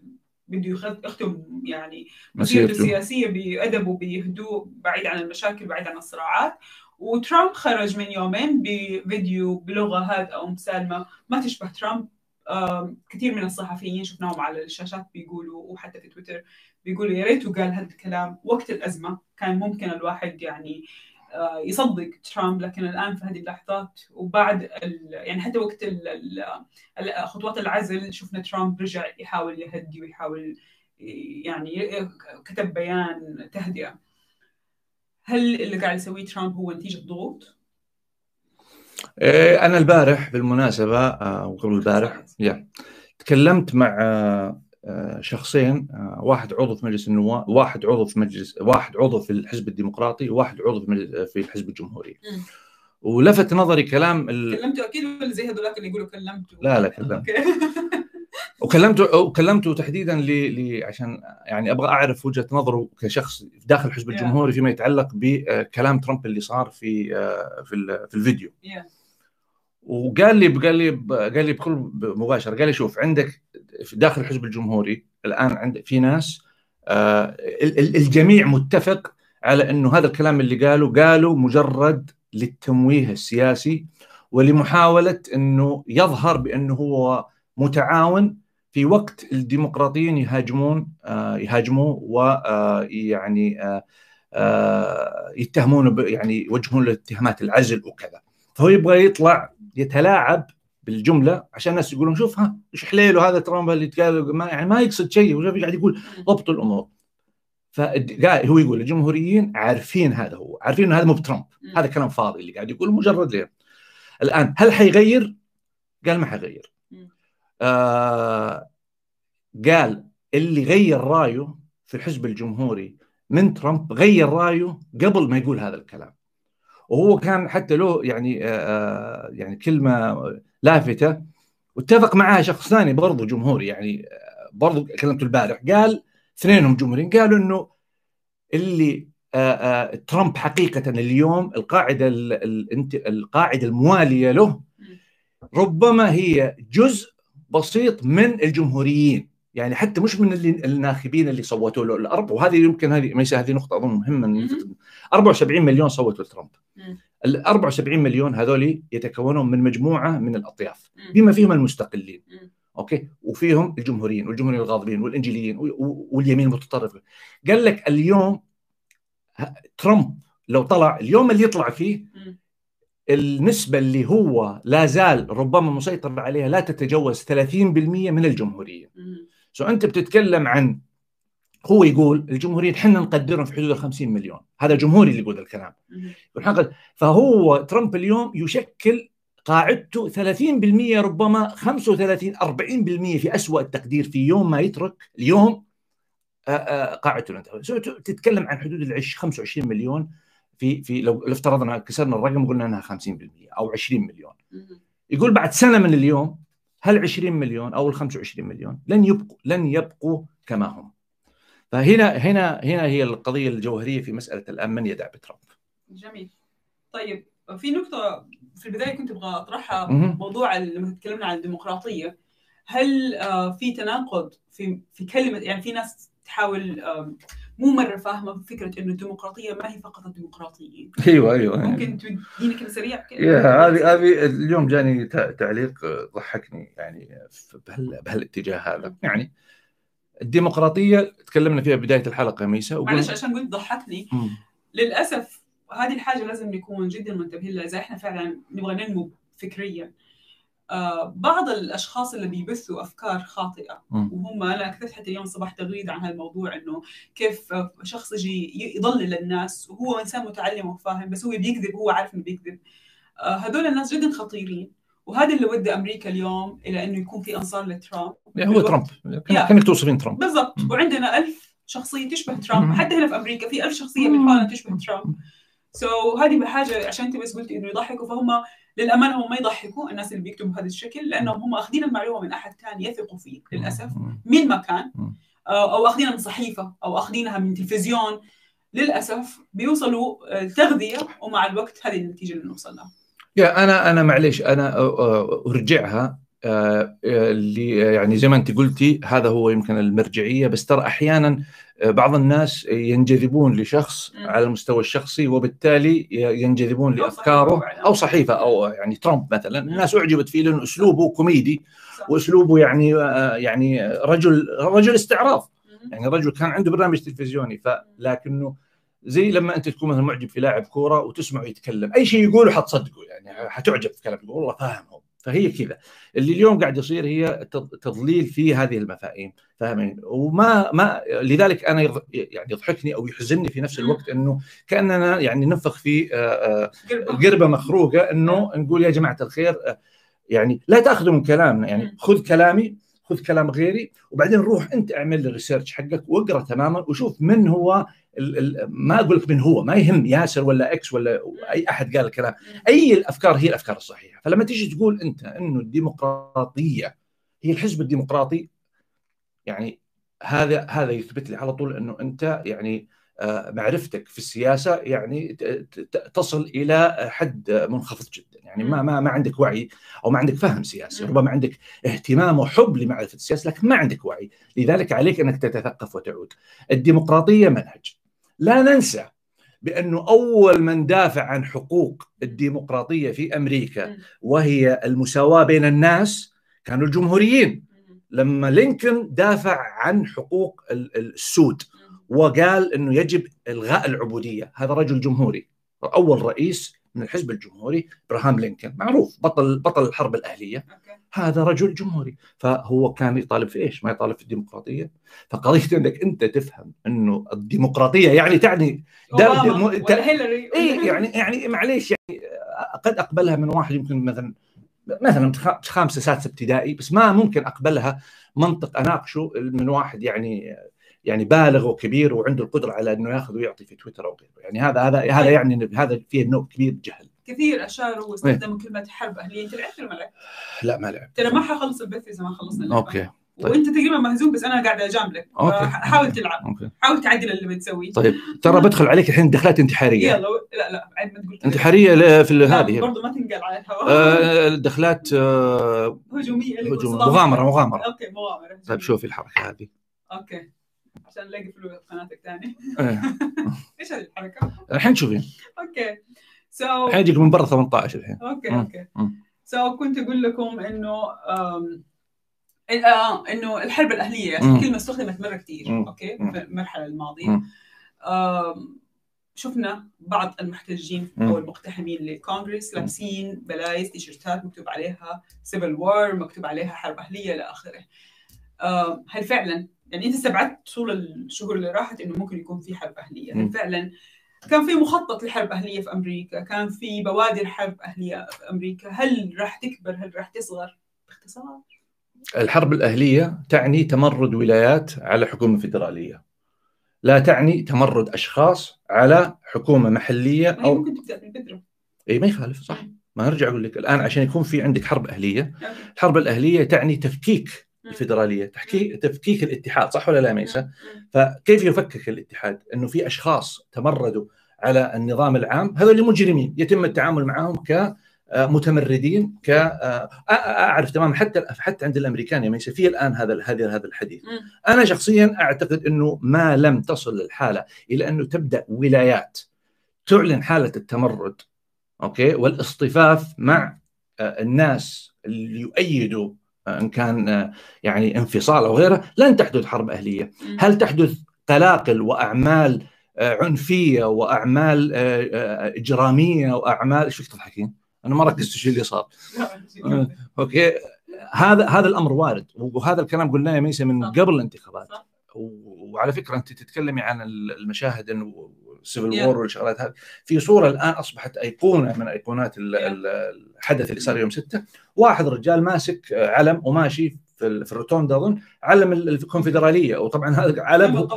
بده يختم يعني مسيرته السياسيه بادب وبهدوء، بعيد عن المشاكل بعيد عن الصراعات. وترامب خرج من يومين بفيديو بلغه هادئه ومسالمه ما تشبه ترامب. كثير من الصحفيين شفناهم على الشاشات بيقولوا، وحتى في تويتر بيقولوا يا ريته قال هذا الكلام وقت الأزمة، كان ممكن الواحد يعني يصدق ترامب، لكن الآن في هذه اللحظات وبعد يعني حتى وقت خطوات العزل شفنا ترامب رجع يحاول يهدي ويحاول يعني كتب بيان تهدئة. هل اللي قاعد يسويه ترامب هو نتيجة ضغوط؟ أنا البارح بالمناسبة وقبل البارح تكلمت مع شخصين، واحد عضو في مجلس النواب، واحد عضو في الحزب الديمقراطي، وواحد عضو في الحزب الجمهوري. ولفت نظري كلام كلمته أكيد ولا زي هذولاك اللي يقولوا كلمته؟ لا كلمت وكلمته تحديدا عشان يعني ابغى اعرف وجهه نظره كشخص داخل الحزب الجمهوري فيما يتعلق بكلام ترامب اللي صار في الفيديو. وقال لي بكل مباشر، قال لي شوف عندك داخل الحزب الجمهوري الان عندك في ناس الجميع متفق على انه هذا الكلام اللي قالوا مجرد للتمويه السياسي ولمحاوله انه يظهر بانه هو متعاون في وقت الديمقراطيين يهاجموا ويعني يتهمون، يعني يوجهون له اتهامات العزل وكذا. فهو يبغى يطلع يتلاعب بالجمله عشان الناس يقولون شوف ها ايش حليله هذا ترامب اللي قال يعني ما يقصد شيء وش قاعد يقول، ضبطوا الامور. فقاعد هو يقول الجمهوريين عارفين هذا، هو عارفين انه هذا مو بترامب، هذا كلام فاضي اللي قاعد يقول مجرد ليه. الان هل حيغير؟ قال ما حيغير. قال اللي غير رايه في الحزب الجمهوري من ترامب غير رايه قبل ما يقول هذا الكلام، وهو كان حتى له يعني يعني كلمه لافته واتفق معها شخص ثاني برضه جمهوري، يعني برضه كلمته البارح، قال اثنينهم جمهوريين قالوا انه اللي ترامب حقيقه اليوم القاعده المواليه له ربما هي جزء بسيط من الجمهوريين، يعني حتى مش من الناخبين اللي صوتوا له الاربع، وهذه يمكن هذه نقطه اظن مهمه. 74 مليون صوتوا لترامب. ال 74 مليون هذول يتكونون من مجموعه من الاطياف بما فيهم المستقلين، اوكي، وفيهم الجمهوريين والجمهوريين الغاضبين والانجيليين واليمين المتطرف. قال لك اليوم ترامب لو طلع اليوم اللي يطلع فيه النسبة اللي هو لا زال ربما مسيطر عليها لا تتجاوز 30% من الجمهورية. سو أنت بتتكلم عن، هو يقول الجمهوريين حنا نقدرهم في حدود 50 مليون، هذا جمهوري اللي يقول الكلام. فهو ترامب اليوم يشكل قاعدته 30%، ربما 35 40% في أسوأ التقدير في يوم ما يترك اليوم قاعدته. سو تتكلم عن حدود ال 25 مليون في لو افترضنا كسرنا الرقم قلنا انها 50% او 20 مليون. يقول بعد سنه من اليوم هل 20 مليون او ال 25 مليون لن يبقوا كما هم. فهنا هنا هنا هي القضيه الجوهريه في مساله الان من يدعم ترامب. جميل. طيب في نقطه في البدايه كنت ابغى اطرحها، موضوع لما تكلمنا عن الديمقراطيه، هل في تناقض في كلمه، يعني في ناس تحاول مو مره فاهمه فكره انه الديمقراطيه ما هي فقط الديمقراطيين. ايوه ممكن تديني كم سريع؟ هذه اليوم جاني تعليق ضحكني يعني بهالاتجاه هذا. يعني الديمقراطيه تكلمنا فيها بدايه الحلقه ميسا، معلش عشان قلت ضحكني. للاسف هذه الحاجه لازم نكون جدا منتبهين لها اذا احنا فعلا نبغى ننمو فكريا. بعض الاشخاص اللي بيبثوا افكار خاطئه، وهم انا كتبت حتى اليوم الصباح تغريده عن هالموضوع انه كيف شخص يجي يضلل الناس وهو انسان متعلم وفاهم بس هو بيكذب، هو عارف انه بيكذب. هذول الناس جدا خطيرين، وهذا اللي ودى امريكا اليوم الى انه يكون في انصار لترامب. يعني هو ترامب كانك توصفين ترامب بالضبط، وعندنا 1000 شخصيه تشبه ترامب، حتى هنا في امريكا في 1000 شخصيه من حولنا تشبه ترامب. هذه بحاجه، عشان انت بس قلتي انه يضحكوا، فهم للأمانة هم ما يضحكوا الناس اللي بيكتبوا بهذا الشكل، لأنهم هم أخذين المعلومة من أحد ثاني يثقوا فيه للأسف، من مكان، أو أخذينها من صحيفة أو أخذينها من تلفزيون. للأسف بيوصلوا تغذية، ومع الوقت هذه النتيجة اللي نوصل لها. يا أنا معليش أنا أرجعها اللي يعني زي ما أنت قلتي هذا هو يمكن المرجعية، بس ترى أحيانا بعض الناس ينجذبون لشخص على المستوى الشخصي، وبالتالي ينجذبون لأفكاره أو صحيفة أو يعني ترامب مثلا الناس أعجبت فيه لأن أسلوبه كوميدي، وأسلوبه يعني رجل استعراض، يعني رجل كان عنده برنامج تلفزيوني. فلكنه زي لما أنت تكون مثلا معجب في لاعب كورة وتسمعه يتكلم، أي شيء يقوله حتصدقه، يعني حتعجب في كلامه، تقول والله فاهمه. فهي كذا اللي اليوم قاعد يصير، هي تضليل في هذه المفاهيم، فاهمين؟ وما لذلك انا يعني يضحكني او يحزنني في نفس الوقت انه كاننا يعني ننفخ في قربه مخروقه، انه نقول يا جماعه الخير يعني لا تاخذوا من كلامنا، يعني خذ كلامي خذ كلام غيري وبعدين روح انت اعمل الريسيرش حقك واقرا تماما وشوف من هو ما اقول لك من هو، ما يهم ياسر ولا اكس ولا اي احد قال الكلام، اي الافكار هي الافكار الصحيحه. فلما تيجي تقول انت انه الديمقراطيه هي الحزب الديمقراطي، يعني هذا يثبت لي على طول انه انت يعني معرفتك في السياسه يعني تصل الى حد منخفض جدا، يعني ما عندك وعي او ما عندك فهم سياسي، ربما عندك اهتمام وحب لمعرفه السياسه لكن ما عندك وعي، لذلك عليك انك تتثقف وتعود. الديمقراطيه منهج، لا ننسى بأنه أول من دافع عن حقوق الديمقراطية في أمريكا وهي المساواة بين الناس كانوا الجمهوريين، لما لينكولن دافع عن حقوق السود وقال انه يجب الغاء العبوديه، هذا رجل جمهوري، اول رئيس من الحزب الجمهوري ابراهام لينكولن، معروف بطل الحرب الاهليه، هذا رجل جمهوري، فهو كان يطالب في ايش؟ ما يطالب في الديمقراطيه. فقضيه انك انت تفهم انه الديمقراطيه يعني تعني يعني معليش، يعني قد اقبلها من واحد يمكن مثلا خامسه سادسه ابتدائي، بس ما ممكن اقبلها منطق اناقشه من واحد يعني بالغ وكبير وعنده القدره على انه ياخذ ويعطي في تويتر او غيره، يعني هذا يعني ان هذا فيه نوع كبير جهل. كثير اشاروا واستخدموا كلمه حرب اهليه. انت لعبت ولا لا؟ لا ما لعبت. ترى ما حخلص البث اذا ما خلصنا اللعبه. اوكي. طيب. وانت تقريبا مهزوم بس انا قاعده اجاملك. حاول تلعب. أوكي. حاول تعدل اللي بتسويه. طيب ترى بدخل عليك الحين دخلات انتحاريه. يلا لا عيب ما تقول انتحاريه في هذه برضه ما تنقال على الهواء. دخلات هجوميه، مغامره. اوكي مغامره. طيب شوفي الحركه هذه. اوكي. عشان نلاقي فلوس قناتك ثاني. ايش هذه الحركه؟ الحين شوفي. اوكي. سو الحين يجيك من برا 18 الحين. اوكي. سو كنت اقول لكم انه الحرب الاهليه كلمه استخدمت مره كثير، اوكي، في المرحله الماضيه. شفنا بعض المحتجين او المقتحمين للكونغرس لابسين بلايز تيشيرتات مكتوب عليها سيفل وور، مكتوب عليها حرب اهليه الى اخره. هل فعلا يعني انت استبعدت طول الشهور اللي راحت انه ممكن يكون في حرب اهليه؟ هل فعلا كان في مخطط لحرب اهليه في امريكا؟ كان في بوادر حرب اهليه في امريكا؟ هل راح تكبر؟ هل راح تصغر؟ باختصار الحرب الاهليه تعني تمرد ولايات على حكومه فيدراليه، لا تعني تمرد اشخاص على حكومه محليه. او ممكن تبدا من بدري. اي ما يخالف، صح. ما نرجع اقول لك الان عشان يكون في عندك حرب اهليه. الحرب الاهليه تعني تفكيك الفيدراليه، تفكيك الاتحاد، صح ولا لا ميسا؟ فكيف يفكك الاتحاد؟ انه في اشخاص تمردوا على النظام العام، هذول مجرمين يتم التعامل معهم كمتمردين، اعرف تمام. حتى عند الامريكان يا ميسا في الان هذا الحديث. انا شخصيا اعتقد انه ما لم تصل الحاله الى انه تبدا ولايات تعلن حاله التمرد، اوكي، والاصطفاف مع الناس اللي يؤيدوا إن كان يعني انفصال أو غيره، لن تحدث حرب أهلية. هل تحدث قلاقل وأعمال عنفية وأعمال إجرامية وأعمال شو تضحكين؟ أنا ما ركزت شو اللي صار. أوكي، هذا الأمر وارد، وهذا الكلام قلناه يا ميسا من قبل الانتخابات. وعلى فكرة أنت تتكلمي عن المشاهد إنه سيفل وور والشغلات هذه، في صورة الآن أصبحت أيقونة من أيقونات الحدث اللي صار يوم 6، واحد رجال ماسك علم وماشي في الروتوندا أظن، علم الكونفدرالية، وطبعا هذا العلم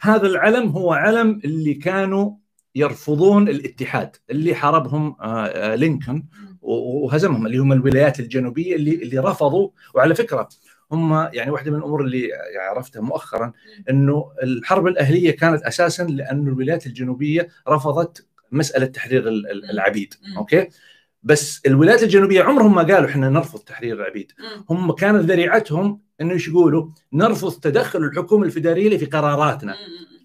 هذا العلم هو علم اللي كانوا يرفضون الاتحاد، اللي حاربهم لينكولن وهزمهم، اللي هم الولايات الجنوبية اللي رفضوا. وعلى فكرة هم يعني واحدة من الأمور اللي عرفتها مؤخرا أنه الحرب الأهلية كانت أساسا لأن الولايات الجنوبية رفضت مسألة تحرير العبيد، أوكي؟ بس الولايات الجنوبية عمرهم ما قالوا إحنا نرفض تحرير العبيد، هم كانت ذريعتهم أنه إيش يقولوا؟ نرفض تدخل الحكومة الفيدرالية في قراراتنا.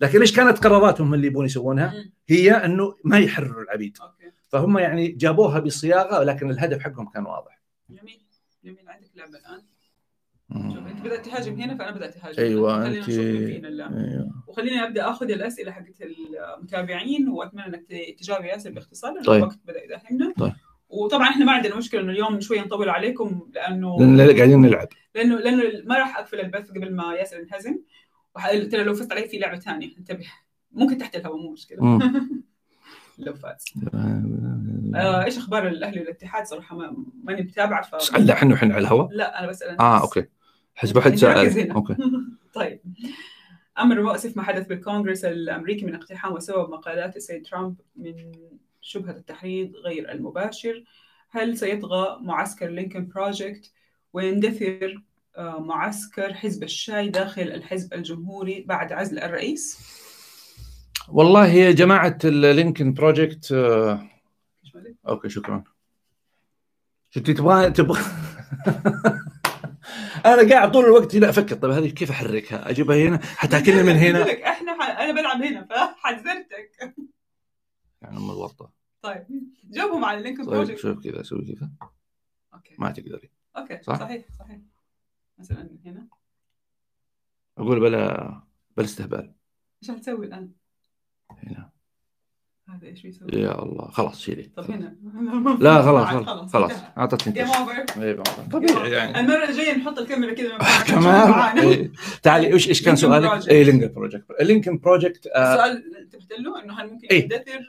لكن ليش كانت قراراتهم اللي يبون يسوونها؟ هي أنه ما يحرروا العبيد، فهم يعني جابوها بصياغة، ولكن الهدف حقهم كان واضح. جميل جميل. عندك لعبة الآن؟ شوف انت بدات تهاجم هنا، فانا بدات اهاجم. ايوه انت. أيوة. وخليني ابدا اخذ الاسئله حقت المتابعين، واتمنى انك تجاوب ياسر باختصار لان الوقت بدا يداهمنا. طيب. وطبعا احنا ما عندنا مشكله انه اليوم شوي نطول عليكم لانه قاعدين نلعب، لانه ما راح اقفل البث قبل ما ياسر ينهزم. ترى لو فزت علي في لعبه ثانيه، انتبه، ممكن تحت الهواء، مو مشكله. لو فاز. ايش اخبار الاهلي والاتحاد؟ صراحه ماني متابعه. لا احنا على الهواء. لا انا بسال. اوكي. حسب واحد سؤال. اوكي. طيب، امر مؤسف ما حدث بالكونغرس الامريكي من اقتحام وسبب مقالات السيد ترامب من شبهه التحريض غير المباشر. هل سيطغى معسكر لينكولن بروجكت ويندثر معسكر حزب الشاي داخل الحزب الجمهوري بعد عزل الرئيس؟ والله يا جماعه اللينكولن بروجكت اوكي شكرا. شفت تبغى انا قاعد طول الوقت هنا افكر، طب هذه كيف احركها؟ اجيبها هنا، حتاكلني من هنا. انا بلعب هنا فحذرتك يعني ام الورطه. طيب جاوبهم على اللينكولن بروجكت. طيب شوف كذا، سوي كذا. اوكي ما تقدري. اوكي صح؟ صحيح صحيح. مثلا هنا اقول بلا استهبال. ايش هتسوي الان؟ هنا هذا ايش بيسوي؟ يا الله خلاص شيلي. طب هنا لا خلاص اعطت انت. طبيعي يعني المره الجايه نحط الكاميرا كذا كمان. تعالي ايش كان سؤالك؟ اي لينكن بروجكت. السؤال انت بتقول انه هل ممكن يندثر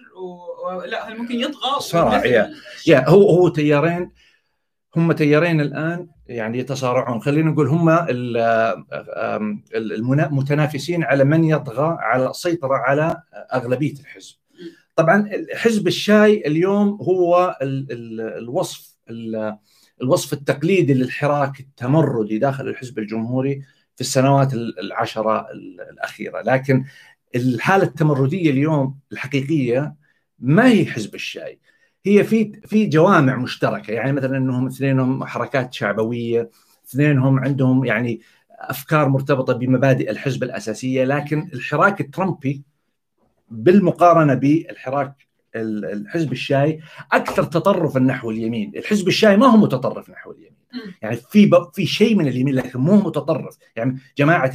ولا هل ممكن يطغى صراع؟ يا هو تيارين، هم تيارين الان يعني يتصارعون، خلينا نقول هم المتنافسين على من يطغى على السيطرة على أغلبية الحزب. طبعا حزب الشاي اليوم هو الوصف التقليدي للحراك التمردي داخل الحزب الجمهوري في السنوات 10 الأخيرة، لكن الحالة التمردية اليوم الحقيقية ما هي حزب الشاي، هي في جوامع مشتركه، يعني مثلا انهم اثنينهم حركات شعبويه، اثنينهم عندهم يعني افكار مرتبطه بمبادئ الحزب الاساسيه، لكن الحراك الترامبي بالمقارنه بالحراك الحزب الشاي اكثر تطرفا نحو اليمين. الحزب الشاي ما هو متطرف نحو اليمين، يعني في شيء من اليمين لكن مو متطرف، يعني جماعه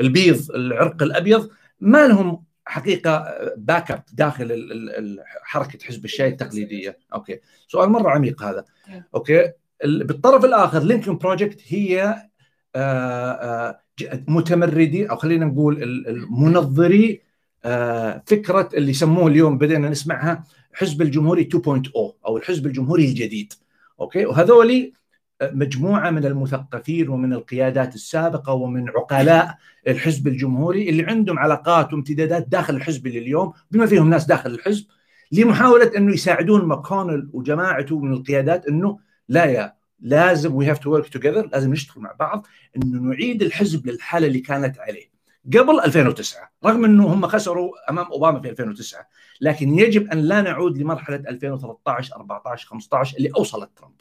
البيض العرق الابيض ما لهم حقيقة باك اب داخل حركة حزب الشاي التقليدية. اوكي سؤال مرة عميق هذا. اوكي بالطرف الآخر لينكن بروجكت هي متمردي او خلينا نقول المنظري فكرة اللي يسموه اليوم بدأنا نسمعها حزب الجمهوري 2.0 او الحزب الجمهوري الجديد. اوكي وهذولي مجموعة من المثقفين ومن القيادات السابقة ومن عقلاء الحزب الجمهوري اللي عندهم علاقات وامتدادات داخل الحزب اليوم، بما فيهم ناس داخل الحزب، لمحاولة أنه يساعدون ماكونل وجماعته من القيادات أنه لازم we have to work together، لازم نشتغل مع بعض أنه نعيد الحزب للحالة اللي كانت عليه قبل 2009، رغم أنه هم خسروا أمام أوباما في 2009، لكن يجب أن لا نعود لمرحلة 2013 14 15 اللي أوصلت ترامب.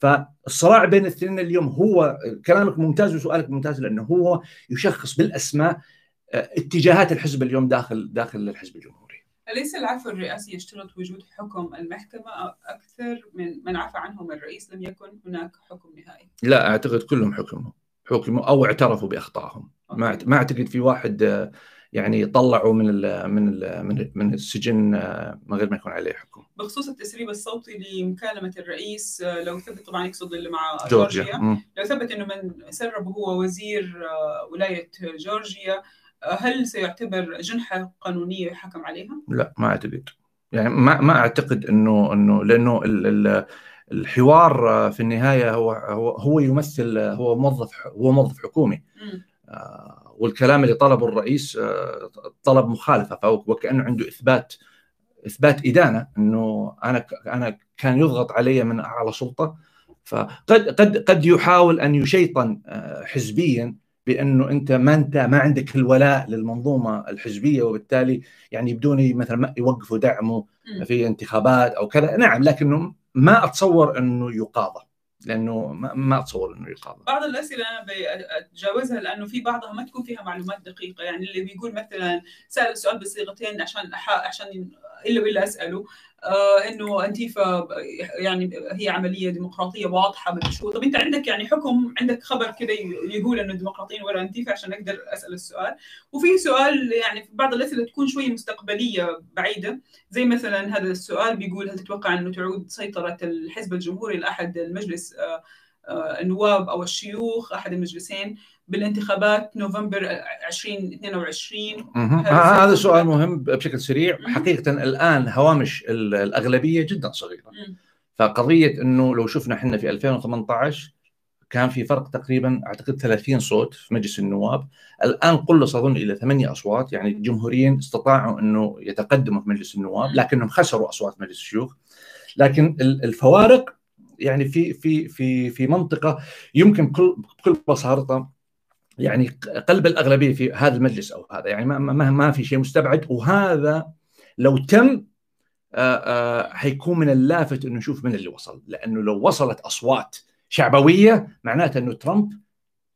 فالصراع بين الاثنين اليوم هو، كلامك ممتاز وسؤالك ممتاز، لأنه هو يشخص بالأسماء اتجاهات الحزب اليوم داخل الحزب الجمهوري. أليس العفو الرئاسي يشترط وجود حكم المحكمة أكثر من عفى عنهم الرئيس لم يكن هناك حكم نهائي؟ لا أعتقد كلهم حكموا أو اعترفوا بأخطائهم. ما أعتقد في واحد يعني طلعوا من السجن من غير ما يكون عليه حكم. بخصوص التسريب الصوتي لمكالمة الرئيس، لو ثبت، طبعا يقصد اللي مع جورجيا، لو ثبت انه من سربه هو وزير ولاية جورجيا، هل سيعتبر جنحة قانونية يحكم عليها؟ لا ما اعتقد، يعني ما اعتقد انه لانه الحوار في النهاية هو يمثل، هو موظف حكومي. والكلام اللي طلبه الرئيس طلب مخالفة، وكأنه عنده إثبات إدانة، أنه أنا كان يضغط علي من أعلى سلطة، فقد قد يحاول أن يشيطن حزبيا بأنه أنت ما عندك الولاء للمنظومة الحزبية، وبالتالي يعني يبدوني مثلا يوقفوا دعمه في انتخابات أو كذا. نعم، لكنه ما أتصور أنه يقاضى، لأنه ما أتصور أنه يقابل. بعض الأسئلة أنا بتجاوزها لأنه في بعضها ما تكون فيها معلومات دقيقة، يعني اللي بيقول مثلا سأل السؤال بصيغتين عشان إلا أسأله إنه أنتيفا يعني هي عملية ديمقراطية واضحة مشهورة. طب أنت عندك يعني حكم، عندك خبر كده يقول إنه ديمقراطيين ولا أنتيفا عشان أقدر أسأل السؤال. وفي سؤال يعني في بعض الأسئلة تكون شوية مستقبلية بعيدة، زي مثلا هذا السؤال بيقول: هل تتوقع إنه تعود سيطرة الحزب الجمهوري لأحد المجلس النواب أو الشيوخ، أحد المجلسين، بالانتخابات نوفمبر 2022؟ هذا سؤال مهم بشكل سريع. حقيقة الآن هوامش الأغلبية جدا صغيرة، فقضية أنه لو شفنا احنا في 2018 كان في فرق تقريبا أعتقد 30 صوت في مجلس النواب، الآن قلص أظن إلى 8 أصوات، يعني الجمهوريين استطاعوا أنه يتقدموا في مجلس النواب لكنهم خسروا أصوات مجلس الشيوخ. لكن الفوارق يعني في منطقة يمكن بكل بساطة يعني قلب الأغلبية في هذا المجلس أو هذا، يعني ما في شيء مستبعد. وهذا لو تم حيكون من اللافت أنه نشوف من اللي وصل، لأنه لو وصلت أصوات شعبوية معناته أنه ترامب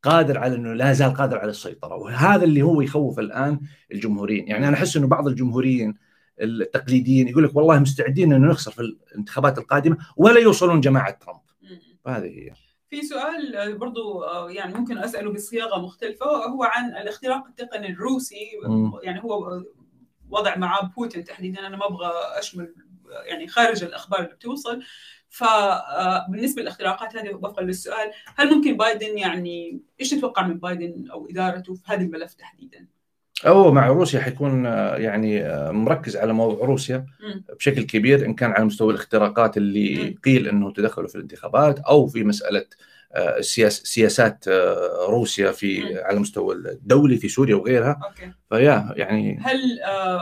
قادر على أنه لا زال قادر على السيطرة، وهذا اللي هو يخوف الآن الجمهوريين. يعني أنا أحس أنه بعض الجمهوريين التقليديين يقول لك والله مستعدين أنه نخسر في الانتخابات القادمة ولا يوصلون جماعة ترامب. هذه هي. في سؤال برضو يعني ممكن أسأله بصياغة مختلفة، هو عن الاختراق التقني الروسي. يعني هو وضع مع بوتين تحديدا، أنا ما أبغى أشمل يعني خارج الأخبار اللي بتوصل. فبالنسبة للاختراقات هذه وفقا للسؤال، هل ممكن بايدن يعني إيش تتوقع من بايدن أو إدارته في هذا الملف تحديدا؟ أو مع روسيا حيكون يعني مركز على موضوع روسيا بشكل كبير، إن كان على مستوى الاختراقات اللي قيل أنه تدخلوا في الانتخابات، أو في مسألة سياسات روسيا في على مستوى الدولي في سوريا وغيرها. فيا يعني هل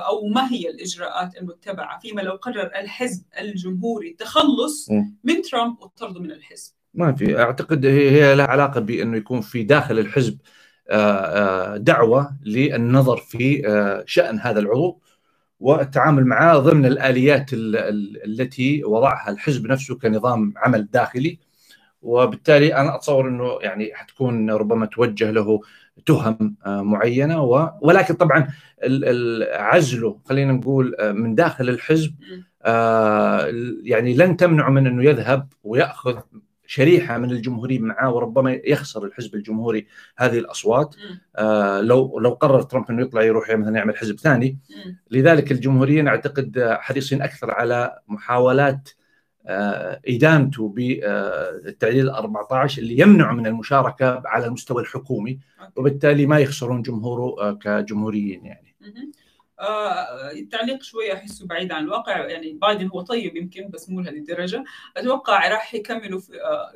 أو ما هي الإجراءات المتبعة فيما لو قرر الحزب الجمهوري التخلص من ترامب وطرده من الحزب؟ ما في، أعتقد هي لها علاقة بأنه يكون في داخل الحزب دعوة للنظر في شأن هذا العضو والتعامل معه ضمن الآليات التي وضعها الحزب نفسه كنظام عمل داخلي. وبالتالي أنا أتصور أنه يعني حتكون ربما توجه له تهم معينة، ولكن طبعا عزله خلينا نقول من داخل الحزب يعني لن تمنعه من أنه يذهب ويأخذ شريحة من الجمهوريين معاه، وربما يخسر الحزب الجمهوري هذه الأصوات. لو قرر ترامب أنه يطلع يروح مثلا يعمل حزب ثاني. لذلك الجمهوريين أعتقد حريصين أكثر على محاولات إدانته بالتعديل 14 اللي يمنع من المشاركة على المستوى الحكومي، وبالتالي ما يخسرون جمهوره كجمهوريين. يعني التعليق شوية أحسه بعيد عن الواقع، يعني بايدن هو طيب يمكن بس مو لهذه الدرجة. أتوقع راح يكملوا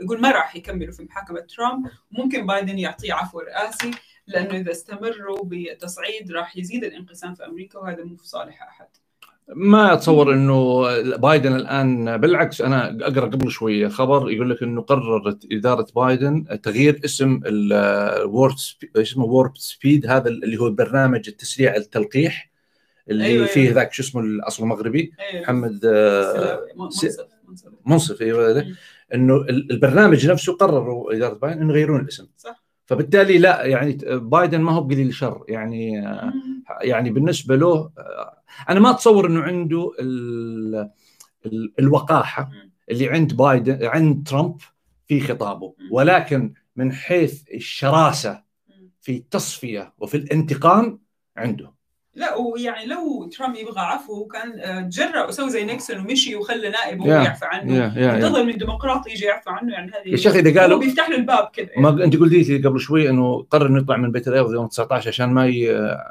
يقول ما راح يكملوا في محاكمة ترامب، وممكن بايدن يعطيه عفو رئاسي، لأنه إذا استمروا بالتصعيد راح يزيد الانقسام في أمريكا، وهذا مو في صالح أحد. ما أتصور أنه بايدن الآن، بالعكس أنا أقرأ قبل شوية خبر يقول لك أنه قررت إدارة بايدن تغيير اسم اسمه وورب سبيد، هذا اللي هو برنامج التسريع التلقيح اللي فيه ذاك شو اسمه الأصل مغربي، محمد منصف. انه البرنامج نفسه قرروا إدارة بايدن انه يغيرون الاسم، صح. فبالتالي لا يعني بايدن ما هو قليل شر، يعني يعني بالنسبة له انا ما اتصور انه عنده الوقاحة اللي عند بايدن عند ترامب في خطابه، ولكن من حيث الشراسة في التصفية وفي الانتقام عنده. لا، ويعني لو ترامب يبغى عفو كان تجرأ وسوى زي نيكسون ومشي وخلى نائبه يعفو عنه، انتظر من الديمقراطي يجي يعفو عنه. يعني هذه يا شيخ اذا قالوا بيفتح له الباب كذا. ما انت قلت لي قبل شوي انه قرر انه يطلع من بيت الابيض يوم 19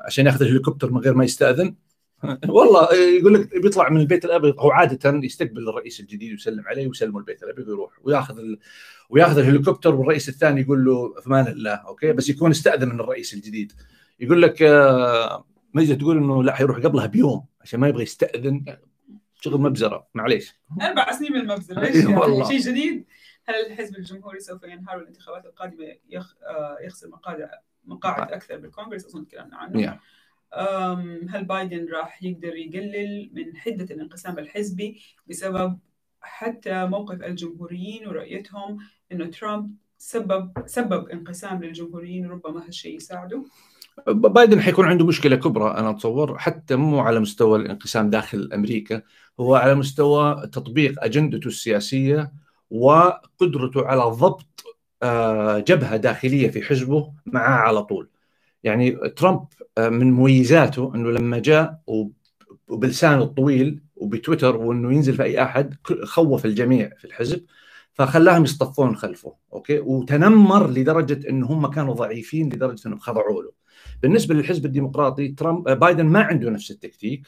عشان ياخذ الهليكوبتر من غير ما يستأذن. والله يقول لك بيطلع من البيت الابيض، هو عادة يستقبل الرئيس الجديد ويسلم عليه ويسلموا البيت الابيض ويروح وياخذ الهليكوبتر، والرئيس الثاني يقول له في امان الله اوكي، بس يكون استأذن من الرئيس الجديد. يقول لك مجد تقول انه لا حيروح قبلها بيوم عشان ما يبغى يستأذن، شغل مبزره معليش. 4 سنين من المبزره، ليش يعني شيء جديد؟ هل الحزب الجمهوري سوف ينهار والانتخابات القادمه يخسر مقاعد اكثر بالكونغرس؟ اظن تكلمنا عنه. هل بايدن راح يقدر يقلل من حده الانقسام الحزبي بسبب حتى موقف الجمهوريين ورؤيتهم انه ترامب سبب انقسام للجمهوريين، ربما هالشيء يساعده؟ بايدن حيكون عنده مشكلة كبرى أنا أتصور، حتى مو على مستوى الانقسام داخل أمريكا، هو على مستوى تطبيق أجندته السياسية وقدرته على ضبط جبهة داخلية في حزبه معاه على طول. يعني ترامب من مميزاته أنه لما جاء وبلسانه الطويل وبتويتر وأنه ينزل في أي أحد، خوف الجميع في الحزب فخلاهم يصطفون خلفه، أوكي، وتنمر لدرجة أنه هم كانوا ضعيفين لدرجة أنهم خضعوا له. بالنسبة للحزب الديمقراطي بايدن ما عنده نفس التكتيك،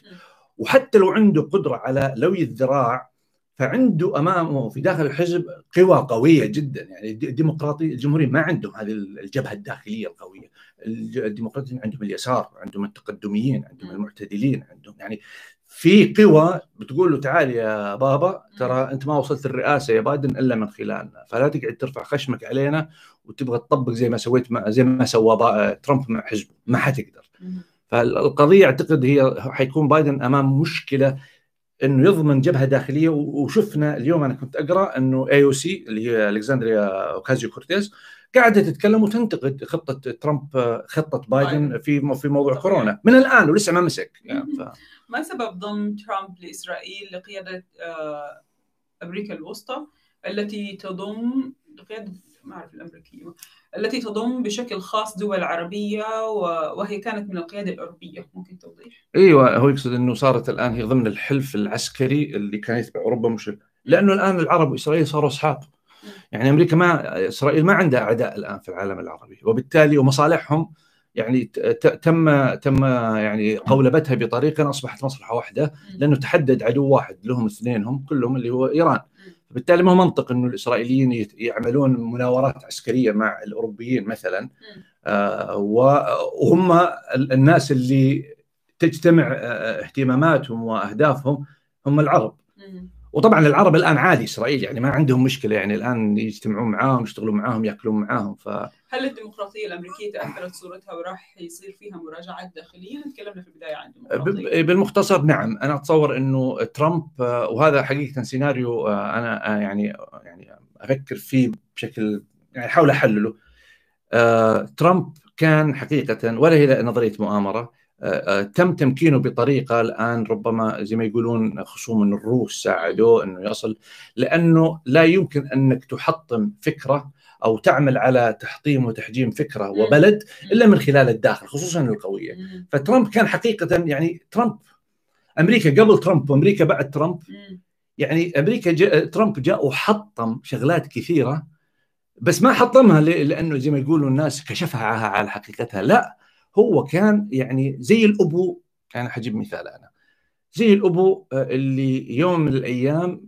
وحتى لو عنده قدرة على لوي الذراع فعنده أمامه في داخل الحزب قوى قوية جدا. يعني الجمهوريين ما عندهم هذه الجبهة الداخلية القوية، الديمقراطيين عندهم اليسار، عندهم التقدميين، عندهم المعتدلين، عندهم يعني في قوى بتقول له تعال يا بابا ترى أنت ما وصلت الرئاسة يا بايدن إلا من خلالنا، فلا تقعد ترفع خشمك علينا وتبغى تطبق زي ما سوى ترامب مع حزبه، ما حتقدر. فالقضية أعتقد هي حيكون بايدن أمام مشكلة إنه يضمن جبهة داخلية. وشفنا اليوم أنا كنت أقرأ إنه AOC اللي هي ألكسندريا أوكازيو كورتيز قاعدة تتكلم وتنتقد خطة ترامب، خطة بايدن في موضوع كورونا من الآن ولسه ما مسك. يعني ما سبب ضم ترامب لإسرائيل لقيادة أمريكا الوسطى التي تضم قيادة ما أعرف الأمريكية، التي تضم بشكل خاص دول عربية وهي كانت من القيادة الأوروبية. ممكن توضيح؟ أيوة، هو يقصد أنه صارت الآن هي ضمن الحلف العسكري اللي كان يتبع أوروبا، مش لأنه الآن العرب وإسرائيل صاروا أصحاب. يعني أمريكا ما إسرائيل ما عندها أعداء الآن في العالم العربي، وبالتالي ومصالحهم يعني تم يعني قولبتها بطريقة أصبحت مصلحة واحدة، لأنه تحدد عدو واحد لهم اثنينهم كلهم اللي هو إيران. بالتالي ما منطق أنه الإسرائيليين يعملون مناورات عسكرية مع الأوروبيين مثلا، وهم الناس اللي تجتمع اهتماماتهم وأهدافهم هم العرب. وطبعا العرب الآن عادي إسرائيل يعني ما عندهم مشكلة، يعني الآن يجتمعون معاهم يشتغلون معاهم يأكلون معاهم. هل الديمقراطية الأمريكية تأثرت صورتها وراح يصير فيها مراجعات داخلية؟ تكلمنا في البداية عن الديمقراطية. بالمختصر نعم، أنا أتصور إنه ترامب، وهذا حقيقة سيناريو أنا يعني أفكر فيه بشكل يعني أحاول أحلله. ترامب كان حقيقة ولا هي نظرية مؤامرة، تم تمكينه بطريقة الآن ربما زي ما يقولون خصوم من الروس ساعدوه أنه يصل، لأنه لا يمكن أنك تحطم فكرة أو تعمل على تحطيم وتحجيم فكرة وبلد إلا من خلال الداخل، خصوصا القوية. فترامب كان حقيقة يعني ترامب أمريكا قبل ترامب وأمريكا بعد ترامب، يعني أمريكا ترامب جاء وحطم شغلات كثيرة، بس ما حطمها لأنه زي ما يقولوا الناس كشفها على حقيقتها. لا، هو كان يعني زي الأبو، أنا حجيب مثال، أنا زي الأبو اللي يوم من الأيام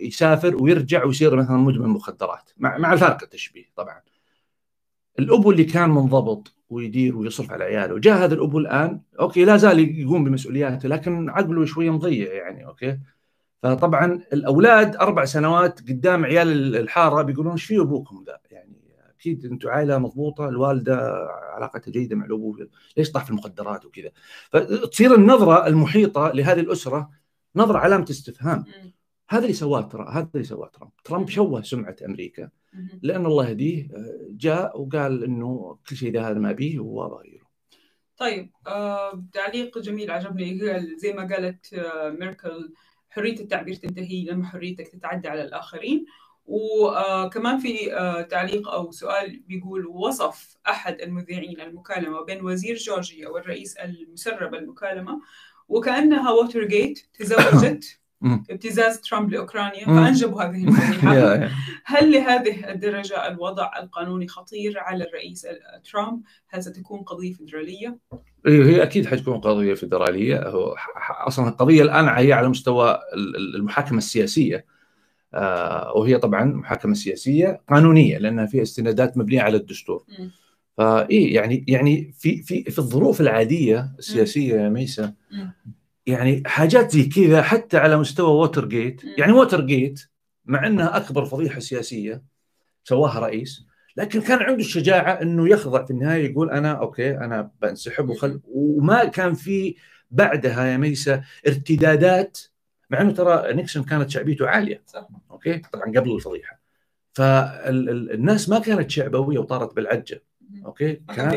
يسافر ويرجع ويصير مثلا مدمن مخدرات، مع الفارق التشبيه طبعا. الأبو اللي كان منضبط ويدير ويصرف على عياله، جاء هذا الأبو الآن أوكي لا زال يقوم بمسؤولياته لكن عقله شوية مضيع يعني أوكي. فطبعا الأولاد 4 سنوات قدام عيال الحارة بيقولون إيش في أبوكم ذا، يعني أكيد أنتم عائلة مضبوطة، الوالدة علاقتها جيدة مع الأبو، ليش طاح في المخدرات وكذا. فتصير النظرة المحيطة لهذه الأسرة نظرة علامة استفهام. هذا اللي سواه ترامب. ترامب شوه سمعة أمريكا، لأن الله يهديه جاء وقال إنه كل شيء ده هذا ما بيه وأبغى غيره. طيب، تعليق جميل عجبني، زي ما قالت ميركل حرية التعبير تنتهي لما حريتك تتعدى على الآخرين. وكمان في تعليق أو سؤال بيقول: وصف أحد المذيعين المكالمة بين وزير جورجيا والرئيس المسرب المكالمة وكأنها ووترغيت تزوجت ابتزاز ترامب لأوكرانيا، فأنجبوا هذه المذيعة. هل لهذه الدرجة الوضع القانوني خطير على الرئيس ترامب؟ هل ستكون قضية فيدرالية؟ هي أكيد حتكون قضية فيدرالية. أصلا القضية الآن هي على مستوى المحاكمة السياسية، وهي طبعا محاكمة سياسية قانونية لأنها فيها استنادات مبنية على الدستور. فإيه يعني في الظروف العادية السياسية يا ميسا، يعني حاجات زي كذا حتى على مستوى ووترغيت، يعني ووترغيت مع أنها أكبر فضيحة سياسية سواها رئيس، لكن كان عنده الشجاعة أنه يخضع في النهاية يقول أنا أوكي أنا بنسحب وما كان في بعدها يا ميسا ارتدادات، مع أنه ترى نيكسون كانت شعبيته عالية صح. أوكي طبعا قبل الفضيحة، فالناس ما كانت شعبوية وطارت بالعجة. أوكي ما كان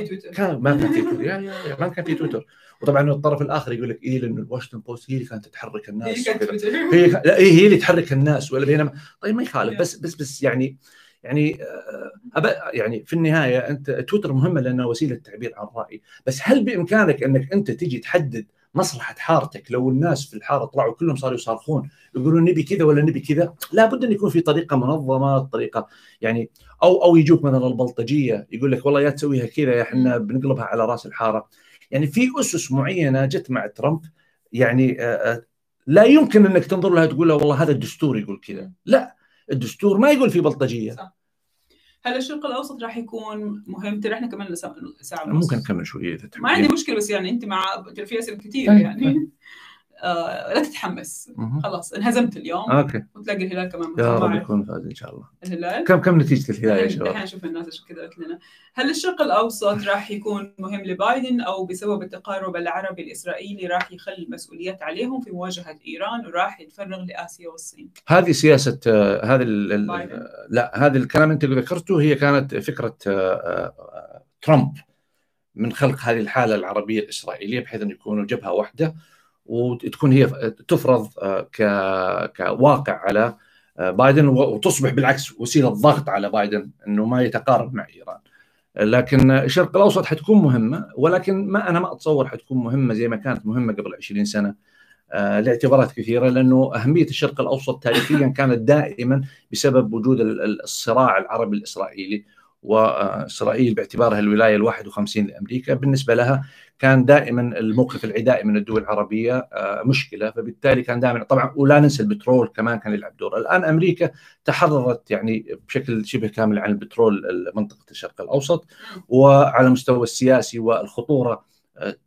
في تويتر. وطبعا الطرف الآخر يقول لك إيه، لأنه الواشنطن بوست هي اللي كانت تحرك الناس، هي اللي تحرك الناس ولا بينما. طيب ما يخالف، بس يعني في النهاية أنت تويتر مهمة لأنها وسيلة تعبير عن رأي، بس هل بإمكانك أنك أنت تجي تحدد مصلحة حارتك؟ لو الناس في الحارة طلعوا كلهم صاروا يصارخون يقولون نبي كذا ولا نبي كذا، لابد أن يكون في طريقة منظمة، طريقة يعني أو يجوك مثلا البلطجية يقول لك والله يا تسويها كذا يا حنا بنقلبها على رأس الحارة. يعني في أسس معينة جت مع ترامب، يعني لا يمكن أنك تنظر لها تقول لها والله هذا الدستور يقول كذا، لا الدستور ما يقول في بلطجية صح. هل الشرق الأوسط راح يكون مهم؟ ترى احنا كمان ساعة ممكن نكمل شوية، ما عندي مشكلة، بس يعني أنت مع في أسئلة كتير يعني لا تتحمس، خلاص انهزمت اليوم أوكي. وتلاقي الهلال كمان يا رب يكون فاز إن شاء الله. الهلال كم نتيجة الهلال يا شباب؟ الحين نشوف الناس إيش كذا قالت لنا. هل الشرق الأوسط راح يكون مهم لبايدن، أو بسبب التقارب العربي الإسرائيلي راح يخلي المسؤوليات عليهم في مواجهة إيران وراح يتفرغ لآسيا والصين؟ هذه سياسة هذا لا، هذا الكلام أنت اللي ذكرته هي كانت فكرة ترامب من خلق هذه الحالة العربية الإسرائيلية بحيث أن يكونوا جبهة واحدة وتكون هي تفرض كواقع على بايدن وتصبح بالعكس وسيلة ضغط على بايدن أنه ما يتقارب مع إيران. لكن الشرق الأوسط حتكون مهمة، ولكن أنا ما أتصور حتكون مهمة زي ما كانت مهمة قبل 20 سنة لاعتبارات كثيرة، لأنه أهمية الشرق الأوسط تاريخيا كانت دائما بسبب وجود الصراع العربي الإسرائيلي، وإسرائيل باعتبارها الولاية 51 لأمريكا بالنسبة لها كان دائما الموقف العدائي من الدول العربية مشكلة، فبالتالي كان دائما طبعا، ولا ننسى البترول كمان كان يلعب دور. الآن أمريكا تحررت يعني بشكل شبه كامل عن البترول منطقة الشرق الأوسط، وعلى المستوى السياسي والخطورة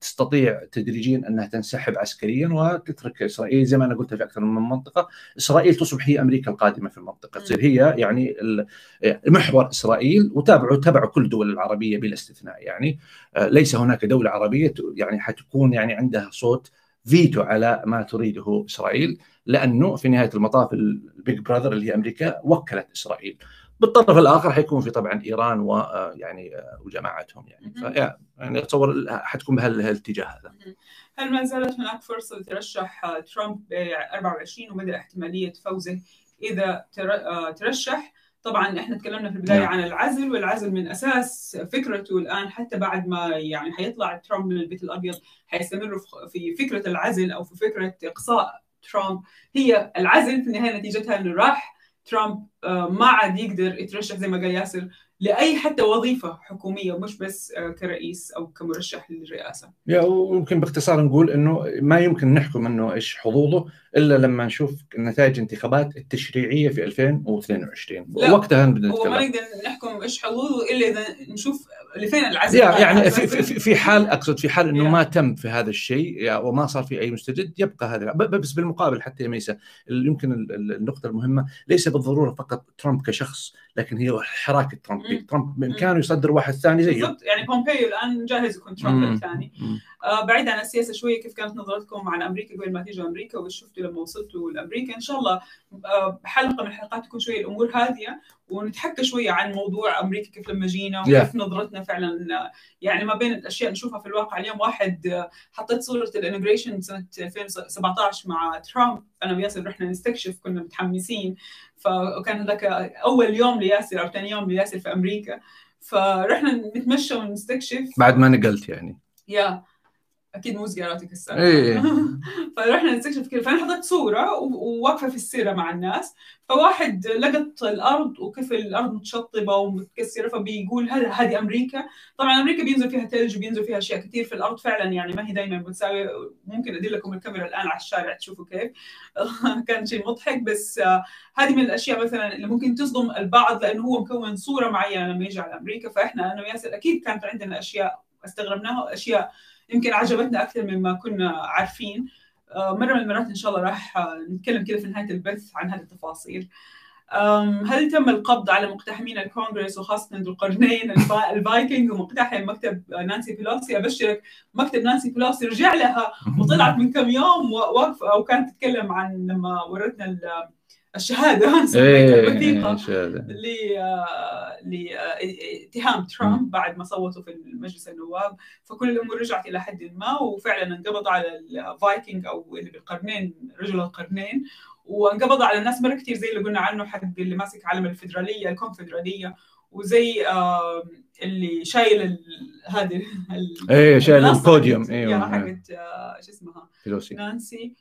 تستطيع تدريجيا أنها تنسحب عسكريا وتترك إسرائيل. زي ما أنا قلت في أكثر من منطقة، إسرائيل تصبح هي أمريكا القادمة في المنطقة، تصير هي يعني محور إسرائيل، وتابعوا كل الدول العربية بلا استثناء. يعني ليس هناك دولة عربية يعني حتكون يعني عندها صوت فيتو على ما تريده إسرائيل، لأنه في نهاية المطاف البيج براذر اللي هي أمريكا وكلت إسرائيل. بالطرف الآخر حيكون في طبعا إيران ويعني وجماعتهم، يعني أتصور حتكون بهالاتجاه هذا. هل ما زالت هناك فرصة لترشح ترامب 24 ومدى احتمالية فوزه إذا ترشح؟ طبعا احنا تكلمنا في البداية عن العزل، والعزل من أساس فكرته الآن حتى بعد ما يعني حيطلع ترامب من البيت الأبيض حيستمروا في فكرة العزل أو في فكرة إقصاء ترامب. هي العزل في النهاية نتيجتها إنه راح ترامب ما عاد يقدر يترشح زي ما قال ياسر لأي حتى وظيفة حكومية، مش بس كرئيس أو كمرشح للرئاسة. ويمكن باختصار نقول إنه ما يمكن نحكم إنه إيش حظوظه إلا لما نشوف نتائج انتخابات التشريعية في 2022، وقتها بدنا نتكلم. وما نقدر نحكم إيش حظوظه إلا إذا نشوف لفين العزل. يعني في حال أقصد في حال إنه ما تم في هذا الشيء وما صار في أي مستجد يبقى هذا. بس بالمقابل حتى يا ميسا يمكن النقطة المهمة ليس بالضرورة فقط ترامب كشخص، لكن هي حراك ترامب بإمكانه يصدر واحد ثاني زيه. بالضبط، يعني بومبيو الآن جاهز يكون ترامب الثاني. بعيد عن السياسة شوية، كيف كانت نظرتكم عن أمريكا قبل ما تيجي أمريكا واللي شفتوا لما وصلتوا لأمريكا؟ إن شاء الله حلقة من الحلقات تكون شوية الأمور هادية ونتحكى شوية عن موضوع أمريكا، كيف لما جينا وكيف نظرتنا فعلا. يعني ما بين الأشياء نشوفها في الواقع اليوم، واحد حطيت صورة الانيجريشن سنة 2017 مع ترامب، أنا وياسر رحنا نستكشف، كنا متحمسين، فكان هذاك أول يوم لياسر أو ثاني يوم لياسر في أمريكا، فرحنا نتمشى ونستكشف بعد ما نقلت يعني أكيد مو زياراتك السنة فرحنا نستكشف كذا، فأنا حضرت صورة وواقفة في السيرة مع الناس، فواحد لقط الأرض وكيف الأرض متشطبة ومتكسرة، فبيقول هذه أمريكا. طبعا أمريكا بينزل فيها ثلج وبينزل فيها أشياء كثير في الأرض فعلا، يعني ما هي دائما متساوية. ممكن أدير لكم الكاميرا الآن على الشارع تشوفوا كيف كان شيء مضحك، بس هذه من الأشياء مثلا اللي ممكن تصدم البعض لأنه هو مكون صورة معينة لما يجي على أمريكا. فإحنا أنا وياسر أكيد كانت عندنا أشياء استغربناها، أشياء يمكن عجبتنا أكثر مما كنا عارفين. مرة من المرات إن شاء الله راح نتكلم كده في نهاية البث عن هذه التفاصيل. هل تم القبض على مقتحمين الكونغرس وخاصة ذو القرنين الفايكنج ومقتحم مكتب نانسي بيلوسي؟ أبشرك مكتب نانسي بيلوسي رجع لها وطلعت من كم يوم واقفة، أو كانت تتكلم عن لما ورتنا الشهادة الوثيقة لاتهام ترامب بعد ما صوتوا في مجلس النواب، فكل الأمور رجعت إلى حد ما، وفعلا انقبض على الفايكنج أو اللي بالقرنين رجل القرنين، وانقبض على الناس مرة كتير زي اللي قلنا عنه، حد اللي ماسك علم الفدرالية الكونفدرالية، وزي اللي شايل هذه شايل البوديوم حقت شو اسمها نانسي،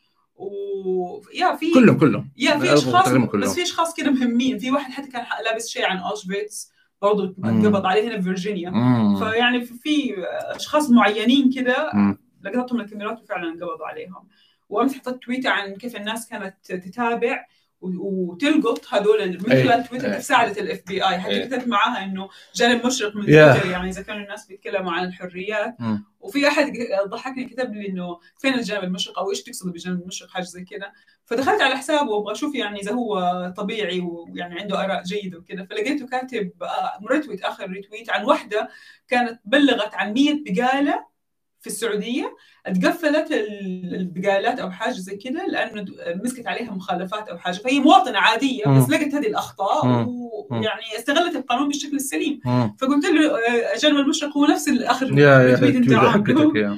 في كلهم في اشخاص، بس في اشخاص كده مهمين. في واحد حتى كان لابس شيء عن اوشفيتس برضه اتقبض عليه هنا في فيرجينيا، فيعني في اشخاص معينين كده لقطتهم الكاميرات وفعلا انقبضوا عليهم. وامس حطيت تويتر عن كيف الناس كانت تتابع وتلقط هذول، من خلال تويتر كيف ساعدت الاف بي اي، حتى كتبت معاها انه جانب مشرق من تويتر، يعني اذا كانوا الناس بيتكلموا عن الحريات. وفي احد ضحكني كتب لي انه فين الجانب المشرق او ايش تقصد بالجانب المشرق، حاجه زي كده، فدخلت على حسابه وابغى اشوف يعني اذا هو طبيعي ويعني عنده اراء جيده وكذا، فلقيته كاتب مرتويت اخر ريتويت عن وحده كانت بلغت عن 100 بقاله في السعودية، اتقفلت البقالات أو حاجة زي كده لأنه مسكت عليها مخالفات أو حاجة، فهي مواطنة عادية بس لقت هذه الأخطاء ويعني استغلت القانون بالشكل السليم. فقلت له جانب المشرق هو نفس الأخر التويت انت عامله.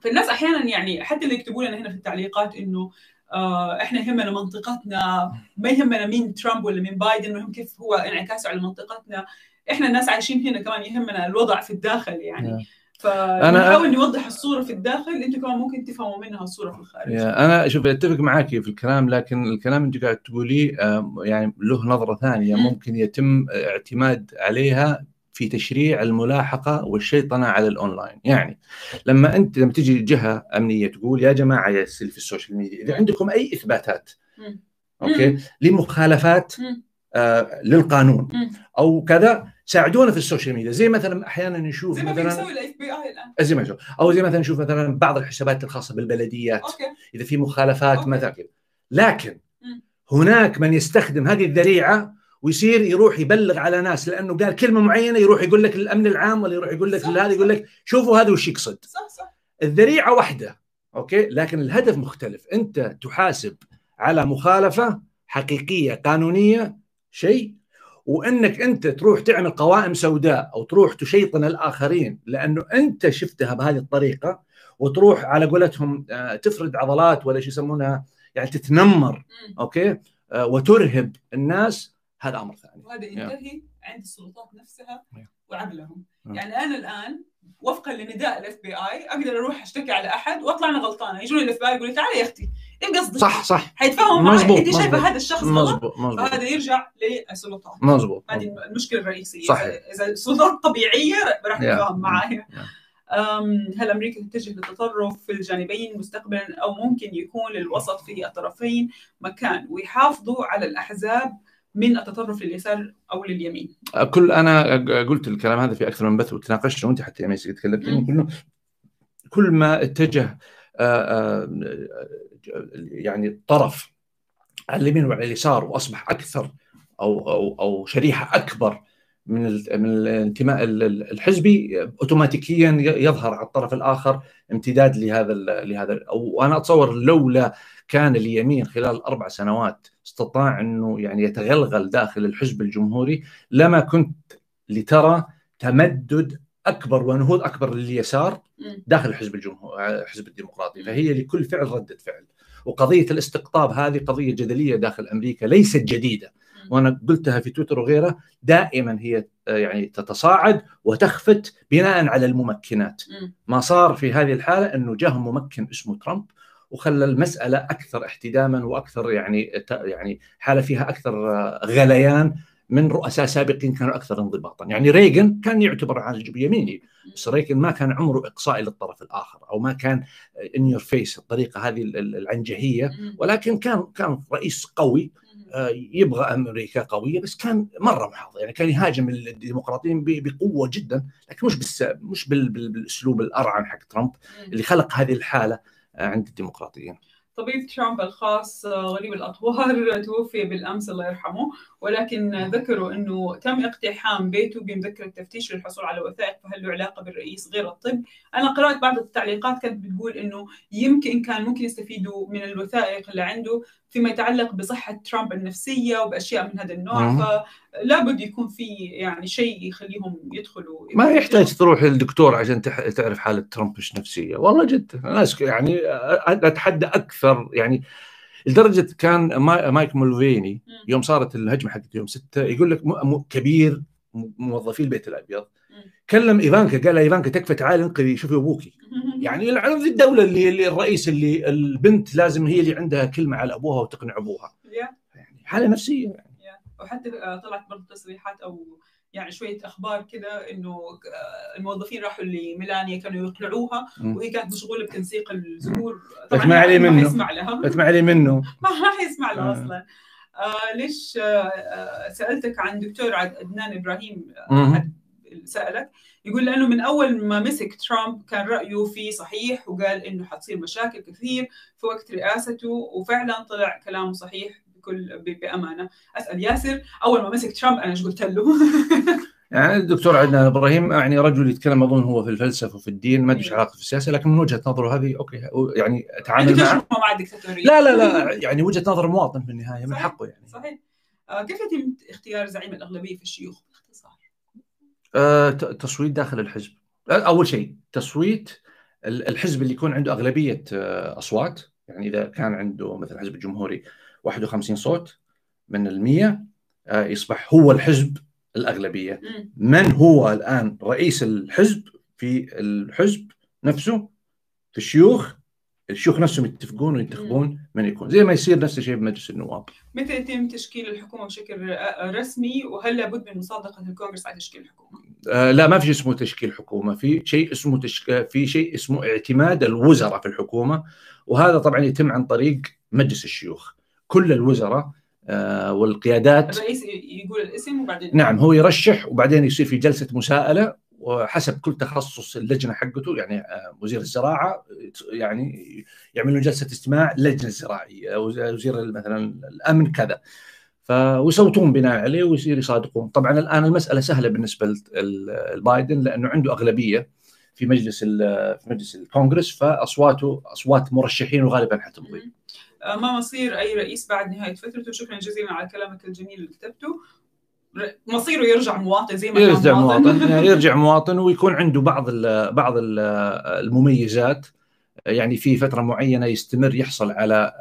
فالناس أحيانا يعني حتى اللي يكتبوا لنا هنا في التعليقات إنه احنا يهمنا منطقتنا، ما يهمنا مين ترامب ولا مين بايدن، المهم كيف هو انعكاسه على منطقتنا. احنا الناس عايشين هنا كمان يهمنا الوضع في الداخل يعني. فنحاول نوضح الصوره في الداخل، انتوا كمان ممكن تفهموا منها الصوره في الخارج. انا شوف اتفق معك في الكلام، لكن الكلام انت قاعد تقوليه يعني له نظره ثانيه ممكن يتم اعتماد عليها في تشريع الملاحقه والشيطنه على الاونلاين. يعني لما تجي جهه امنيه تقول يا جماعه يا في السوشيال ميديا اذا عندكم اي اثباتات اوكي لمخالفات للقانون او كذا ساعدونا في السوشيال ميديا، زي مثلا احيانا نشوف زي ما بيسوي الاف بي اي الان، زي ما نشوف او زي مثلا نشوف مثلا بعض الحسابات الخاصه بالبلديات أوكي. اذا في مخالفات أوكي. مثلا كذا. لكن هناك من يستخدم هذه الذريعه ويصير يروح يبلغ على ناس لانه قال كلمه معينه، يروح يقول لك الامن العام، ولا يروح يقول لك هذا، يقول لك شوفوا هذا وش يقصد. صح صح، الذريعه واحده اوكي، لكن الهدف مختلف. انت تحاسب على مخالفه حقيقيه قانونيه شيء، وانك انت تروح تعمل قوائم سوداء او تروح تشيطن الاخرين لانه انت شفتها بهذه الطريقه، وتروح على قولتهم تفرد عضلات ولا شيء يسمونها، يعني تتنمر اوكي وترهب الناس. هذا امر ثاني، وهذا ينتهي عند السلطات نفسها وعملهم. يعني انا الان وفقا لنداء الاف بي اي اقدر اروح اشتكي على احد واطلع انا غلطانه، يجوني الاف بي اي يقولوا تعالي يا اختي ايه قصدك؟ صح صح، حيتفاهموا معي، انت شايفه هذا الشخص غلط، فهذا يرجع للسلطات. مظبوط، هذه المشكله الرئيسيه. صحيح. اذا السلطات طبيعيه راح تتفاهم معايا. هل امريكا تتجه للتطرف في الجانبين مستقبلا، او ممكن يكون للوسط في الطرفين مكان ويحافظوا على الاحزاب من التطرف لليسار او لليمين؟ كل انا قلت الكلام هذا في اكثر من بث وتناقشت وانت حتى يا تكلمت انه كل ما اتجه يعني الطرف على اليمين وعلى اليسار واصبح اكثر او شريحه اكبر من الانتماء الحزبي، اوتوماتيكيا يظهر على الطرف الاخر امتداد لهذا. وانا اتصور لولا كان اليمين خلال 4 سنوات استطاع انه يعني يتغلغل داخل الحزب الجمهوري، لما كنت لترى تمدد اكبر ونهوض اكبر لليسار داخل الحزب الديمقراطي. فهي لكل فعل ردة فعل، وقضية الاستقطاب هذه قضية جدلية داخل امريكا ليست جديدة، وانا قلتها في تويتر وغيره، دائما هي يعني تتصاعد وتخفت بناء على الممكنات. ما صار في هذه الحالة انه جاء ممكن اسمه ترامب وخلى المسألة أكثر احتداما وأكثر يعني حالة فيها أكثر غليان من رؤساء سابقين كانوا أكثر انضباطا. يعني ريغن كان يعتبر عاجب يميني، بس ريغن ما كان عمره إقصائي للطرف الآخر، أو ما كان in your face الطريقة هذه العنجهية، ولكن كان رئيس قوي يبغى أمريكا قوية، بس كان مرة محاض، يعني كان يهاجم الديمقراطيين بقوة جدا، لكن مش بالأسلوب الأرعن حق ترامب اللي خلق هذه الحالة عند الديمقراطيين. طبيب ترامب الخاص غريب الأطوار توفي بالأمس الله يرحمه، ولكن ذكروا أنه تم اقتحام بيته بمذكرة تفتيش للحصول على وثائق، فهل له علاقة بالرئيس غير الطب؟ أنا قرأت بعض التعليقات كانت بتقول أنه كان ممكن يستفيدوا من الوثائق اللي عنده فيما يتعلق بصحة ترامب النفسية وبأشياء من هذا النوع، فلا بد يكون في يعني شيء يخليهم يدخلوا. ما يحتاج تروح للدكتور عشان تعرف حالة ترامب إيش نفسية، والله جد ناس يعني أتحدى أكثر يعني، لدرجة كان مايك مولفيني يوم صارت الهجمة حقت يوم 6 يقول لك كبير موظفي البيت الأبيض كلم إيفانكا، قال لها إيفانكا تكفى تعالي انقذي شوفي أبوكي. يعني العنف الدولة اللي الرئيس اللي البنت لازم هي اللي عندها كلمة على أبوها وتقنع أبوها. يعني حالة نفسية يعني. وحتى طلعت برضه تصريحات أو يعني شوية أخبار كذا إنه الموظفين راحوا لميلانيا كانوا يقلعوها وهي كانت مشغولة بتنسيق الزهور. طبعاً ما عليه منه. ما حيسمع لها أصلاً. ليش سألتك عن دكتور عدنان إبراهيم سألك، يقول لأنه من أول ما مسك ترامب كان رأيه فيه صحيح، وقال إنه حتصير مشاكل كثير في وقت رئاسته، وفعلا طلع كلامه صحيح بأمانة. أسأل ياسر أول ما مسك ترامب أنا إيش قلت له؟ يعني الدكتور عدنان إبراهيم يعني رجل يتكلم أظن هو في الفلسفة وفي الدين، ما أدري علاقة في السياسة، لكن من وجهة نظره هذه أوكي يعني تعامل مع الدكتاتورية. لا يعني وجهة نظر مواطن في النهاية، من حقه يعني. صحيح. كيف يتم اختيار زعيم الأغلبية في الشيوخ باختصار؟ تصويت داخل الحزب. أول شيء تصويت الحزب اللي يكون عنده أغلبية أصوات يعني إذا كان عنده مثل الحزب الجمهوري 51 صوت من 100 يصبح هو الحزب الأغلبية. من هو الآن رئيس الحزب في الحزب نفسه؟ في الشيوخ نفسهم يتفقون وينتخبون من يكون، زي ما يصير نفس الشيء بمجلس النواب. متى يتم تشكيل الحكومة بشكل رسمي؟ وهل لابد من مصادقة الكونغرس على تشكيل الحكومة؟ لا، ما في شيء اسمه تشكيل حكومة، في شيء اسمه اعتماد الوزراء في الحكومة، وهذا طبعا يتم عن طريق مجلس الشيوخ. كل الوزراء والقيادات الرئيس يقول الاسم وبعدين نعم هو يرشح، وبعدين يصير في جلسة مساءلة، وحسب كل تخصص اللجنه حقته. يعني وزير الزراعه يعني يعملوا جلسه استماع للجنه الزراعيه، وزير مثلا الامن كذا، فيصوتون بناء عليه ويصير يصادقون. طبعا الان المساله سهله بالنسبه لبايدن لانه عنده اغلبيه في مجلس الكونغرس، فاصواته اصوات مرشحين وغالبا حتمضي. ما مصير اي رئيس بعد نهايه فترته؟ شكرا جزيلا على كلامك الجميل اللي كتبته. مصيره يرجع مواطن زي ما كان مواطن يعني يرجع مواطن ويكون عنده بعض المميزات. يعني في فتره معينه يستمر يحصل على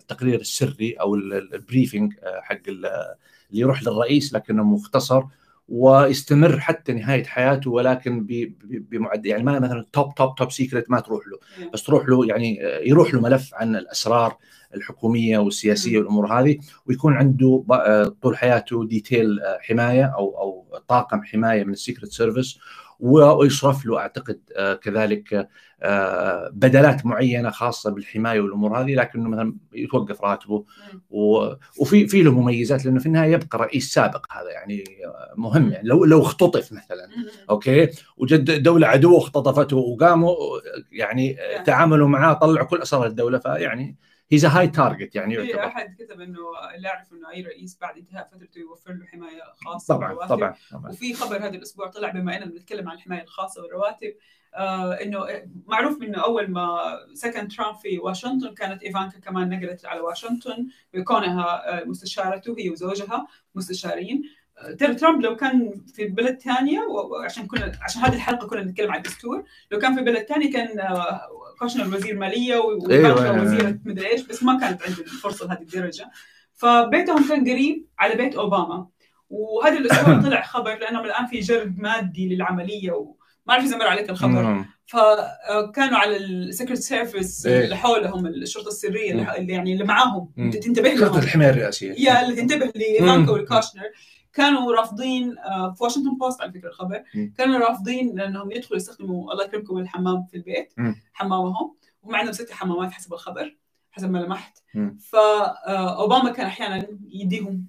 التقرير السري او البريفنج حق اللي يروح للرئيس لكنه مختصر، ويستمر حتى نهايه حياته، ولكن بمعدل يعني ما مثلا توب توب توب سيكريت ما تروح له، بس تروح له يعني يروح له ملف عن الاسرار الحكوميه والسياسيه والامور هذه، ويكون عنده طول حياته ديتيل حمايه او طاقم حمايه من السيكريت سيرفيس، ويصرف له اعتقد كذلك بدلات معينه خاصه بالحمايه والامور هذه، لكنه مثلا يتوقف راتبه. وفي له مميزات لانه في النهايه يبقى رئيس سابق. هذا يعني مهم، يعني لو اختطف مثلا اوكي وجد دوله عدوه اختطفته وقاموا يعني تعاملوا معاه طلعوا كل اسرار الدوله، فيعني هيز هاي تارجت. يعني في احد كتب انه لا اعرف انه اي رئيس بعد انتهاء فترته يوفر له حمايه خاصه طبعا. وفي خبر هذا الاسبوع طلع، بما اننا بنتكلم عن الحمايه الخاصه والرواتب، انه معروف انه اول ما سكن ترامب في واشنطن كانت ايفانكا كمان نقلت على واشنطن بكونها مستشارته، هي وزوجها مستشارين. ترى ترامب لو كان في بلد ثانيه، عشان هذه الحلقه كنا نتكلم عن الدستور، لو كان في بلد ثانيه كان كوشنر وزير ماليه وزيره مدري ايش، بس ما كانت عنده الفرصه لهذه الدرجه. فبيتهم كان قريب على بيت اوباما، وهذا الاسبوع طلع خبر لانهم الان في جرد مادي للعمليه، وما اعرف اذا مر عليك الخبر. فكانوا على السكرت سيرفيس اللي حولهم، الشرطه السريه اللي يعني اللي معاهم، تنتبه لهم، شرطه الحمايه الرئاسيه، يا اللي تنتبه لإيفانكا والكوشنر، كانوا رافضين في واشنطن بوست على فكره الخبر، كانوا رافضين انهم يدخلوا يستخدموا الله يكرمكم الحمام في البيت، حمامهم، وهم عندهم 6 حمامات حسب الخبر حسب ما لمحت. فاوباما كان احيانا يديهم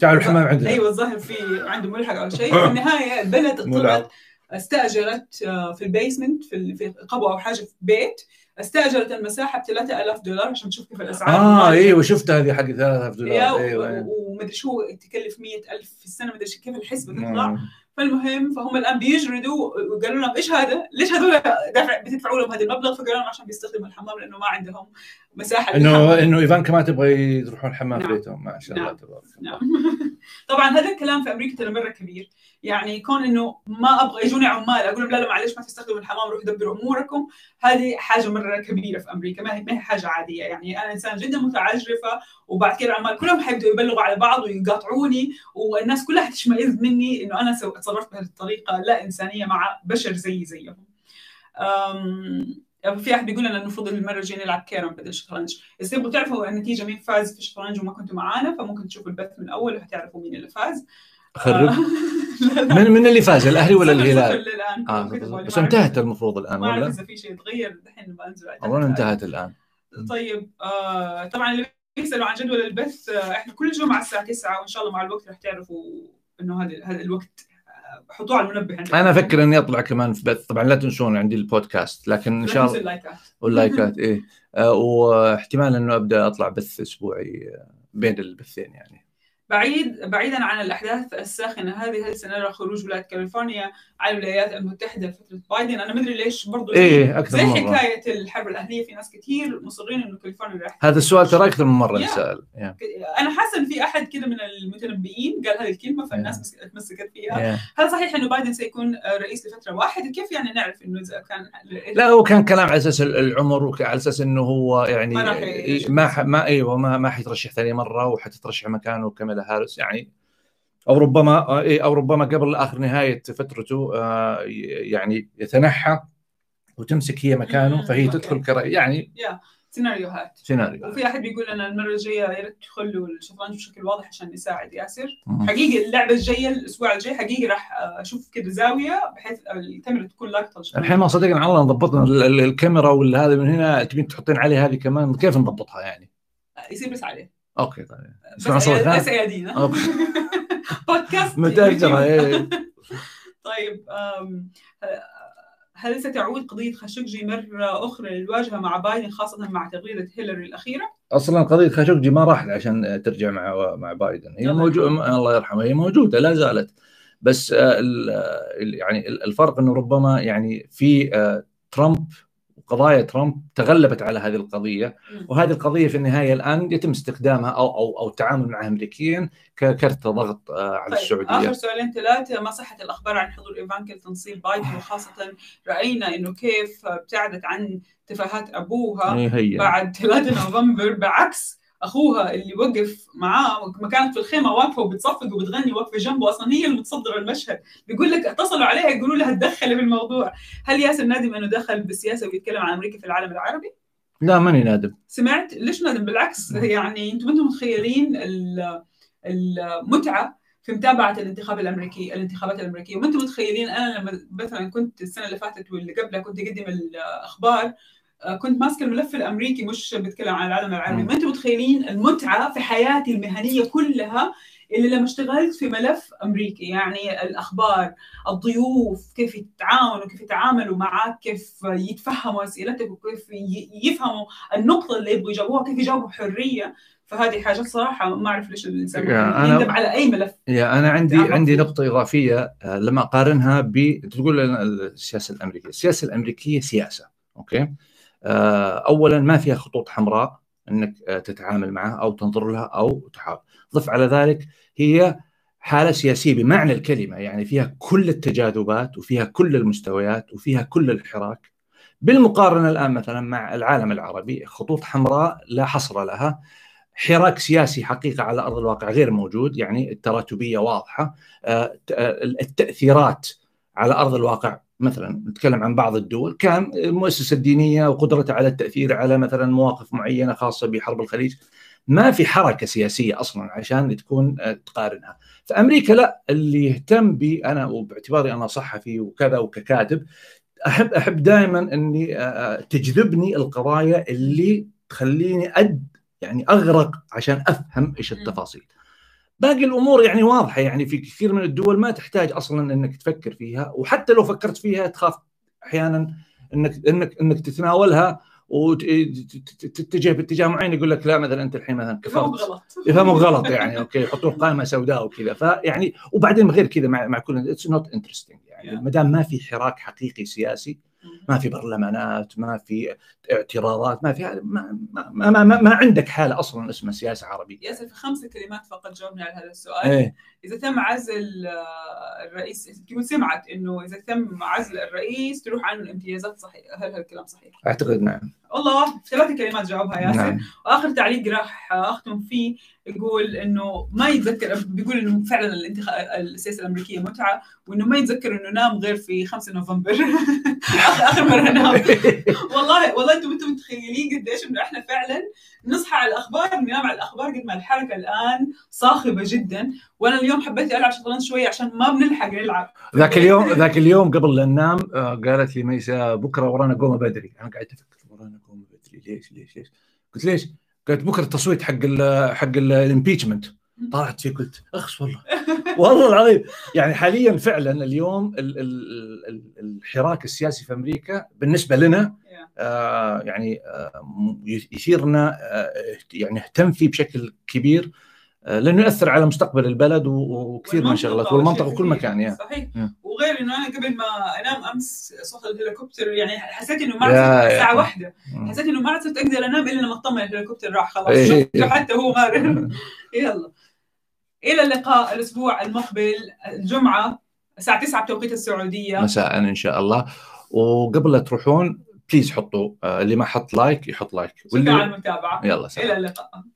تعالوا الحمام عندنا، ايوه الظاهر في عنده ملحق او شيء. في النهايه البلد طلعت استاجرت في البيسمنت في قبو او حاجه في بيت، استاجرت المساحه ب $3000 عشان تشوف كيف الاسعار. ايوه شفت هذه حق $3000، ايوه ومدري شو تكلف $100,000 في السنه، مدري كيف الحسبه تطلع. فالمهم فهم الان بيجردوا، وقالوا لهم ايش هذا؟ ليش هذول بتدفعوا لهم هذا المبلغ؟ فقالوا لهم عشان بيستخدموا الحمام لانه ما عندهم مساحه، انه ايفانكا ما تبغى يروحون الحمام في بيتهم. ما شاء الله تبارك الله. طبعا هذا الكلام في امريكا ترى مره كبير، يعني كون انه ما ابغى يجوني عمال اقول لهم لا لا معلش ما تستخدموا الحمام، روحوا دبروا اموركم، هذه حاجه مره كبيره في امريكا، ما هي حاجه عاديه. يعني انا انسان جدا متعجرفه، وبعد كده العمال كلهم حيبدوا يبلغوا على بعض ويقاطعوني، والناس كلها حتشمئز مني انه انا تصرفت بهذه الطريقه لا انسانيه مع بشر زيهم. في احد بيقول لنا نفضل المره الجايه نلعب كيرم بدل شطرنج، بس تبغوا تعرفوا النتيجه مين فاز في الشطرنج وما كنتوا معانا، فممكن تشوفوا البث من اول وهتعرفوا مين اللي فاز. خرب من اللي فاز، الاهلي ولا الهلال؟ بس انتهت المفروض الان، ولا ما اعرف اذا في شيء يتغير الحين ما انزل والله، انتهت الان. طيب طبعا اللي بيسالوا عن جدول البث، احنا كل جمعه الساعه 9، وان شاء الله مع الوقت رح تعرفوا انه هذا الوقت حطوه على المنبه عندك. انا افكر اني اطلع كمان في بث، طبعا لا تنسون عندي البودكاست، لكن ان شاء الله واللايكات ايه، واحتمال انه ابدا اطلع بث اسبوعي بين البثين يعني. بعيدا عن الأحداث الساخنة هذه، هل سنرى خروج ولاية كاليفورنيا على الولايات المتحدة لفترة بايدن؟ أنا مدري ليش برضو إيه أكثر زي مرة. حكاية الحرب الأهلية في ناس كثير مصرين إنه كاليفورنيا هذا السؤال ترى أكثر من مرة يسأل. أنا حاسة في أحد كده من المتنبئين قال هذه الكلمة فالناس تمسكت فيها. هل صحيح إنه بايدن سيكون رئيس لفترة واحدة؟ كيف يعني نعرف إنه إذا كان لا هو كان كلام على أساس العمر وعلى أساس إنه هو يعني ما حيترشح ثاني مرة وحتترشح مكانه كمال هارس يعني، أو ربما قبل آخر نهاية فترته يعني يتنحى وتمسك هي مكانه فهي تدخل كرئيس يعني سيناريوهات. وفي أحد بيقول أن المرة الجاية يا ريت تخلوا الشطرنج بشكل واضح عشان يساعد ياسر. حقيقي اللعبة الجاية الأسبوع الجاي حقيقي راح أشوف كده زاوية بحيث الكاميرا تكون لاقطة. الحين ما صدقنا على نضبطنا الكاميرا ولا هذا من هنا تبين تحطين عليه هذه كمان كيف نضبطها يعني؟ يصير بس عليه. اوكي طيب بس ايادينا بودكاست متاجره ايه. طيب هل ستعود قضيه خاشقجي مره اخرى للواجهه مع بايدن خاصه مع تغريده هيلاري الاخيره؟ اصلا قضيه خاشقجي ما راح عشان ترجع مع بايدن، هي موجوده الله يرحمها، هي موجوده لا زالت، بس يعني الفرق انه ربما يعني في ترامب قضايا ترامب تغلبت على هذه القضية، وهذه القضية في النهاية الآن يتم استخدامها أو التعامل معها أمريكيا ككرت ضغط على السعودية. آخر سؤالين ثلاثة، ما صحت الأخبار عن حضور إيفانكا لتنصيب بايدن، وخاصة رأينا إنه كيف ابتعدت عن تفاهات أبوها بعد 3 نوفمبر بعكس أخوها اللي وقف معاه مكانت في الخيمة واقفة وبتصفق وبتغني واقفة جنبه، أصلا هي المتصدرة المشهد. بيقول لك اتصلوا عليها يقولوا لها تدخلي بالموضوع. هل ياسر نادم أنه دخل بالسياسة ويتكلم عن أمريكا في العالم العربي؟ لا ماني نادم. سمعت ليش نادم، بالعكس يعني أنتم متخيلين المتعة في متابعة الانتخابات الأمريكية، وأنتم متخيلين أنا لما مثلا كنت السنة اللي فاتت واللي قبلها كنت أقدم الأخبار كنت ماسك الملف الأمريكي مش بتكلم عن العالم العربي. ما أنتم متخيلين المتعة في حياتي المهنية كلها اللي لما اشتغلت في ملف أمريكي، يعني الأخبار، الضيوف، كيف يتعاونوا، كيف يتعاملوا معك، كيف يتفهموا أسئلتك، وكيف يفهموا النقطة اللي يبغوا يجاوبوها، كيف يجاوبوا حرية. فهذه حاجة صراحة ما أعرف ليش الإنسان يندم على أي ملف. أنا عندي نقطة إضافية لما أقارنها بتقول السياسة الأمريكية. السياسة الأمريكية سياسة، أوكي؟ أولا ما فيها خطوط حمراء أنك تتعامل معها أو تنظر لها أو تحاول. ضف على ذلك هي حالة سياسية بمعنى الكلمة، يعني فيها كل التجاذبات وفيها كل المستويات وفيها كل الحراك. بالمقارنة الآن مثلا مع العالم العربي خطوط حمراء لا حصر لها، حراك سياسي حقيقة على أرض الواقع غير موجود، يعني التراتبية واضحة، التأثيرات على أرض الواقع. مثلا نتكلم عن بعض الدول كان المؤسسة الدينية وقدرتها على التأثير على مثلا مواقف معينة خاصة بحرب الخليج، ما في حركة سياسية أصلا عشان تكون تقارنها. فأمريكا لا، اللي يهتم بي أنا وباعتباري أنا صحفي وكذا وككاتب أحب دائما أني تجذبني القضايا اللي تخليني يعني أغرق عشان أفهم إيش التفاصيل. باقي الأمور يعني واضحة، يعني في كثير من الدول ما تحتاج أصلاً أنك تفكر فيها، وحتى لو فكرت فيها تخاف أحياناً أنك تتناولها وتتجه باتجاه معين، يقول لك لا مثلاً أنت الحين مثلاً كفرت، يفهموا غلط يعني، أوكي يحطوه قائمة سوداء وكذا. فيعني وبعدين غير كذا مع كل it's not interesting يعني ما دام ما في حراك حقيقي سياسي، ما في برلمانات، ما في اعتراضات، ما في ما عندك حالة أصلاً اسمها سياسة عربية. ياسر في 5 كلمات فقط جاوبني على هذا السؤال. إذا تم عزل الرئيس، سمعت إنه إذا تم عزل الرئيس تروح عنه الامتيازات، صحيح؟ هل هالكلام صحيح؟ أعتقد نعم. والله 3 كلمات جاوبها ياسر. نعم. وآخر تعليق راح أختم فيه يقول إنه ما يتذكر، بيقول إنه فعلاً السياسة الأمريكية متعة، وإنه ما يتذكر إنه نام غير في 5 نوفمبر. آخر مرة نام. والله أنتم متخيلين قديش إنه إحنا فعلاً نصحى على الأخبار، ننام على الأخبار، قد ما الحركة الآن صاخبة جداً. وأنا اليوم حبيت ألعب شطرنج شوية عشان ما بنلحق نلعب. ذاك اليوم قبل أن ننام قالت لي ميسا بكرة ورانا قومة بدري. أنا قاعد أفكر ورانا قومة بدري ليش؟ قلت ليش؟ قالت بكرة التصويت حق الامبيتشمنت. طلعت فيه قلت أخس والله العظيم. يعني حاليا فعلا اليوم الحراك السياسي في أمريكا بالنسبة لنا يعني يثيرنا يعني نهتم فيه بشكل كبير لانه ياثر على مستقبل البلد وكثير من شغلات والمنطقه وكل مكان يعني. صحيح. وغير انه انا قبل ما انام امس صوت الهليكوبتر يعني حسيت انه ما عرفت الساعه 1 حسيت انه ما عرفت اقدر انام الا لما اطمن الهليكوبتر راح خلاص شفته حتى هو ما يلا الى اللقاء الاسبوع المقبل الجمعه الساعه 9 بتوقيت السعوديه مساء ان شاء الله. وقبل لا تروحون بليز حطوا اللي ما حط لايك يحط لايك واللي على المتابعه. يلا سلام. الى اللقاء.